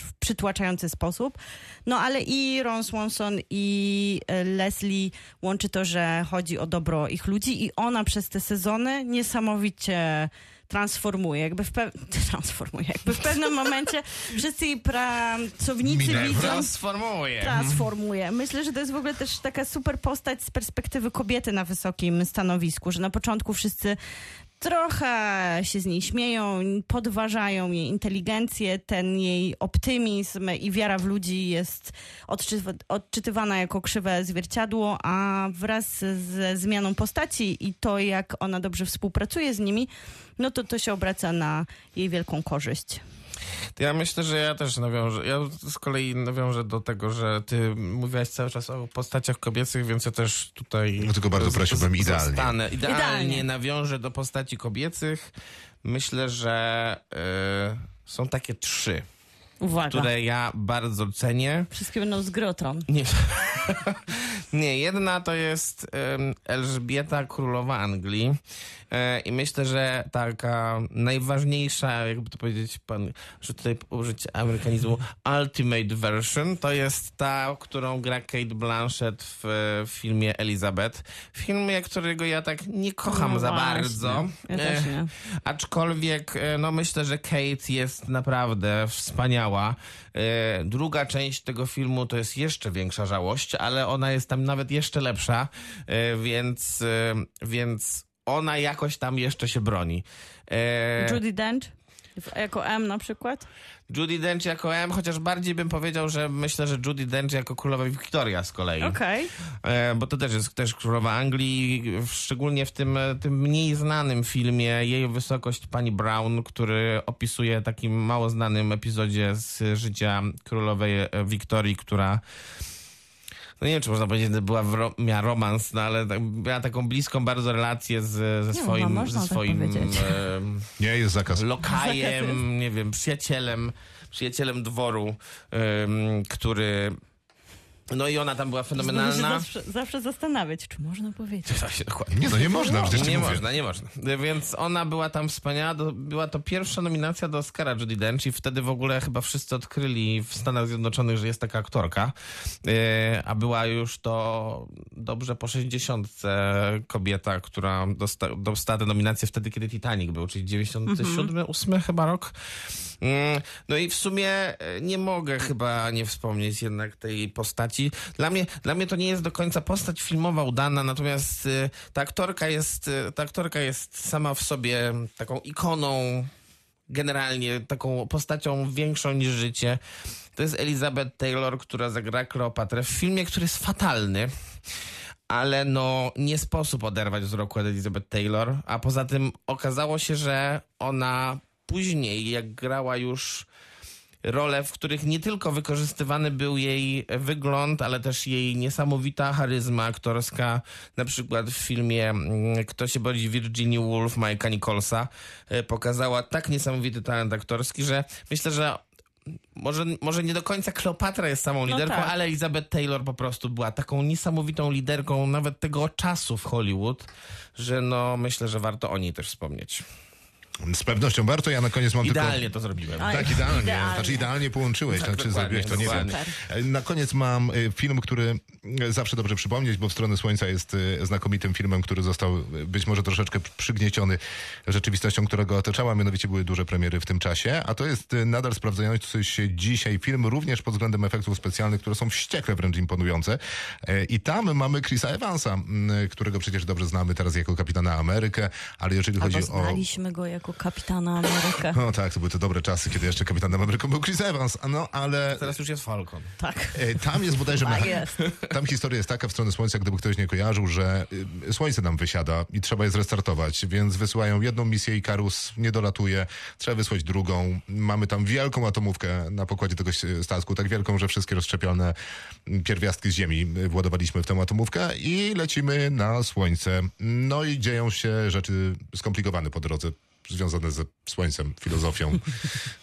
w przytłaczający sposób. No ale i Ron Swanson, i Leslie łączy to, że chodzi o dobro ich ludzi i ona przez te sezony niesamowicie transformuje, jakby w, pe... transformuje. Jakby w pewnym momencie wszyscy jej pracownicy widzą... Transformuje. Transformuje. Myślę, że to jest w ogóle też taka super postać z perspektywy kobiety na wysokim stanowisku, że na początku wszyscy trochę się z niej śmieją, podważają jej inteligencję, ten jej optymizm i wiara w ludzi jest odczyty- odczytywana jako krzywe zwierciadło, a wraz ze zmianą postaci i to, jak ona dobrze współpracuje z nimi, no to to się obraca na jej wielką korzyść. Ja myślę, że ja też nawiążę, ja z kolei nawiążę do tego, że ty mówiłaś cały czas o postaciach kobiecych, więc ja też tutaj... No tylko bardzo prosiłbym idealnie. Idealnie. Idealnie nawiążę do postaci kobiecych. Myślę, że y, są takie trzy, Uwaga. które ja bardzo cenię. Wszystkie będą z Grotron. Nie, nie jedna to jest y, Elżbieta, królowa Anglii. I myślę, że taka najważniejsza, jakby to powiedzieć pan, że tutaj użyć amerykanizmu, ultimate version, to jest ta, którą gra Cate Blanchett w, w filmie Elizabeth. W filmie, którego ja tak nie kocham no za właśnie. bardzo. Ja też nie. Aczkolwiek, no myślę, że Kate jest naprawdę wspaniała. Druga część tego filmu to jest jeszcze większa żałość, ale ona jest tam nawet jeszcze lepsza, więc, więc ona jakoś tam jeszcze się broni. Eee... Judi Dench? Jako M na przykład? Judi Dench jako M, chociaż bardziej bym powiedział, że myślę, że Judi Dench jako królowa Wiktoria z kolei. Okej. Okay. Bo to też jest też królowa Anglii, szczególnie w tym, tym mniej znanym filmie Jej Wysokość Pani Brown, który opisuje takim mało znanym epizodzie z życia królowej Wiktorii, która... No nie wiem, czy można powiedzieć, że była ro- miała romans, no ale tak, miała taką bliską bardzo relację z, ze swoim, no, ze swoim tak e, nie, jest zakaz. lokajem, zakaz jest. nie wiem, przyjacielem, przyjacielem dworu, e, który... No i ona tam była fenomenalna. Zawsze, zawsze zastanawiać, czy można powiedzieć. Dokładnie. Nie, no nie można, przecież nie, nie można, nie można. Więc ona była tam wspaniała. Była to pierwsza nominacja do Oscara Judi Dench i wtedy w ogóle chyba wszyscy odkryli w Stanach Zjednoczonych, że jest taka aktorka. A była już to dobrze po sześćdziesiątce kobieta, która dosta, dostała tę nominację wtedy, kiedy Titanic był, czyli dziewięćdziesiąty siódmy, ósmy chyba rok. No i w sumie nie mogę chyba nie wspomnieć jednak tej postaci. Dla mnie, dla mnie to nie jest do końca postać filmowa udana, natomiast y, ta aktorka jest, y, ta aktorka jest sama w sobie taką ikoną, generalnie taką postacią większą niż życie. To jest Elizabeth Taylor, która zagra Kleopatrę w filmie, który jest fatalny, ale no nie sposób oderwać wzroku od Elizabeth Taylor, a poza tym okazało się, że ona później, jak grała już role, w których nie tylko wykorzystywany był jej wygląd, ale też jej niesamowita charyzma aktorska, na przykład w filmie Kto się boi Virginia Woolf, Majka Nicholsa, pokazała tak niesamowity talent aktorski, że myślę, że może, może nie do końca Kleopatra jest samą liderką, no tak. ale Elizabeth Taylor po prostu była taką niesamowitą liderką nawet tego czasu w Hollywood, że no myślę, że warto o niej też wspomnieć. Z pewnością warto, ja na koniec mam idealnie tylko... Idealnie to zrobiłem. Tak, idealnie. idealnie. Znaczy idealnie połączyłeś, tak, znaczy zrobiłeś to, nie wiem. Na koniec mam film, który zawsze dobrze przypomnieć, bo W stronę słońca jest znakomitym filmem, który został być może troszeczkę przygnieciony rzeczywistością, która go otaczała, mianowicie były duże premiery w tym czasie, a to jest nadal sprawdzający się dzisiaj film, również pod względem efektów specjalnych, które są wściekle wręcz imponujące. I tam mamy Chrisa Evansa, którego przecież dobrze znamy teraz jako Kapitana Amerykę, ale jeżeli chodzi o... Znaliśmy go jako jako Kapitana Amerykę. No tak, to były te dobre czasy, kiedy jeszcze Kapitanem Ameryką był Chris Evans, no ale... Teraz już jest Falcon. Tak. Tam jest bodajże... A jest. Tam historia jest taka w Stronę Słońca, gdyby ktoś nie kojarzył, że Słońce nam wysiada i trzeba je zrestartować, więc wysyłają jedną misję i Icarus nie dolatuje, trzeba wysłać drugą. Mamy tam wielką atomówkę na pokładzie tego statku, tak wielką, że wszystkie rozszczepione pierwiastki z Ziemi władowaliśmy w tę atomówkę i lecimy na Słońce. No i dzieją się rzeczy skomplikowane po drodze, związane ze Słońcem, filozofią,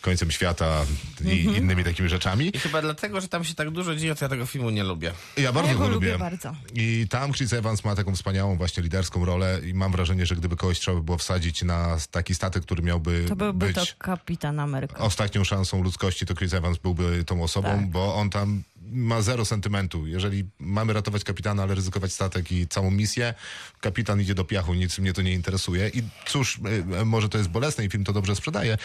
końcem świata i innymi takimi rzeczami. I chyba dlatego, że tam się tak dużo dzieje, to ja tego filmu nie lubię. Ja bardzo ja go, go lubię. lubię bardzo. I tam Chris Evans ma taką wspaniałą właśnie liderską rolę i mam wrażenie, że gdyby kogoś trzeba by było wsadzić na taki statek, który miałby to byłby być... to Kapitan Ameryka. Ostatnią szansą ludzkości, to Chris Evans byłby tą osobą, tak. Bo on tam ma zero sentymentu. Jeżeli mamy ratować kapitana, ale ryzykować statek i całą misję, kapitan idzie do piachu, nic mnie to nie interesuje. I cóż, może to jest bolesne i film to dobrze sprzedaje,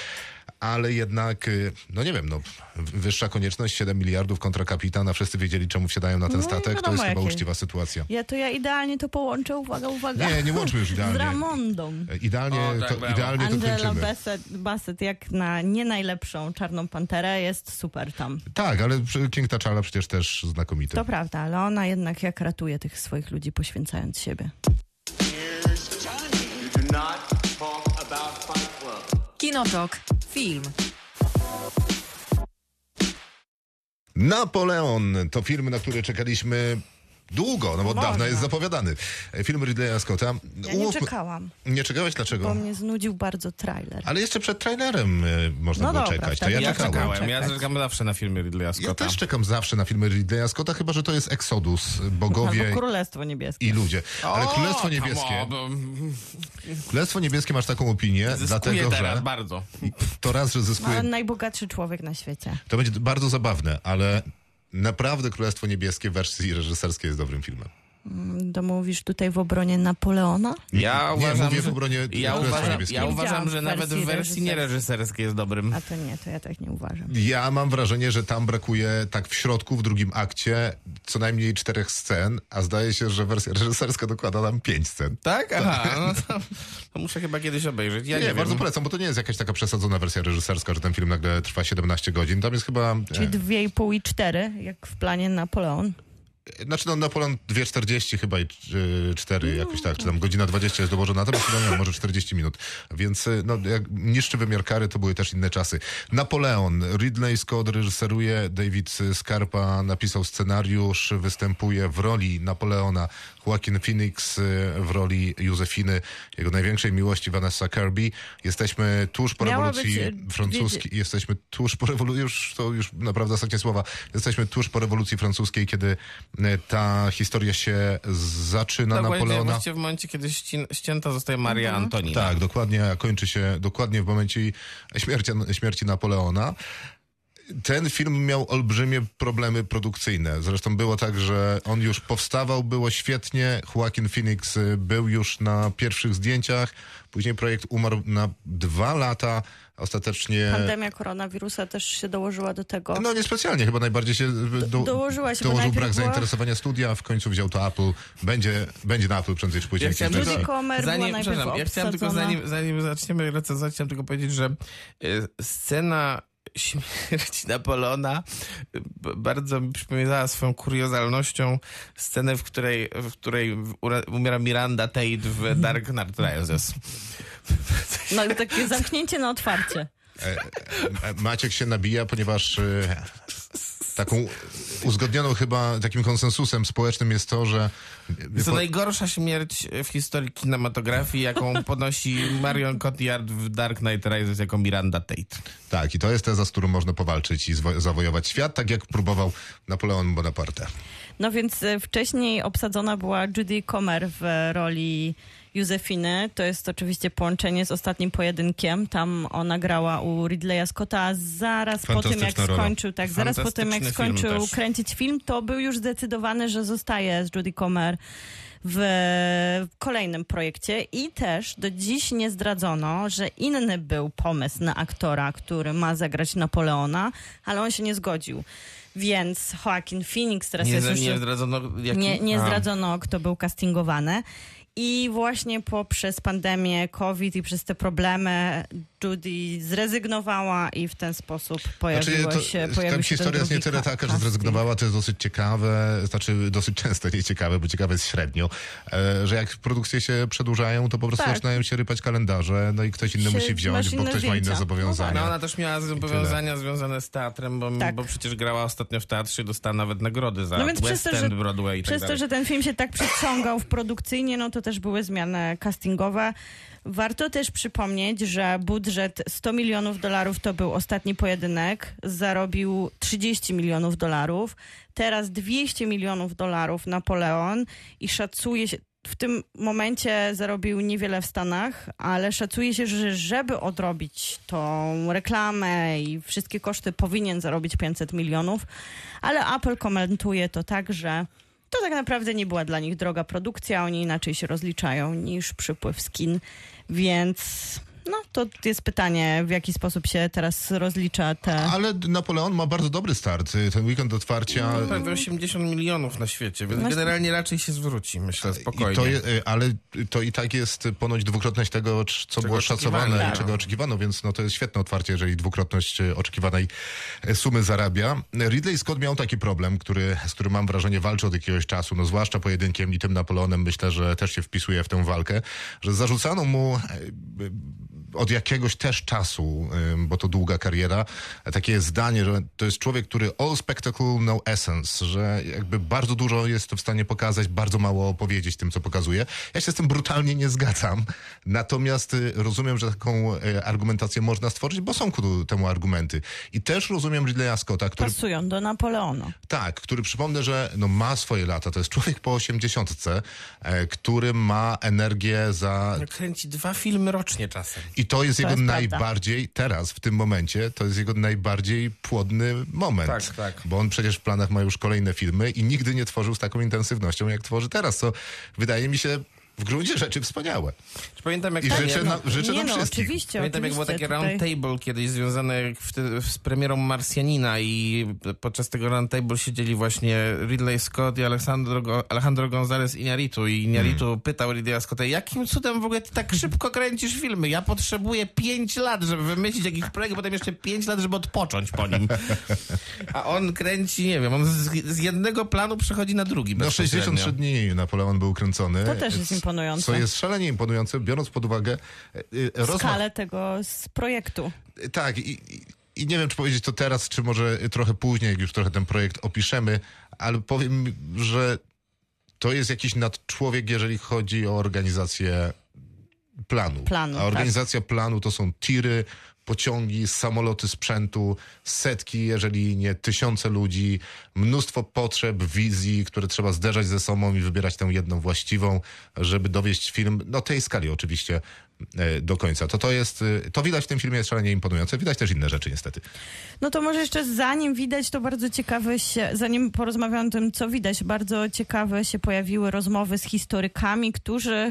ale jednak, no nie wiem, no wyższa konieczność, siedem miliardów kontra kapitana, wszyscy wiedzieli, czemu wsiadają na ten statek, no to jest chyba uczciwa sytuacja. Ja to ja idealnie to połączę, uwaga, uwaga. Nie, nie łączmy już idealnie. Z Ramondą. Idealnie, o, tak to, idealnie to kończymy. Angela Bassett, Bassett, jak na nie najlepszą Czarną Panterę, jest super tam. Tak, ale King T'Challa przecież też znakomity. To prawda, ale ona jednak jak ratuje tych swoich ludzi, poświęcając siebie. Kinotok. Film. Napoleon to film, na który czekaliśmy długo, no bo od Można. dawna jest zapowiadany. Film Ridleya Scotta. Ja nie Uf, czekałam. Nie czekałaś? Dlaczego? Bo mnie znudził bardzo trailer. Ale jeszcze przed trailerem y, można no było dobra, czekać. To ja, ja czekałem. czekałem. Ja czekam zawsze na filmy Ridleya Scotta. Ja też czekam zawsze na filmy Ridleya Scotta, chyba że to jest Exodus, bogowie albo Królestwo Niebieskie. I ludzie. Ale o, Królestwo Niebieskie... Królestwo Niebieskie, masz taką opinię, dlatego, teraz, że... teraz bardzo. To raz, że zyskuje... No, najbogatszy człowiek na świecie. To będzie bardzo zabawne, ale... Naprawdę Królestwo Niebieskie w wersji reżyserskiej jest dobrym filmem. To mówisz tutaj w obronie Napoleona? Ja uważam, nie, mówię w obronie ja uważam, ja uważam że nawet w wersji niereżyserskiej jest dobrym. A to nie, to ja tak nie uważam. Ja mam wrażenie, że tam brakuje tak w środku, w drugim akcie co najmniej czterech scen, a zdaje się, że wersja reżyserska dokłada nam pięć scen. Tak? Aha, no to, to muszę chyba kiedyś obejrzeć. Ja nie, nie bardzo polecam, bo to nie jest jakaś taka przesadzona wersja reżyserska, że ten film nagle trwa siedemnaście godzin. Tam jest chyba... Czyli dwie i pół i cztery, jak w planie Napoleon. Znaczy no Napoleon dwie czterdzieści chyba i cztery jakoś tak, czy tam godzina dwadzieścia jest dołożona, to myślę, może czterdzieści minut. Więc no, jak niższy wymiar kary to były też inne czasy. Napoleon, Ridley Scott reżyseruje, David Scarpa napisał scenariusz, występuje w roli Napoleona Joaquin Phoenix, w roli Józefiny, jego największej miłości Vanessa Kirby. Jesteśmy tuż po Miała rewolucji być... francuskiej, jesteśmy tuż po rewolucji, już to już naprawdę ostatnie słowa, jesteśmy tuż po rewolucji francuskiej, kiedy ta historia się zaczyna dokładnie, Napoleona. Dokładnie, w momencie, kiedy ścin, ścięta zostaje Maria mhm. Antonina. Tak, dokładnie, kończy się dokładnie w momencie śmierci, śmierci Napoleona. Ten film miał olbrzymie problemy produkcyjne. Zresztą było tak, że on już powstawał, było świetnie. Joaquin Phoenix był już na pierwszych zdjęciach. Później projekt umarł na dwa lata. Ostatecznie... Pandemia koronawirusa też się dołożyła do tego. No niespecjalnie, chyba najbardziej się do... dołożyła się, dołożył brak była... zainteresowania studia, a w końcu wziął to Apple. Będzie, będzie na Apple prędzej czy później. Ja Judy to... Comer zanim, była najpierw obsadzona. Ja chciałem tylko, zanim, zanim zaczniemy recenzję, chciałem tylko powiedzieć, że yy, scena śmierci Napoleona bardzo mi przypominała swoją kuriozalnością scenę, w której, w której umiera Miranda Tate w Dark Knight Rises. No i takie zamknięcie na otwarcie. Maciek się nabija, ponieważ taką uzgodnioną chyba takim konsensusem społecznym jest to, że... Jest to najgorsza śmierć w historii kinematografii, jaką ponosi Marion Cotillard w Dark Knight Rises jako Miranda Tate. Tak, i to jest teza, z którą można powalczyć i zawojować świat, tak jak próbował Napoleon Bonaparte. No więc wcześniej obsadzona była Judy Comer w roli Józefiny. To jest oczywiście połączenie z Ostatnim pojedynkiem. Tam ona grała u Ridleya Scotta zaraz po tym, jak skończył, tak, zaraz po tym, jak skończył kręcić film, to był już zdecydowany, że zostaje z Judy Comer w kolejnym projekcie i też do dziś nie zdradzono, że inny był pomysł na aktora, który ma zagrać Napoleona, ale on się nie zgodził. Więc Joaquin Phoenix teraz nie, jest już... Nie zdradzono, jakim... nie, nie zdradzono, kto był castingowany. I właśnie poprzez pandemię COVID i przez te problemy Judy zrezygnowała i w ten sposób pojawiła znaczy, się... Pojawił tam się historia jest nie tyle taka, że zrezygnowała, to jest dosyć ciekawe, znaczy dosyć często nie ciekawe, bo ciekawe jest średnio, że jak produkcje się przedłużają, to po prostu tak. zaczynają się rypać kalendarze, no i ktoś inny się musi wziąć, bo ktoś ma inne zobowiązania. No, no ona też miała zobowiązania związane z teatrem, bo, tak. bo przecież grała ostatnio w teatrze i dostała nawet nagrody za no West przez to, End, że, Broadway i tak przez dalej. To, że ten film się tak przeciągał w produkcyjnie, no to też były zmiany castingowe. Warto też przypomnieć, że budżet sto milionów dolarów to był ostatni pojedynek. Zarobił trzydzieści milionów dolarów. Teraz dwieście milionów dolarów Napoleon i szacuje się, w tym momencie zarobił niewiele w Stanach, ale szacuje się, że żeby odrobić tą reklamę i wszystkie koszty powinien zarobić pięćset milionów, ale Apple komentuje to tak, że to tak naprawdę nie była dla nich droga produkcja, oni inaczej się rozliczają niż przypływ z kin, więc no to jest pytanie, w jaki sposób się teraz rozlicza te... Ale Napoleon ma bardzo dobry start, ten weekend otwarcia... No, prawie osiemdziesiąt milionów na świecie, więc Właśnie... generalnie raczej się zwróci, myślę, spokojnie. I to je, ale to i tak jest ponoć dwukrotność tego, co czego było szacowane i tak. czego oczekiwano, więc no to jest świetne otwarcie, jeżeli dwukrotność oczekiwanej sumy zarabia. Ridley Scott miał taki problem, który, z którym mam wrażenie walczy od jakiegoś czasu, no zwłaszcza pojedynkiem i tym Napoleonem, myślę, że też się wpisuje w tę walkę, że zarzucano mu... od jakiegoś też czasu, bo to długa kariera, takie jest zdanie, że to jest człowiek, który all spectacle, no essence, że jakby bardzo dużo jest w stanie pokazać, bardzo mało opowiedzieć tym, co pokazuje. Ja się z tym brutalnie nie zgadzam, natomiast rozumiem, że taką argumentację można stworzyć, bo są ku temu argumenty. I też rozumiem Ridleya Scotta, który... Pasują do Napoleona. Tak, który przypomnę, że no ma swoje lata, to jest człowiek po osiemdziesiątce, który ma energię za... Kręci dwa filmy rocznie czasem. I to jest to jego jest najbardziej, prawda. Teraz, w tym momencie, to jest jego najbardziej płodny moment. Tak, tak. Bo on przecież w planach ma już kolejne filmy i nigdy nie tworzył z taką intensywnością, jak tworzy teraz, co wydaje mi się w gruncie rzeczy wspaniałe. Pamiętam, jak I tak, życzę, no, na, życzę nam no, wszystkim. Oczywiście, Pamiętam, oczywiście, jak było takie round tutaj... table kiedyś związane w, z premierą Marsjanina i podczas tego round table siedzieli właśnie Ridley Scott i Alejandro, Alejandro González Iñárritu. I Iñárritu hmm. pytał Ridleya Scotta, jakim cudem w ogóle ty tak szybko kręcisz filmy? Ja potrzebuję pięć lat, żeby wymyślić jakiś projekt, potem jeszcze pięć lat, żeby odpocząć po nim. A on kręci, nie wiem, on z, z jednego planu przechodzi na drugi. No sześćdziesiąt trzy dni Napoleon był kręcony. To też jest imponujące. Co jest szalenie imponujące, biorąc pod uwagę yy, rozmach... skalę tego z projektu. Tak, i, i nie wiem, czy powiedzieć to teraz, czy może trochę później, jak już trochę ten projekt opiszemy, ale powiem, że to jest jakiś nadczłowiek, jeżeli chodzi o organizację planu. planu A organizacja tak. planu to są tiry, pociągi, samoloty sprzętu, setki, jeżeli nie tysiące ludzi, mnóstwo potrzeb, wizji, które trzeba zderzać ze sobą i wybierać tę jedną właściwą, żeby dowieść film, no tej skali oczywiście, do końca. To to jest, to widać w tym filmie, jest szalenie imponujące. Widać też inne rzeczy niestety. No to może jeszcze zanim widać, to bardzo ciekawe się, zanim porozmawiam o tym, co widać, bardzo ciekawe się pojawiły rozmowy z historykami, którzy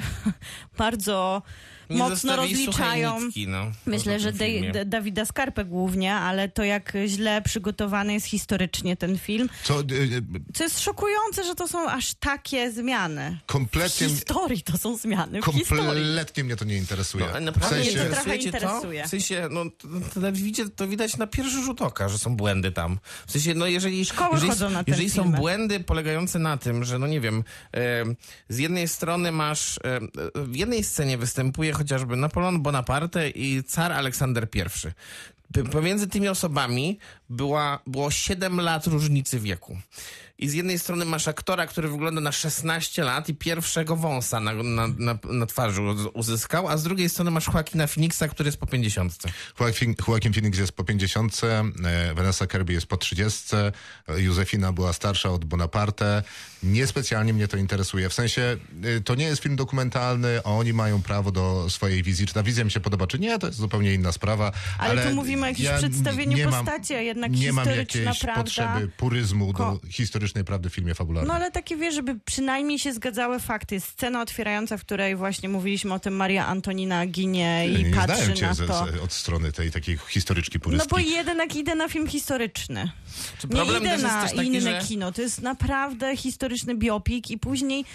bardzo nie mocno rozliczają. Nitki, no, myślę, że De- Davida Scarpę głównie, ale to jak źle przygotowany jest historycznie ten film. Co, co jest szokujące, że to są aż takie zmiany. Kompletnie, w historii to są zmiany. W kompletnie mnie to nie interesuje. No, naprawdę w sensie, to trochę interesuje. To, w sensie, no, to, to, to, to widać na pierwszy rzut oka, że są błędy tam. W sensie, no jeżeli, jeżeli, jeżeli są błędy polegające na tym, że no nie wiem, e, z jednej strony masz, e, w jednej scenie występuje chociażby Napoleon Bonaparte i car Aleksander Pierwszy. Pomiędzy tymi osobami była, było siedem lat różnicy wieku. I z jednej strony masz aktora, który wygląda na szesnaście lat i pierwszego wąsa na, na, na, na twarzy uzyskał, a z drugiej strony masz Joaquina Phoenixa, który jest po pięćdziesiątce. Joaquin, Joaquin Phoenix jest po pięćdziesiątce, Vanessa Kirby jest po trzydziestce, Józefina była starsza od Bonaparte. Niespecjalnie mnie to interesuje. W sensie, to nie jest film dokumentalny, a oni mają prawo do swojej wizji. Czy ta wizja mi się podoba, czy nie, to jest zupełnie inna sprawa. Ale, ale tu mówimy mówimy o jakimś ja przedstawieniu nie postaci, mam, a jednak nie historyczna prawda. Nie mam jakiejś potrzeby puryzmu do historycznej prawdy w filmie fabularnym. No ale takie, wiesz, żeby przynajmniej się zgadzały fakty. Scena otwierająca, w której właśnie mówiliśmy o tym, Maria Antonina ginie i nie patrzy na cię to. Nie znałem cię od strony tej takiej historyczki purystki. No bo jednak idę na film historyczny. Czy nie idę na taki, inne że... kino. To jest naprawdę historyczny biopik i później,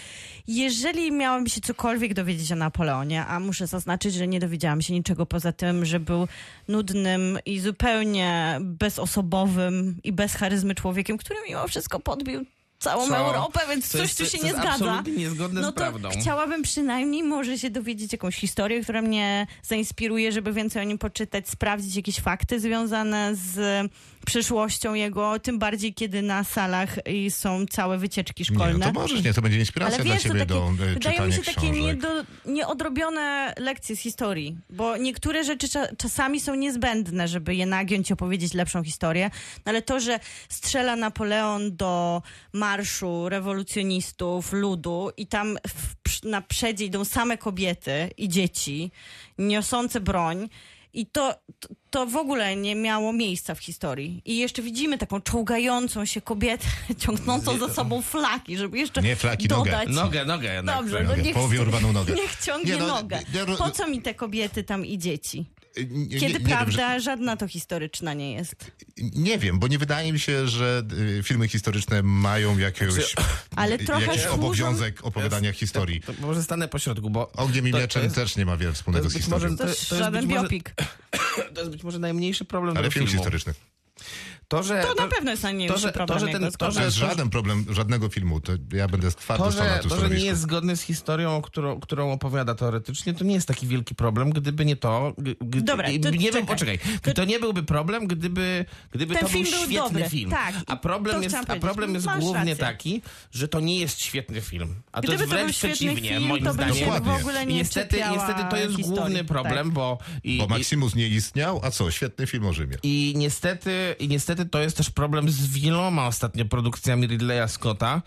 jeżeli miałam się cokolwiek dowiedzieć o Napoleonie, a muszę zaznaczyć, że nie dowiedziałam się niczego poza tym, że był nudnym i zupełnie bezosobowym i bez charyzmy człowiekiem, który mimo wszystko podbił całą Co? Europę, więc coś jest, tu się nie zgadza. Absolutnie niezgodne no z prawdą. No to chciałabym przynajmniej może się dowiedzieć jakąś historię, która mnie zainspiruje, żeby więcej o nim poczytać, sprawdzić jakieś fakty związane z przyszłością jego, tym bardziej kiedy na salach są całe wycieczki szkolne. Nie, no to możesz, nie, to będzie inspiracja wiesz, dla ciebie takie, do e, czytania mi się książek. Takie niedo, nieodrobione lekcje z historii, bo niektóre rzeczy cza, czasami są niezbędne, żeby je nagiąć i opowiedzieć lepszą historię, no ale to, że strzela Napoleon do marszu rewolucjonistów, ludu i tam w, na przedzie idą same kobiety i dzieci niosące broń i to, to to w ogóle nie miało miejsca w historii. I jeszcze widzimy taką czołgającą się kobietę, ciągnącą za sobą flaki, żeby jeszcze nie, flaki, dodać... Nogę. Nogę, nogę jednak. Dobrze, nogę. No niech, połowie urwaną nogę. Niech ciągnie nie, no, nogę. Po co mi te kobiety tam i dzieci? Kiedy nie, nie prawda wiem, że... żadna to historyczna nie jest. Nie wiem, bo nie wydaje mi się, że filmy historyczne mają jakieś, znaczy, ale trochę jakiś służą... obowiązek opowiadania jest, historii. To, to może stanę po środku, bo... Ogniem i mieczem jest... też nie ma wiele wspólnego z historią. To jest żaden biopik. To jest być może najmniejszy problem ale film filmu. historyczny. To, że, to, to na pewno jest najmniejszy to, że, problem. To, że ten, to, że, to jest żaden problem żadnego filmu. To ja będę twardy fanatu. To, że nie jest zgodny z historią, którą, którą opowiada teoretycznie, to nie jest taki wielki problem, gdyby nie to... Gdy, Dobra, to, nie wiem, poczekaj. To, to nie byłby problem, gdyby, gdyby to film był świetny dobry. film. Tak, a problem jest, a problem jest głównie rację. taki, że to nie jest świetny film. A gdyby to jest wręcz to przeciwnie, film, moim zdaniem. W ogóle nie niestety, niestety to jest historii, główny problem, tak. bo... I, bo Maximus nie istniał, a co? Świetny film o Rzymie. I niestety... I niestety to jest też problem z wieloma ostatnio produkcjami Ridleya Scotta.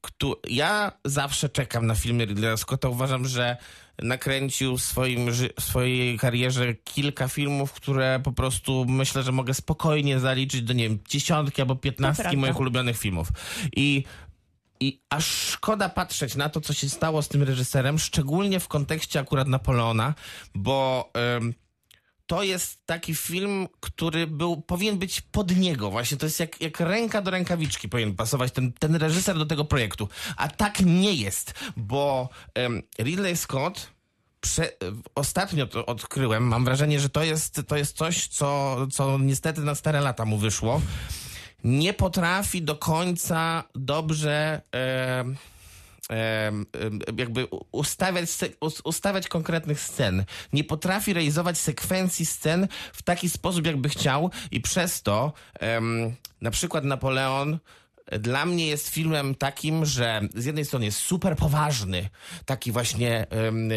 Który, ja zawsze czekam na filmy Ridleya Scotta. Uważam, że nakręcił w, swoim, w swojej karierze kilka filmów, które po prostu myślę, że mogę spokojnie zaliczyć do, nie wiem, dziesiątki albo piętnastki moich ulubionych filmów. I... I aż szkoda patrzeć na to, co się stało z tym reżyserem, szczególnie w kontekście akurat Napoleona, bo... Ym, To jest taki film, który był, powinien być pod niego. Właśnie to jest jak, jak ręka do rękawiczki powinien pasować ten, ten reżyser do tego projektu. A tak nie jest, bo um, Ridley Scott... Prze- ostatnio to odkryłem. Mam wrażenie, że to jest, to jest coś, co, co niestety na stare lata mu wyszło. Nie potrafi do końca dobrze... Um, jakby ustawiać, ustawiać konkretnych scen. Nie potrafi realizować sekwencji scen w taki sposób, jakby chciał i przez to um, na przykład Napoleon dla mnie jest filmem takim, że z jednej strony jest super poważny, taki właśnie um,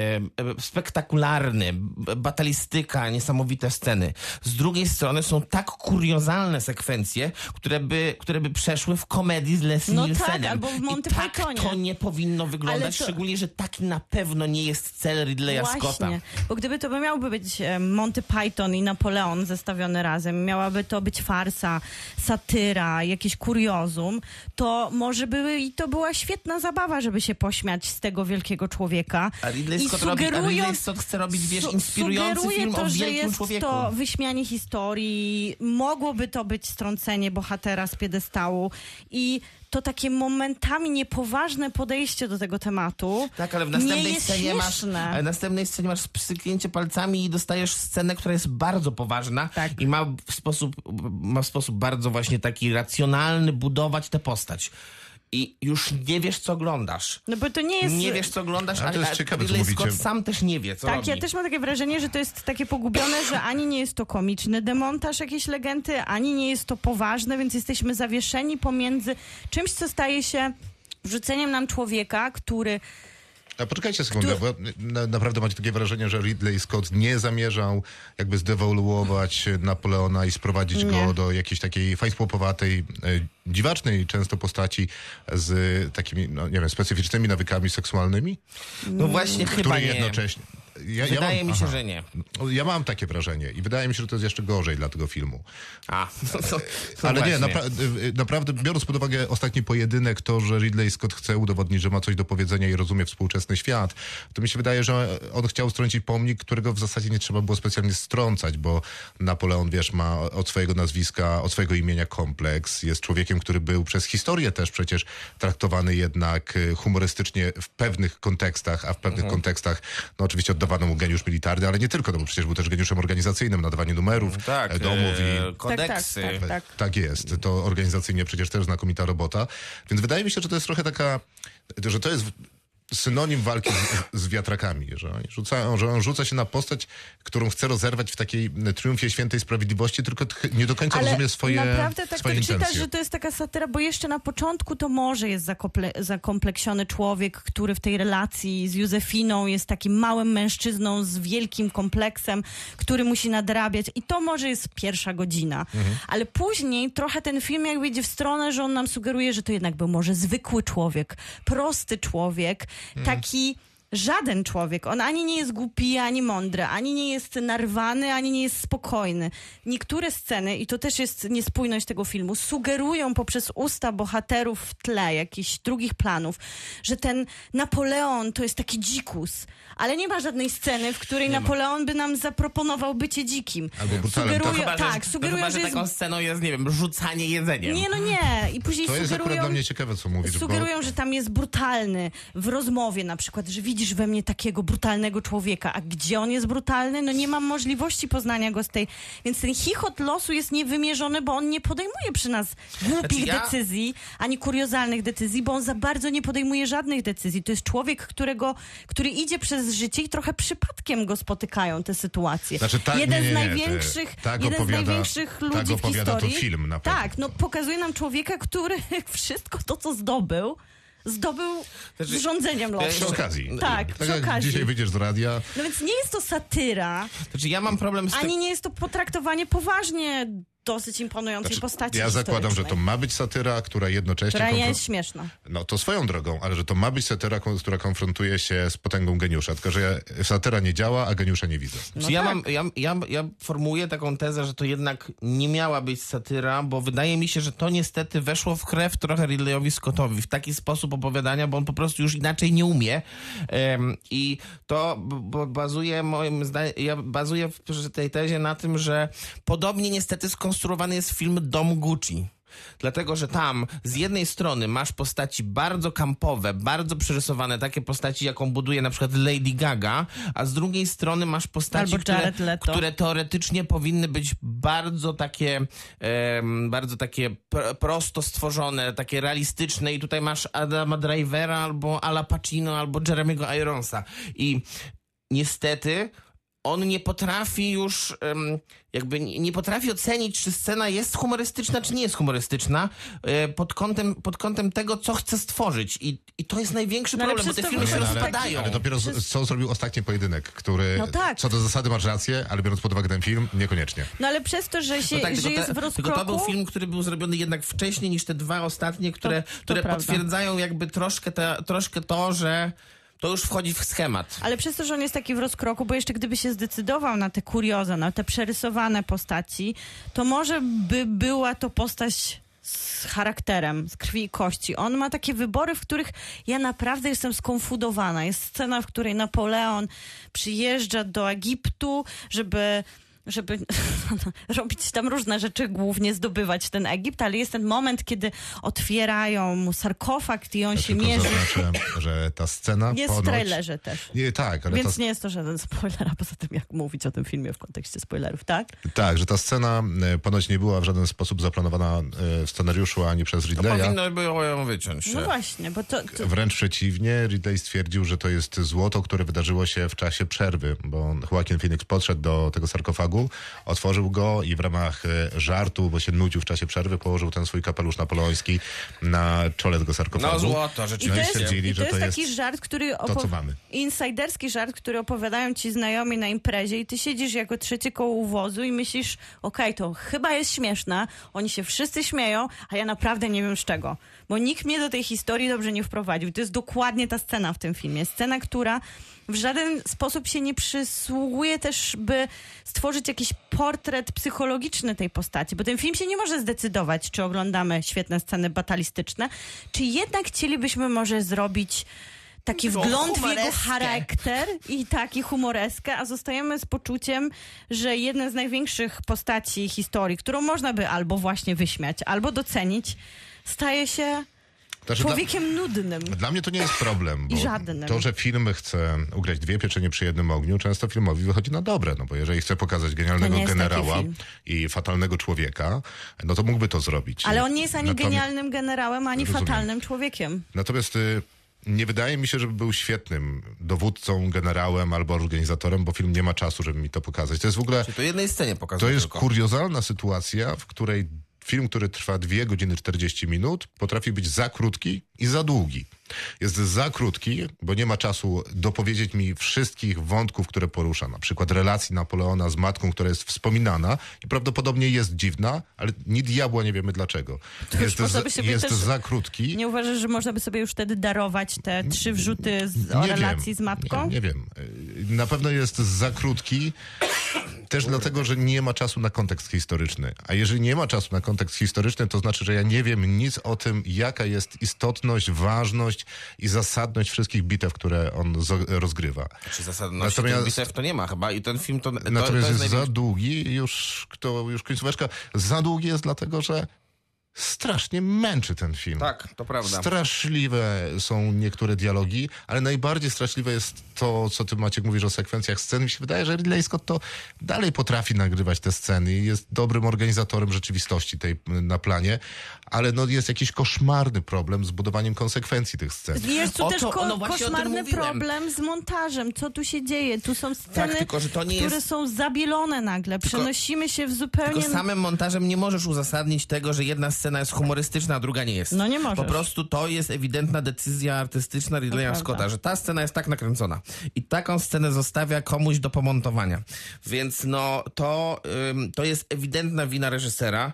spektakularny, batalistyka, niesamowite sceny. Z drugiej strony są tak kuriozalne sekwencje, które by, które by przeszły w komedii z Leslie no Nielsenem. Tak, albo w Monty I tak Pythonie. To nie powinno wyglądać, to... szczególnie, że taki na pewno nie jest cel Ridleya właśnie, Scotta. Bo gdyby to by miałby być Monty Python i Napoleon zestawione razem, miałaby to być farsa, satyra, jakieś kuriozum, to może by i to była świetna zabawa, żeby się pośmiać z tego wielkiego człowieka. A Ridley Scott, robi, a Ridley Scott chce robić, wiesz, inspirujący film to, o wielkim że jest człowieku. To wyśmianie historii, mogłoby to być strącenie bohatera z piedestału i to takie momentami niepoważne podejście do tego tematu. Tak, ale w następnej scenie masz, w następnej scenie masz psyknięcie palcami i dostajesz scenę, która jest bardzo poważna tak. i ma w sposób, ma w sposób bardzo właśnie taki racjonalny budować tę postać. I już nie wiesz, co oglądasz. No bo to nie jest... Nie wiesz, co oglądasz, ale Ridley Scott sam też nie wie, co Tak, robi. Ja też mam takie wrażenie, że to jest takie pogubione, że ani nie jest to komiczny demontaż jakiejś legendy, ani nie jest to poważne, więc jesteśmy zawieszeni pomiędzy czymś, co staje się wrzuceniem nam człowieka, który... A poczekajcie sekundę, bo naprawdę macie takie wrażenie, że Ridley Scott nie zamierzał jakby zdewoluować Napoleona i sprowadzić nie. go do jakiejś takiej fajsłopowatej, dziwacznej często postaci z takimi, no nie wiem, specyficznymi nawykami seksualnymi? No właśnie, który chyba jednocześnie... nie. Ja, Wydaje ja mam, mi się, aha, że nie. Ja mam takie wrażenie i wydaje mi się, że to jest jeszcze gorzej dla tego filmu. A, to, to, to ale właśnie. nie, napra- naprawdę biorąc pod uwagę ostatni pojedynek, to, że Ridley Scott chce udowodnić, że ma coś do powiedzenia i rozumie współczesny świat, to mi się wydaje, że on chciał strącić pomnik, którego w zasadzie nie trzeba było specjalnie strącać, bo Napoleon, wiesz, ma od swojego nazwiska, od swojego imienia kompleks, jest człowiekiem, który był przez historię też przecież traktowany jednak humorystycznie w pewnych kontekstach, a w pewnych mhm. kontekstach, no oczywiście oddawano mu geniusz militarny, ale nie tylko, no bo przecież był też geniuszem organizacyjnym, nadawanie numerów, tak, domów i... kodeksy. Tak, tak, tak, tak. tak jest, to organizacyjnie przecież też znakomita robota, więc wydaje mi się, że to jest trochę taka, że to jest... synonim walki z, z wiatrakami, że on, rzuca, że on rzuca się na postać, którą chce rozerwać w takiej triumfie świętej sprawiedliwości, tylko nie do końca ale rozumie swoje intencje. Naprawdę tak to czytasz, że to jest taka satyra, bo jeszcze na początku to może jest zakomple, zakompleksiony człowiek, który w tej relacji z Józefiną jest takim małym mężczyzną z wielkim kompleksem, który musi nadrabiać i to może jest pierwsza godzina. Mhm. Ale później trochę ten film jakby idzie w stronę, że on nam sugeruje, że to jednak był może zwykły człowiek, prosty człowiek, taki żaden człowiek. On ani nie jest głupi, ani mądry, ani nie jest narwany, ani nie jest spokojny. Niektóre sceny, i to też jest niespójność tego filmu, sugerują poprzez usta bohaterów w tle jakichś drugich planów, że ten Napoleon to jest taki dzikus. Ale nie ma żadnej sceny, w której nie Napoleon ma. by nam zaproponował bycie dzikim. Albo brutalem. Sugeruje, to chyba, że, tak, sugeruje, to chyba, że, że jest... taką sceną jest, nie wiem, rzucanie jedzeniem. Nie, no nie. I później to jest sugerują, akurat dla mnie ciekawe, co mówisz. Sugerują, bo... że tam jest brutalny w rozmowie na przykład, że widzi we mnie takiego brutalnego człowieka. A gdzie on jest brutalny? No nie mam możliwości poznania go z tej... Więc ten chichot losu jest niewymierzony, bo on nie podejmuje przy nas głupich znaczy, decyzji, ja... ani kuriozalnych decyzji, bo on za bardzo nie podejmuje żadnych decyzji. To jest człowiek, którego, który idzie przez życie i trochę przypadkiem go spotykają te sytuacje. Znaczy, tak, jeden nie, nie, z największych, nie, tak jeden opowiada, z największych ludzi tak w historii. Tak opowiada to film na pewno. Tak, no pokazuje nam człowieka, który wszystko to, co zdobył, zdobył znaczy, z rządzeniem losu. Przy okazji. Tak, tak przy okazji. Dzisiaj wyjdziesz z radia. No więc nie jest to satyra. Znaczy, ja mam problem z tym. Ani nie jest to potraktowanie poważnie dosyć imponującej znaczy, postaci. Ja zakładam, że to ma być satyra, która jednocześnie... Która konfron- jest śmieszna. No to swoją drogą, ale że to ma być satyra, która konfrontuje się z potęgą geniusza. Tylko, że satyra nie działa, a geniusza nie widzę. No ja, tak. mam, ja, ja, ja formułuję taką tezę, że to jednak nie miała być satyra, bo wydaje mi się, że to niestety weszło w krew trochę Ridleyowi Scottowi. W taki sposób opowiadania, bo on po prostu już inaczej nie umie. Um, I to b- bazuje moim zdaniem... Ja bazuję w tej tezie na tym, że podobnie niestety skonfrontuje konstruowany jest film Dom Gucci. Dlatego, że tam z jednej strony masz postaci bardzo kampowe, bardzo przerysowane, takie postaci, jaką buduje na przykład Lady Gaga, a z drugiej strony masz postaci, które, które teoretycznie powinny być bardzo takie e, bardzo takie pr- prosto stworzone, takie realistyczne i tutaj masz Adama Drivera albo Al Pacino, albo Jeremy'ego Ironsa. I niestety on nie potrafi już jakby nie potrafi ocenić, czy scena jest humorystyczna, czy nie jest humorystyczna pod kątem, pod kątem tego, co chce stworzyć. I, i to jest największy no problem, bo te filmy się ale, rozpadają. Ale dopiero przez... co zrobił ostatni pojedynek, który no tak. co do zasady masz rację, ale biorąc pod uwagę ten film, niekoniecznie. No ale przez to, że się no tak, że jest te, w rozkroku... To był film, który był zrobiony jednak wcześniej niż te dwa ostatnie, które, to, to które potwierdzają jakby troszkę, te, troszkę to, że... To już wchodzi w schemat. Ale przez to, że on jest taki w rozkroku, bo jeszcze gdyby się zdecydował na te kurioza, na te przerysowane postaci, to może by była to postać z charakterem, z krwi i kości. On ma takie wybory, w których ja naprawdę jestem skonfudowana. Jest scena, w której Napoleon przyjeżdża do Egiptu, żeby... żeby robić tam różne rzeczy, głównie zdobywać ten Egipt, ale jest ten moment, kiedy otwierają mu sarkofag i on ja się mierzy. Zaznaczę, że ta scena jest ponoć... w trailerze też. Nie, tak, ale Więc ta... nie jest to żaden spoiler, a poza tym jak mówić o tym filmie w kontekście spoilerów, tak? Tak, że ta scena ponoć nie była w żaden sposób zaplanowana w scenariuszu ani przez Ridleya. To powinno było ją wyciąć. No właśnie, bo to... to... Wręcz przeciwnie, Ridley stwierdził, że to jest złoto, które wydarzyło się w czasie przerwy, bo Joaquin Phoenix podszedł do tego sarkofagu, otworzył go i w ramach żartu, bo się nudził w czasie przerwy, położył ten swój kapelusz napoleoński na czole tego sarkofagu. No złoto, rzeczywiście. I to jest, i to jest taki jest żart, który... Opo- to, co mamy. Insiderski żart, który opowiadają ci znajomi na imprezie i ty siedzisz jako trzecie koło u wozu i myślisz, okej, okay, to chyba jest śmieszna, oni się wszyscy śmieją, a ja naprawdę nie wiem z czego. Bo nikt mnie do tej historii dobrze nie wprowadził. To jest dokładnie ta scena w tym filmie. Scena, która w żaden sposób się nie przysługuje też, by stworzyć jakiś portret psychologiczny tej postaci, bo ten film się nie może zdecydować, czy oglądamy świetne sceny batalistyczne, czy jednak chcielibyśmy może zrobić taki wgląd w jego charakter i taki humoreskę, a zostajemy z poczuciem, że jedna z największych postaci historii, którą można by albo właśnie wyśmiać, albo docenić, staje się znaczy człowiekiem dla, nudnym. Dla mnie to nie jest problem, bo to, że film chce ugrać dwie pieczenie przy jednym ogniu, często filmowi wychodzi na dobre, no bo jeżeli chce pokazać genialnego generała i fatalnego człowieka, no to mógłby to zrobić. Ale on nie jest ani Natomiast... genialnym generałem, ani Rozumiem. fatalnym człowiekiem. Natomiast y- nie wydaje mi się, żeby był świetnym dowódcą, generałem albo organizatorem, bo film nie ma czasu, żeby mi to pokazać. To jest w ogóle... Czyli to jednej scenie pokazuje. To jest tylko kuriozalna sytuacja, w której film, który trwa dwie godziny czterdzieści minut, potrafi być za krótki i za długi. Jest za krótki, bo nie ma czasu dopowiedzieć mi wszystkich wątków, które porusza. Na przykład relacji Napoleona z matką, która jest wspominana i prawdopodobnie jest dziwna, ale ni diabła nie wiemy dlaczego. Jest, za, jest za krótki. Nie uważasz, że można by sobie już wtedy darować te trzy wrzuty z, o nie relacji wiem, z matką? Nie, nie wiem. Na pewno jest za krótki też dlatego, że nie ma czasu na kontekst historyczny. A jeżeli nie ma czasu na kontekst historyczny, to znaczy, że ja nie wiem nic o tym, jaka jest istotność, ważność i zasadność wszystkich bitew, które on rozgrywa. Czy zasadność tych bitew to nie ma chyba i ten film to... to natomiast to jest, jest największy... za długi, już, kto, już końcóweczka, za długi jest dlatego, że strasznie męczy ten film. Tak, to prawda. Straszliwe są niektóre dialogi, ale najbardziej straszliwe jest to, co ty, Maciek, mówisz o sekwencjach scen. Mi się wydaje, że Ridley Scott to dalej potrafi nagrywać te sceny i jest dobrym organizatorem rzeczywistości tej na planie, ale no jest jakiś koszmarny problem z budowaniem konsekwencji tych scen. Jest tu też ko- no koszmarny problem z montażem. Co tu się dzieje? Tu są sceny, tak, tylko, że to nie które jest... są zabielone nagle. Tylko, Przenosimy się w zupełnie... Tylko samym montażem nie możesz uzasadnić tego, że jedna scena jest humorystyczna, a druga nie jest. No nie możesz. Po prostu to jest ewidentna decyzja artystyczna Ridleya Scotta, że ta scena jest tak nakręcona i taką scenę zostawia komuś do pomontowania. Więc no to, ym, to jest ewidentna wina reżysera.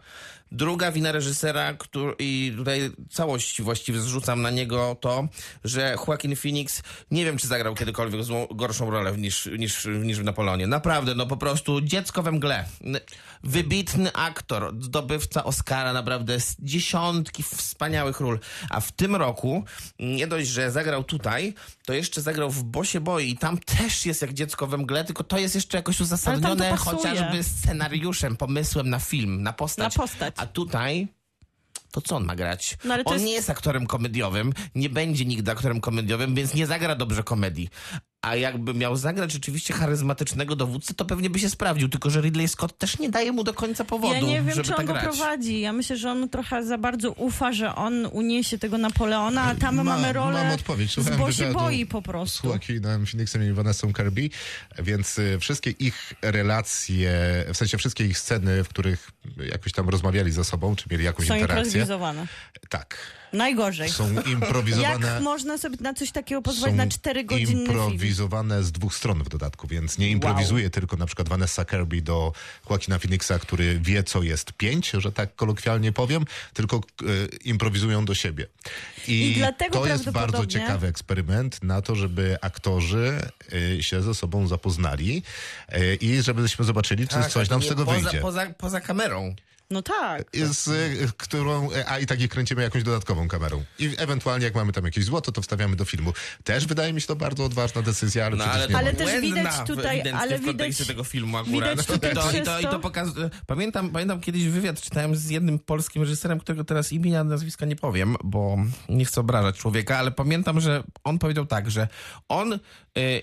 Druga wina reżysera, który, i tutaj całość właściwie zrzucam na niego to, że Joaquin Phoenix nie wiem, czy zagrał kiedykolwiek złą, gorszą rolę niż, niż, niż w Napoleonie. Naprawdę, no po prostu dziecko we mgle. Wybitny aktor, zdobywca Oscara, naprawdę dziesiątki wspaniałych ról. A w tym roku nie dość, że zagrał tutaj, to jeszcze zagrał w Bosie Boi i tam też jest jak dziecko we mgle, tylko to jest jeszcze jakoś uzasadnione chociażby scenariuszem, pomysłem na film, na postać. Na postać. A tutaj... to co on ma grać? No, on jest... nie jest aktorem komediowym, nie będzie nigdy aktorem komediowym, więc nie zagra dobrze komedii. A jakby miał zagrać rzeczywiście charyzmatycznego dowódcy, to pewnie by się sprawdził, tylko że Ridley Scott też nie daje mu do końca powodu, żeby tak grać. Ja nie wiem, czy on go prowadzi. Ja myślę, że on mu trochę za bardzo ufa, że on uniesie tego Napoleona, a tam ma, mamy rolę mam odpowiedź. Z Bosi Boi po prostu. Z Joaquinem Phoenixem i Vanessą Kirby, więc wszystkie ich relacje, w sensie wszystkie ich sceny, w których jakoś tam rozmawiali ze sobą, czy mieli jakąś Są interakcję. Są improwizowane. Tak. Najgorzej. Są improwizowane. Jak można sobie na coś takiego pozwolić na cztery godziny improwiz- z dwóch stron w dodatku, więc nie improwizuje wow. tylko na przykład Vanessa Kirby do Joaquina Phoenixa, który wie, co jest pięć, że tak kolokwialnie powiem, tylko y, improwizują do siebie. I, I dlatego to prawdopodobnie... jest bardzo ciekawy eksperyment na to, żeby aktorzy y, się ze sobą zapoznali y, i żebyśmy zobaczyli, czy tak, coś nam z tego poza, wyjdzie. Poza, poza kamerą. No tak. Z y, którą, a i tak je kręcimy jakąś dodatkową kamerą. I ewentualnie jak mamy tam jakieś złoto, to wstawiamy do filmu. Też wydaje mi się to bardzo odważna decyzja, ale no, przecież ale, nie ale też widać tutaj, ale w kontekście widać, tego filmu akurat. Widać tutaj to, i to, i to pokazuje. Pamiętam, pamiętam kiedyś wywiad czytałem z jednym polskim reżyserem, którego teraz imienia, nazwiska nie powiem, bo nie chcę obrażać człowieka, ale pamiętam, że on powiedział tak, że on y,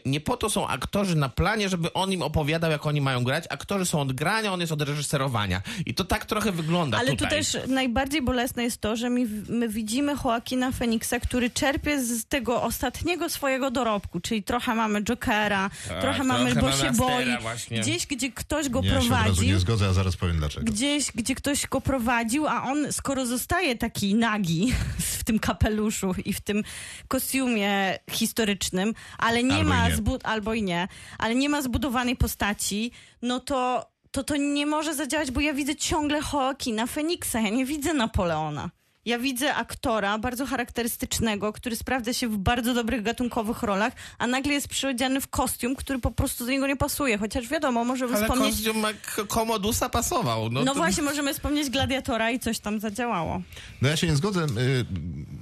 nie po to są aktorzy na planie, żeby on im opowiadał, jak oni mają grać. Aktorzy są od grania, on jest od reżyserowania. I to tak to trochę wygląda ale tutaj. Tu też najbardziej bolesne jest to, że my, my widzimy Joaquina Phoenixa, który czerpie z tego ostatniego swojego dorobku, czyli trochę mamy Jokera, tak, trochę mamy Bosie Boi, gdzieś, gdzie ktoś go nie, prowadzi. Ja nie zgodzę, a zaraz powiem dlaczego. Gdzieś, gdzie ktoś go prowadził, a on skoro zostaje taki nagi w tym kapeluszu i w tym kostiumie historycznym, ale nie albo ma, i nie. Zbu- albo i nie, ale nie ma zbudowanej postaci, no to to to nie może zadziałać, bo ja widzę ciągle Joaquina Phoenixa, ja nie widzę Napoleona. Ja widzę aktora bardzo charakterystycznego, który sprawdza się w bardzo dobrych gatunkowych rolach, a nagle jest przyodziany w kostium, który po prostu do niego nie pasuje. Chociaż wiadomo, możemy Ale wspomnieć... kostium Komodusa pasował. No, no to... właśnie, możemy wspomnieć Gladiatora i coś tam zadziałało. No ja się nie zgodzę,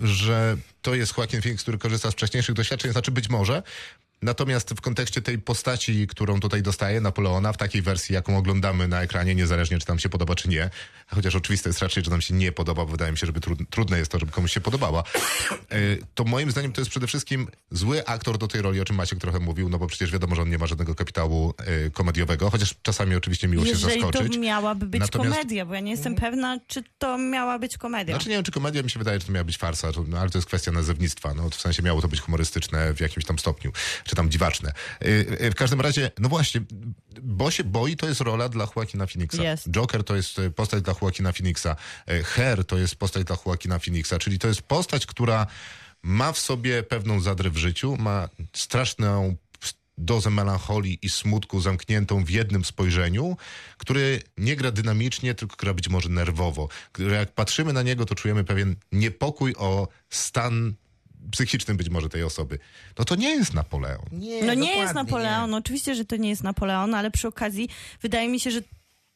że to jest Joaquin Phoenix, który korzysta z wcześniejszych doświadczeń, znaczy być może. Natomiast w kontekście tej postaci, którą tutaj dostaje Napoleona, w takiej wersji, jaką oglądamy na ekranie, niezależnie czy nam się podoba, czy nie, chociaż oczywiste jest raczej, że nam się nie podoba, bo wydaje mi się, żeby trud- trudne jest to, żeby komuś się podobała, to moim zdaniem to jest przede wszystkim zły aktor do tej roli, o czym Maciek trochę mówił, no bo przecież wiadomo, że on nie ma żadnego kapitału komediowego, chociaż czasami oczywiście miło Jeżeli się zaskoczyć. Jeżeli to miałaby być Natomiast... komedia, bo ja nie jestem pewna, czy to miała być komedia. Znaczy nie wiem, czy komedia, mi się wydaje, że to miała być farsa, ale to jest kwestia nazewnictwa, no w sensie miało to być humorystyczne w jakimś tam stopniu, czy tam dziwaczne. W każdym razie, no właśnie, bo się boi, to jest rola dla Joaquina Phoenixa. Yes. Joker to jest postać dla Joaquina Phoenixa. Her to jest postać dla Joaquina Phoenixa, czyli to jest postać, która ma w sobie pewną zadrę w życiu, ma straszną dozę melancholii i smutku zamkniętą w jednym spojrzeniu, który nie gra dynamicznie, tylko gra być może nerwowo. Jak patrzymy na niego, to czujemy pewien niepokój o stan psychicznym być może tej osoby. No to nie jest Napoleon. Nie, no nie jest Napoleon. Nie. Oczywiście, że to nie jest Napoleon, ale przy okazji wydaje mi się, że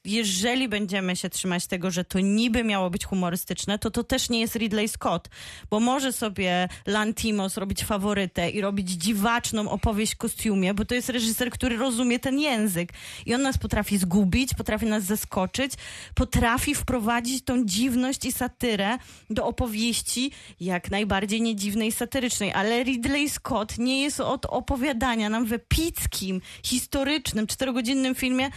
jeżeli będziemy się trzymać tego, że to niby miało być humorystyczne, to to też nie jest Ridley Scott, bo może sobie Lantimos robić faworytę i robić dziwaczną opowieść w kostiumie, bo to jest reżyser, który rozumie ten język i on nas potrafi zgubić, potrafi nas zaskoczyć, potrafi wprowadzić tą dziwność i satyrę do opowieści jak najbardziej niedziwnej i satyrycznej, ale Ridley Scott nie jest od opowiadania nam w epickim, historycznym, czterogodzinnym filmie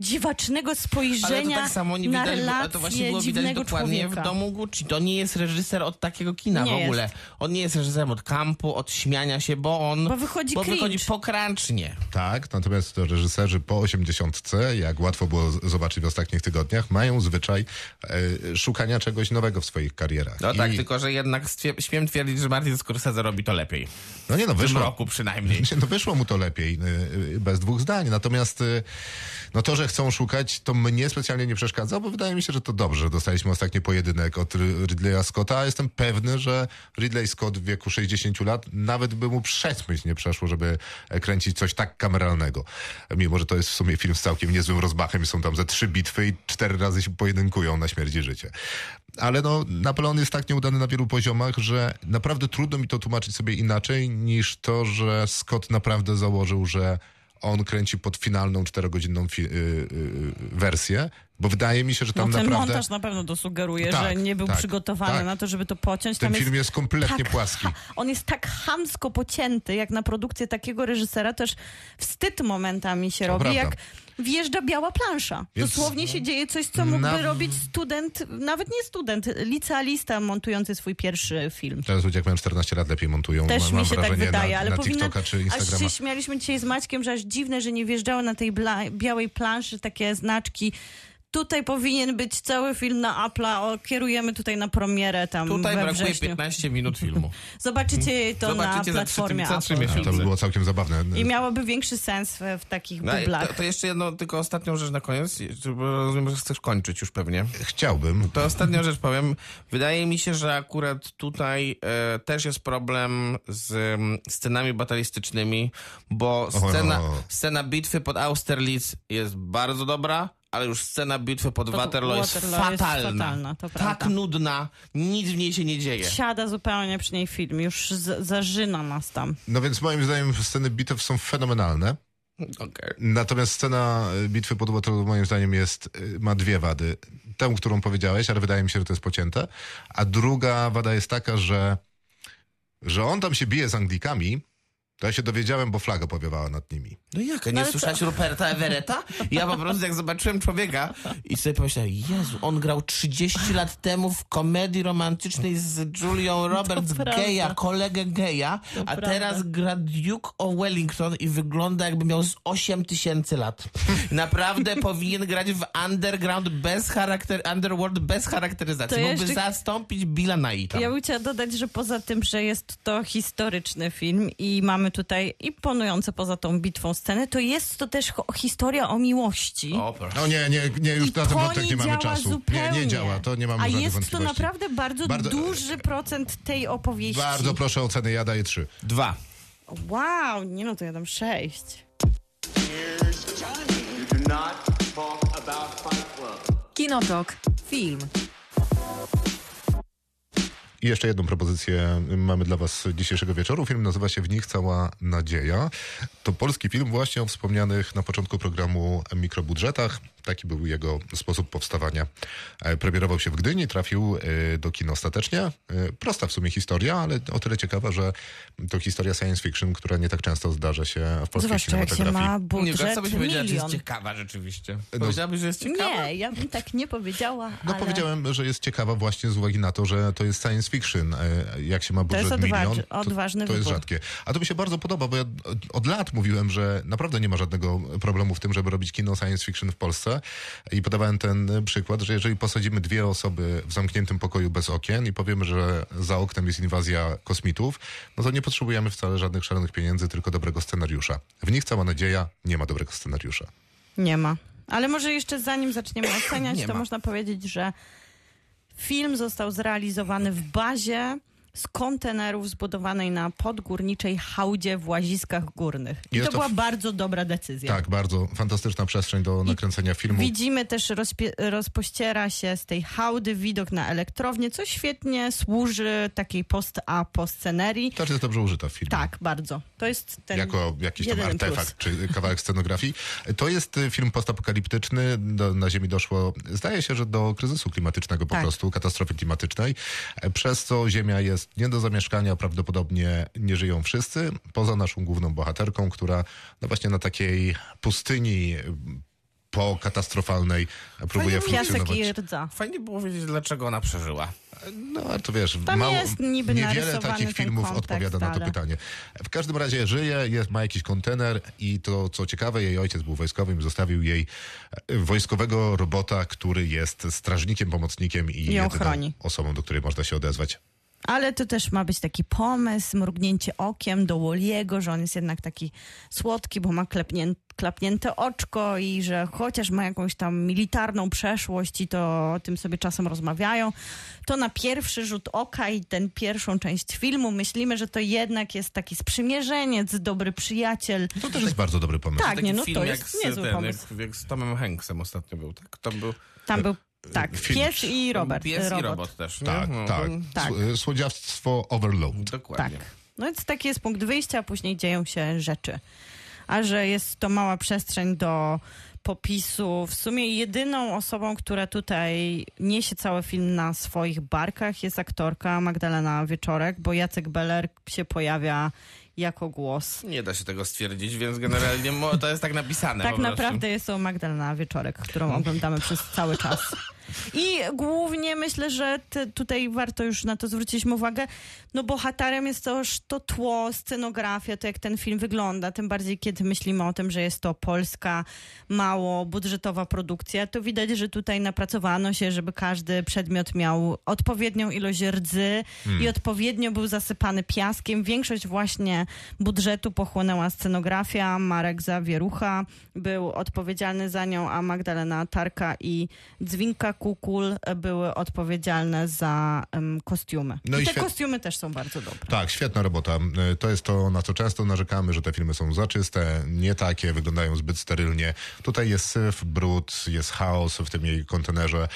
dziwacznego spojrzenia tak samo nie na widać, relacje to właśnie było widać dokładnie człowieka. W domu Gucci. To nie jest reżyser od takiego kina nie w ogóle. Jest. On nie jest reżyserem od kampu, od śmiania się, bo on bo wychodzi, bo wychodzi pokracznie. Tak, natomiast reżyserzy po osiemdziesiątce, jak łatwo było zobaczyć w ostatnich tygodniach, mają zwyczaj e, szukania czegoś nowego w swoich karierach. No I... tak, tylko że jednak stwier- śmiem twierdzić, że Martin Scorsese robi to lepiej. No nie no, wyszło. W tym roku przynajmniej. No wyszło mu to lepiej, bez dwóch zdań. Natomiast no to, że chcą szukać, to mnie specjalnie nie przeszkadza, bo wydaje mi się, że to dobrze. Dostaliśmy ostatni pojedynek od Ridleya Scotta, a jestem pewny, że Ridley Scott w wieku sześćdziesięciu lat nawet by mu przez myśl nie przeszło, żeby kręcić coś tak kameralnego. Mimo, że to jest w sumie film z całkiem niezłym rozmachem i są tam ze trzy bitwy i cztery razy się pojedynkują na śmierć i życie. Ale no, Napoleon jest tak nieudany na wielu poziomach, że naprawdę trudno mi to tłumaczyć sobie inaczej niż to, że Scott naprawdę założył, że on kręci pod finalną czterogodzinną fi- yy, yy, wersję, bo wydaje mi się, że tam no, ten naprawdę... ten montaż na pewno dosugeruje, tak, że nie był tak, przygotowany tak. na to, żeby to pociąć. Ten tam film jest, jest kompletnie tak, płaski. Ha, on jest tak chamsko pocięty, jak na produkcję takiego reżysera, też wstyd momentami się to robi, prawda. Jak wjeżdża biała plansza. Więc dosłownie się dzieje coś, co mógłby na... robić student, nawet nie student, licealista montujący swój pierwszy film. Teraz ludzie, jak mają czternaście lat, lepiej montują. Też mam, mi się tak wydaje, na, ale na powinna... czy aż się śmialiśmy dzisiaj z Maćkiem, że aż dziwne, że nie wjeżdżały na tej bla... białej planszy takie znaczki. Tutaj powinien być cały film na Apple'a, kierujemy tutaj na premierę tam tutaj we wrześniu. Tutaj brakuje piętnaście minut filmu. Zobaczycie to Zobaczycie na platformie za trzy, za trzy Apple. To by było całkiem zabawne. I miałoby większy sens w, w takich no bublach. To, to jeszcze jedno, tylko ostatnią rzecz na koniec, bo rozumiem, że chcesz kończyć już pewnie. Chciałbym. To ostatnią rzecz powiem. Wydaje mi się, że akurat tutaj e, też jest problem z um, scenami batalistycznymi, bo scena, oh, oh. scena bitwy pod Austerlitz jest bardzo dobra, ale już scena bitwy pod Waterloo jest fatalna. Jest fatalna, to prawda. Tak nudna, nic w niej się nie dzieje. Siada zupełnie przy niej film, już z- zarzyna nas tam. No więc moim zdaniem sceny bitew są fenomenalne. Okay. Natomiast scena bitwy pod Waterloo moim zdaniem jest, ma dwie wady. Tę, którą powiedziałeś, ale wydaje mi się, że to jest pocięte. A druga wada jest taka, że, że on tam się bije z Anglikami. To ja się dowiedziałem, bo flaga powiewała nad nimi. No jak, nie ale słyszałeś co? Ruperta Everetta? Ja po prostu jak zobaczyłem człowieka i sobie pomyślałem, Jezu, on grał trzydzieści lat temu w komedii romantycznej z Julią Roberts, to geja, prawda. kolegę geja, to a prawda. Teraz gra Duke of Wellington i wygląda jakby miał z osiem tysięcy lat. Naprawdę powinien grać w Underground bez charakter, Underworld bez charakteryzacji. To Mógłby jeszcze... zastąpić Billa Knighta. Ja bym chciała dodać, że poza tym, że jest to historyczny film i mamy mamy tutaj imponujące poza tą bitwą scenę, to jest to też historia o miłości. O, no nie, nie, nie już na ten wątek nie mamy czasu. Zupełnie. Nie, nie działa, to nie mamy żadnych wątpliwości. A jest to naprawdę bardzo, bardzo duży procent tej opowieści. Bardzo proszę o cenę, ja daję trzy. Dwa. Wow, nie no, to ja dam sześć. Kinotok. Film. I jeszcze jedną propozycję mamy dla was dzisiejszego wieczoru. Film nazywa się W nich cała nadzieja. To polski film właśnie o wspomnianych na początku programu mikrobudżetach. Taki był jego sposób powstawania. Premierował się w Gdyni, trafił do kina ostatecznie. Prosta w sumie historia, ale o tyle ciekawa, że to historia science fiction, która nie tak często zdarza się w polskiej Zwłaszcza kinematografii. Jak się ma budżet nie, co byś powiedziała, że jest ciekawa rzeczywiście. Powiedziałabyś, że jest ciekawa? Nie, ja bym tak nie powiedziała, No ale... powiedziałem, że jest ciekawa właśnie z uwagi na to, że to jest science fiction. Jak się ma budżet to jest odważ... milion, to, odważny to jest wybór. Rzadkie. A to mi się bardzo podoba, bo ja od lat mówiłem, że naprawdę nie ma żadnego problemu w tym, żeby robić kino science fiction w Polsce. I podawałem ten przykład, że jeżeli posadzimy dwie osoby w zamkniętym pokoju bez okien i powiemy, że za oknem jest inwazja kosmitów, no to nie potrzebujemy wcale żadnych szalonych pieniędzy, tylko dobrego scenariusza. W nich cała nadzieja, nie ma dobrego scenariusza. Nie ma. Ale może jeszcze zanim zaczniemy oceniać, to ma. Można powiedzieć, że film został zrealizowany w bazie z kontenerów zbudowanej na podgórniczej hałdzie w Łaziskach Górnych. I to, to była bardzo dobra decyzja. Tak, bardzo fantastyczna przestrzeń do nakręcenia I filmu. Widzimy też, rozpie- rozpościera się z tej hałdy widok na elektrownię, co świetnie służy takiej post-apo scenerii. Też jest dobrze użyta w filmie. Tak, bardzo. To jest ten jako jakiś tam artefakt plus. Czy kawałek scenografii. To jest film postapokaliptyczny. Do, na Ziemi doszło, zdaje się, że do kryzysu klimatycznego po tak. prostu, katastrofy klimatycznej, przez co Ziemia jest nie do zamieszkania, prawdopodobnie nie żyją wszyscy, poza naszą główną bohaterką, która no właśnie na takiej pustyni po katastrofalnej próbuje funkcjonować. Piasek i rdza. Fajnie było wiedzieć, dlaczego ona przeżyła. No, ale to wiesz, tam mało, jest niby niewiele takich filmów kontekst, odpowiada na to ale... pytanie. W każdym razie żyje, jest, ma jakiś kontener i to, co ciekawe, jej ojciec był wojskowym, zostawił jej wojskowego robota, który jest strażnikiem, pomocnikiem i, I jedyną osobą, do której można się odezwać. Ale to też ma być taki pomysł, mrugnięcie okiem do Walliego, że on jest jednak taki słodki, bo ma klepnię, klapnięte oczko i że chociaż ma jakąś tam militarną przeszłość i to o tym sobie czasem rozmawiają, to na pierwszy rzut oka i tę pierwszą część filmu myślimy, że to jednak jest taki sprzymierzeniec, dobry przyjaciel. To też jest bardzo dobry pomysł. Tak, nie, no to jest niezły pomysł. Jak, jak z Tomem Hanksem ostatnio był, tak? Tam był... Tam był Tak, film. Pies i Robert. Pies robot. i robot też. Tak, no. tak. tak. Słodziawstwo overload. Dokładnie. Tak. No więc taki jest punkt wyjścia, a później dzieją się rzeczy. A że jest to mała przestrzeń do popisu. W sumie jedyną osobą, która tutaj niesie cały film na swoich barkach jest aktorka Magdalena Wieczorek, bo Jacek Beller się pojawia jako głos. Nie da się tego stwierdzić, więc generalnie to jest tak napisane. Tak naprawdę jest to Magdalena Wieczorek, którą oglądamy przez cały czas. I głównie myślę, że te, tutaj warto już na to zwrócić uwagę, no bohaterem jest to, to tło, scenografia, to jak ten film wygląda, tym bardziej kiedy myślimy o tym, że jest to polska, mało budżetowa produkcja, to widać, że tutaj napracowano się, żeby każdy przedmiot miał odpowiednią ilość rdzy hmm. i odpowiednio był zasypany piaskiem. Większość właśnie budżetu pochłonęła scenografia, Marek Zawierucha był odpowiedzialny za nią, a Magdalena Tarka i Dźwinka Kukul były odpowiedzialne za um, kostiumy. No I te świet... kostiumy też są bardzo dobre. Tak, świetna robota. To jest to, na co często narzekamy, że te filmy są za czyste, nie takie, wyglądają zbyt sterylnie. Tutaj jest syf, brud, jest chaos w tym jej kontenerze.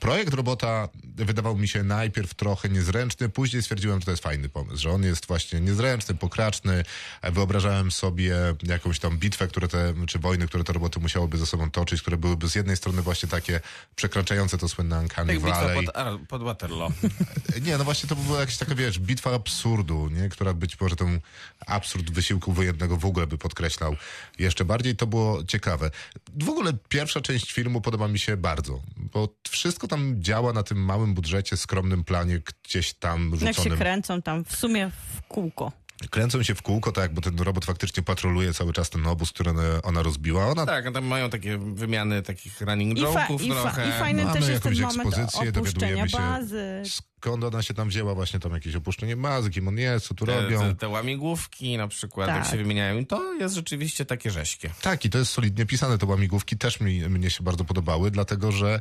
Projekt robota wydawał mi się najpierw trochę niezręczny, później stwierdziłem, że to jest fajny pomysł, że on jest właśnie niezręczny, pokraczny. Wyobrażałem sobie jakąś tam bitwę, które te, czy wojny, które te roboty musiałyby ze sobą toczyć, które byłyby z jednej strony właśnie takie przekraczające to słynne Uncanny Valley. Bitwa pod, pod Waterloo. Nie, no właśnie to była jakaś taka, wiesz, bitwa absurdu, nie? Która być może ten absurd wysiłku wojennego w ogóle by podkreślał jeszcze bardziej. To było ciekawe. W ogóle pierwsza część filmu podoba mi się bardzo, bo wszystko tam działa na tym małym budżecie, skromnym planie, gdzieś tam rzuconym. Jak się kręcą tam w sumie w kółko. kręcą się w kółko, tak, bo ten robot faktycznie patroluje cały czas ten obóz, który ona rozbiła. Ona... Tak, a tam mają takie wymiany takich running joke'ów i fa- trochę. I, fa- i fajny Mamy też jest ten moment opuszczenia się, bazy. Skąd ona się tam wzięła, właśnie tam jakieś opuszczenie bazy, kim on jest, co tu te, robią. Te, te łamigłówki na przykład, tak. jak się wymieniają. I to jest rzeczywiście takie rześkie. Tak, i to jest solidnie pisane. Te łamigłówki też mi, mnie się bardzo podobały, dlatego że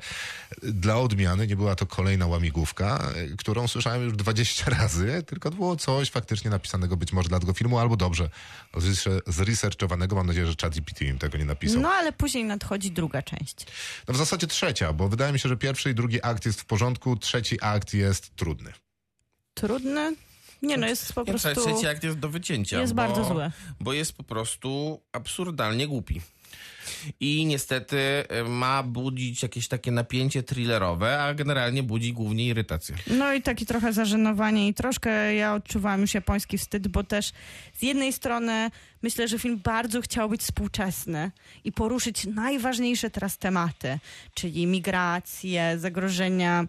dla odmiany nie była to kolejna łamigłówka, którą słyszałem już dwadzieścia razy, tylko było coś faktycznie napisanego być może dla tego filmu, albo dobrze zresearchowanego. Mam nadzieję, że ChatGPT im tego nie napisał. No, ale później nadchodzi druga część. No w zasadzie trzecia, bo wydaje mi się, że pierwszy i drugi akt jest w porządku, trzeci akt jest trudny. Trudny? Nie, no jest po nie, prostu... Trzeci akt jest do wycięcia. Jest bo, bardzo zły. Bo jest po prostu absurdalnie głupi. I niestety ma budzić jakieś takie napięcie thrillerowe, a generalnie budzi głównie irytację. No i takie trochę zażenowanie i troszkę ja odczuwałam już japoński wstyd, bo też z jednej strony myślę, że film bardzo chciał być współczesny i poruszyć najważniejsze teraz tematy, czyli migrację, zagrożenia...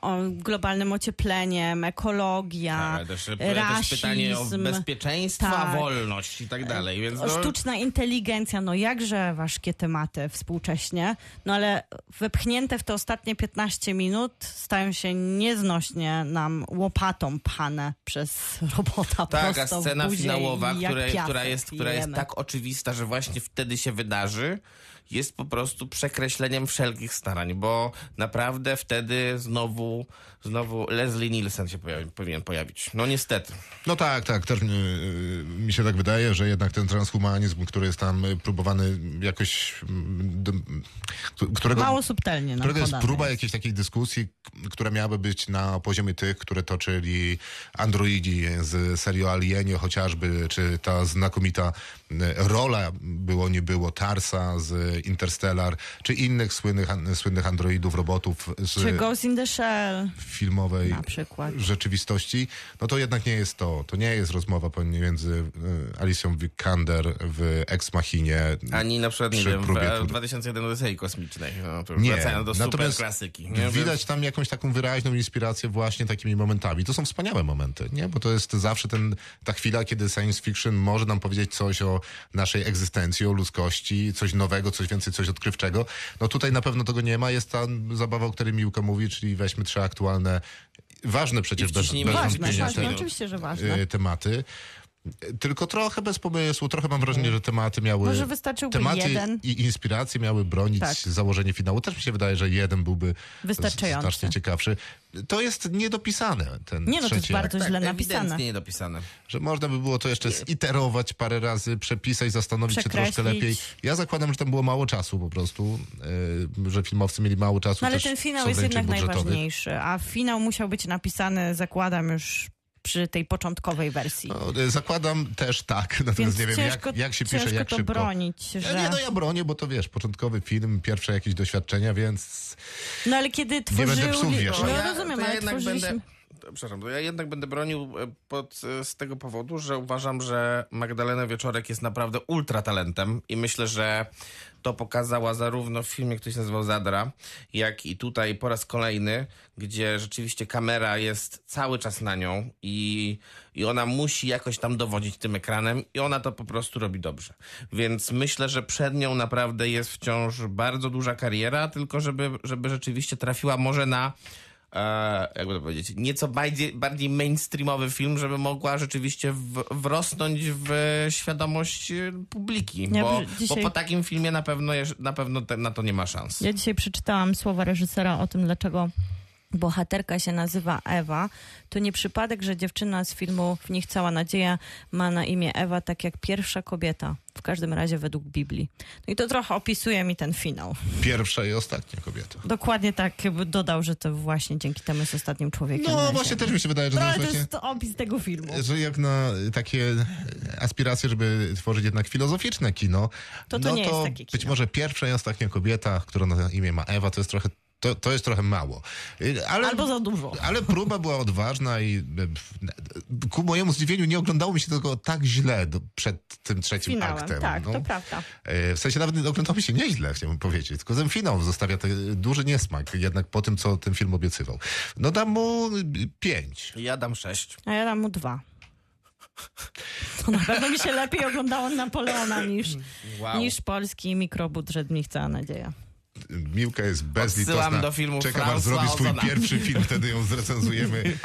o globalnym ociepleniem, ekologia, ale też, rasizm. Też pytanie o bezpieczeństwo, tak. wolność i tak dalej. Więc no... Sztuczna inteligencja, no jakże ważkie tematy współcześnie, no ale wepchnięte w te ostatnie piętnaście minut stają się nieznośnie nam łopatą pchane przez robota. Tak, a scena finałowa, która, która, jest, która jest tak oczywista, że właśnie wtedy się wydarzy, jest po prostu przekreśleniem wszelkich starań, bo naprawdę wtedy znowu, znowu Leslie Nielsen się pojawi, powinien pojawić. No niestety. No tak, tak. Też mi, mi się tak wydaje, że jednak ten transhumanizm, który jest tam próbowany jakoś... Którego, Mało subtelnie. Którego jest próba jest. jakiejś takiej dyskusji, która miałaby być na poziomie tych, które toczyli androidi z serii Alienie chociażby, czy ta znakomita rola było, nie było Tarsa z Interstellar, czy innych słynnych, słynnych androidów, robotów z czy Ghost in the Shell filmowej na przykład. rzeczywistości, no to jednak nie jest to. To nie jest rozmowa między Alicją Vikander w Ex Machinie. Ani na przykład, nie wiem, w dwa tysiące jeden Odysei Kosmicznej. No, to nie, wracając do super klasyki. Nie? Widać tam jakąś taką wyraźną inspirację właśnie takimi momentami. To są wspaniałe momenty, nie? Bo to jest zawsze ten, ta chwila, kiedy science fiction może nam powiedzieć coś o naszej egzystencji, o ludzkości, coś nowego, coś więcej, coś odkrywczego. No tutaj na pewno tego nie ma. Jest ta zabawa, o której Miłka mówi, czyli weźmy trzy aktualne, ważne przecież bez, bez wątpienia te, oczywiście, że ważne. tematy. Tylko trochę bez pomysłu, trochę mam wrażenie, że tematy miały... Może wystarczyłby tematy jeden. I inspiracje miały bronić tak. założenie finału. Też mi się wydaje, że jeden byłby znacznie ciekawszy. To jest niedopisane. Ten nie, no to jest bardzo tak, źle napisane. Ewidentnie niedopisane. Że można by było to jeszcze ziterować parę razy, przepisać, zastanowić się troszkę lepiej. Ja zakładam, że tam było mało czasu po prostu, yy, że filmowcy mieli mało czasu. No ale ten finał jest jednak budżetowy. najważniejszy, a finał musiał być napisany, zakładam już... przy tej początkowej wersji. No, zakładam też tak, natomiast Więc nie wiem, ciężko, jak, jak się pisze, jak szybko. Ciężko to bronić, że... Ja, nie, no ja bronię, bo to wiesz, początkowy film, pierwsze jakieś doświadczenia, więc... No ale kiedy tworzył... Nie będę psów wieszał. No rozumiem, ja, ale jednak tworzyliśmy... będę... Przepraszam, ja jednak będę bronił pod, z tego powodu, że uważam, że Magdalena Wieczorek jest naprawdę ultra talentem i myślę, że to pokazała zarówno w filmie, który się nazywał Zadra, jak i tutaj po raz kolejny, gdzie rzeczywiście kamera jest cały czas na nią i, i ona musi jakoś tam dowodzić tym ekranem i ona to po prostu robi dobrze. Więc myślę, że przed nią naprawdę jest wciąż bardzo duża kariera, tylko żeby, żeby rzeczywiście trafiła może na... E, jakby to powiedzieć, nieco bardziej, bardziej mainstreamowy film, żeby mogła rzeczywiście w, wrosnąć w świadomość publiki, ja bo, dzisiaj... bo po takim filmie na pewno, na pewno te, na to nie ma szans. Ja dzisiaj przeczytałam słowa reżysera o tym, dlaczego bohaterka się nazywa Ewa. To nie przypadek, że dziewczyna z filmu W nich cała nadzieja ma na imię Ewa, tak jak pierwsza kobieta. W każdym razie według Biblii. No i to trochę opisuje mi ten finał. Pierwsza i ostatnia kobieta. Dokładnie tak, dodał, że to właśnie dzięki temu jest ostatnim człowiekiem. No właśnie też mi się wydaje, że... No, to jest opis tego filmu. Że jak na takie aspiracje, żeby tworzyć jednak filozoficzne kino, to, to no nie to jest takie kino. Być może pierwsza i ostatnia kobieta, która na imię ma Ewa, to jest trochę To, to jest trochę mało. Ale, Albo za dużo. Ale próba była odważna i ku mojemu zdziwieniu nie oglądało mi się tego tak źle do, przed tym trzecim Finałem, aktem. Tak, no. To prawda. W sensie nawet oglądało mi się nieźle, chciałbym powiedzieć. Tylko ten finał zostawia duży niesmak jednak po tym, co ten film obiecywał. No dam mu pięć. Ja dam sześć. A ja dam mu dwa. To na pewno mi się lepiej oglądało Napoleona niż, wow. niż polski mikrobudżet, mi chce nadzieja. Miłka jest bezlitosna. Do filmu czeka, aż zrobi swój Ozona. Pierwszy film, wtedy ją zrecenzujemy,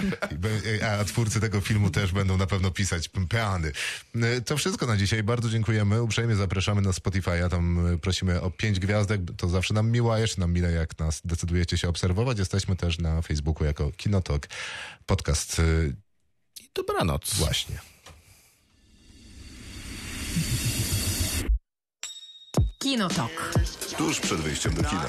a twórcy tego filmu też będą na pewno pisać peany. To wszystko na dzisiaj. Bardzo dziękujemy. Uprzejmie zapraszamy na Spotify'a. Tam prosimy o pięć gwiazdek. To zawsze nam miło, a jeszcze nam mile, jak nas decydujecie się obserwować. Jesteśmy też na Facebooku jako Kinotok Podcast. I dobranoc. Właśnie. Kinotok. Tuż przed wyjściem do kina.